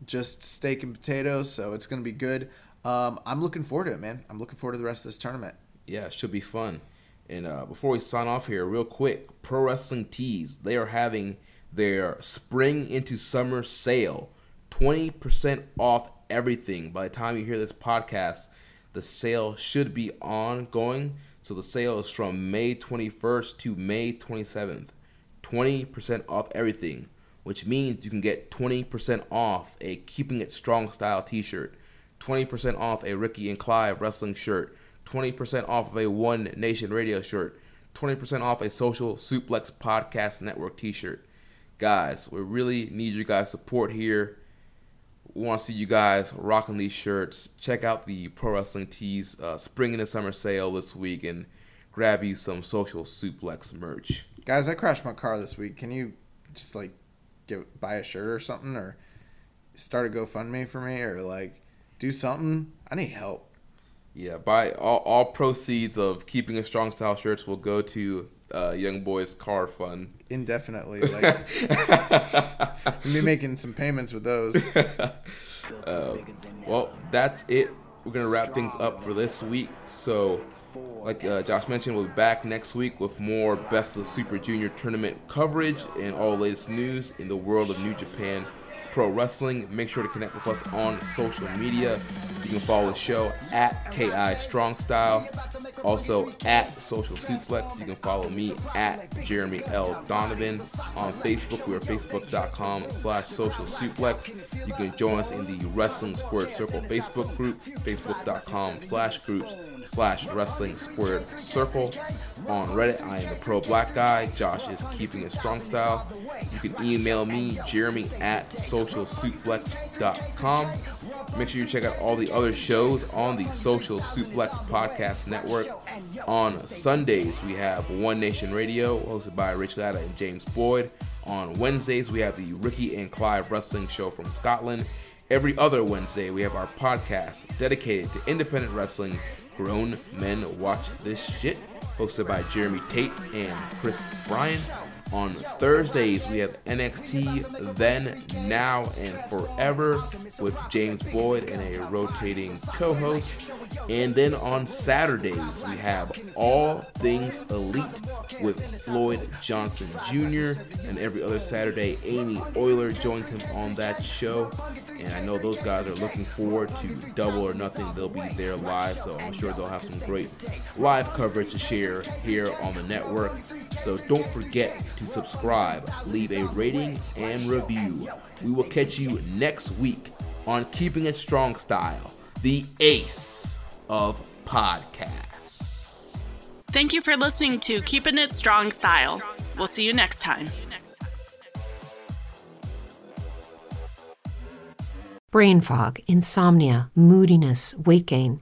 just steak and potatoes, so it's going to be good. Um, I'm looking forward to it, man. I'm looking forward to the rest of this tournament. Yeah, it should be fun. And uh, before we sign off here, real quick, Pro Wrestling Tees, they are having their spring into summer sale, twenty percent off everything. By the time you hear this podcast, the sale should be ongoing. So the sale is from May twenty-first to May twenty-seventh. twenty percent off everything, which means you can get twenty percent off a Keeping It Strong style t-shirt, twenty percent off a Ricky and Clive wrestling shirt, twenty percent off of a One Nation Radio shirt, twenty percent off a Social Suplex Podcast Network t-shirt. Guys, we really need your guys' support here. We want to see you guys rocking these shirts. Check out the Pro Wrestling Tees uh, spring and the summer sale this week and grab you some Social Suplex merch. Guys, I crashed my car this week. Can you just like give, buy a shirt or something, or start a GoFundMe for me, or like do something? I need help. Yeah, buy all, all proceeds of Keeping a Strong style shirts will go to uh, Young Boys Car Fund indefinitely. Like, we'll be making some payments with those. Uh, well, that's it. We're gonna wrap things up for this week. So, like uh, Josh mentioned, we'll be back next week with more Best of Super Junior tournament coverage and all the latest news in the world of New Japan Pro Wrestling. Make sure to connect with us on social media. You can follow the show at K I Strong Style, also at Social Suplex. You can follow me at Jeremy L. Donovan on Facebook. We are facebook.com slash Social Suplex. You can join us in the Wrestling Squared Circle Facebook group, facebook.com slash groups slash Wrestling Squared Circle. On Reddit, I am the Pro Black Guy. Josh is Keeping It Strong Style. You can email me, Jeremy at social suplex dot com. Make sure you check out all the other shows on the Social Suplex Podcast Network. On Sundays, we have One Nation Radio, hosted by Rich Latta and James Boyd. On Wednesdays, we have the Ricky and Clive Wrestling Show from Scotland. Every other Wednesday, we have our podcast dedicated to independent wrestling. Grown Men Watch This Shit, hosted by Jeremy Tate and Chris Bryan. On Thursdays, we have N X T Then, Now, and Forever with James Boyd and a rotating co-host. And then on Saturdays, we have All Things Elite with Floyd Johnson Junior And every other Saturday, Amy Euler joins him on that show. And I know those guys are looking forward to Double or Nothing. They'll be there live, so I'm sure they'll have some great live coverage to share here on the network. So don't forget to subscribe, leave a rating, and review. We will catch you next week on Keeping It Strong Style, the ace of podcasts. Thank you for listening to Keeping It Strong Style. We'll see you next time. Brain fog, insomnia, moodiness, weight gain.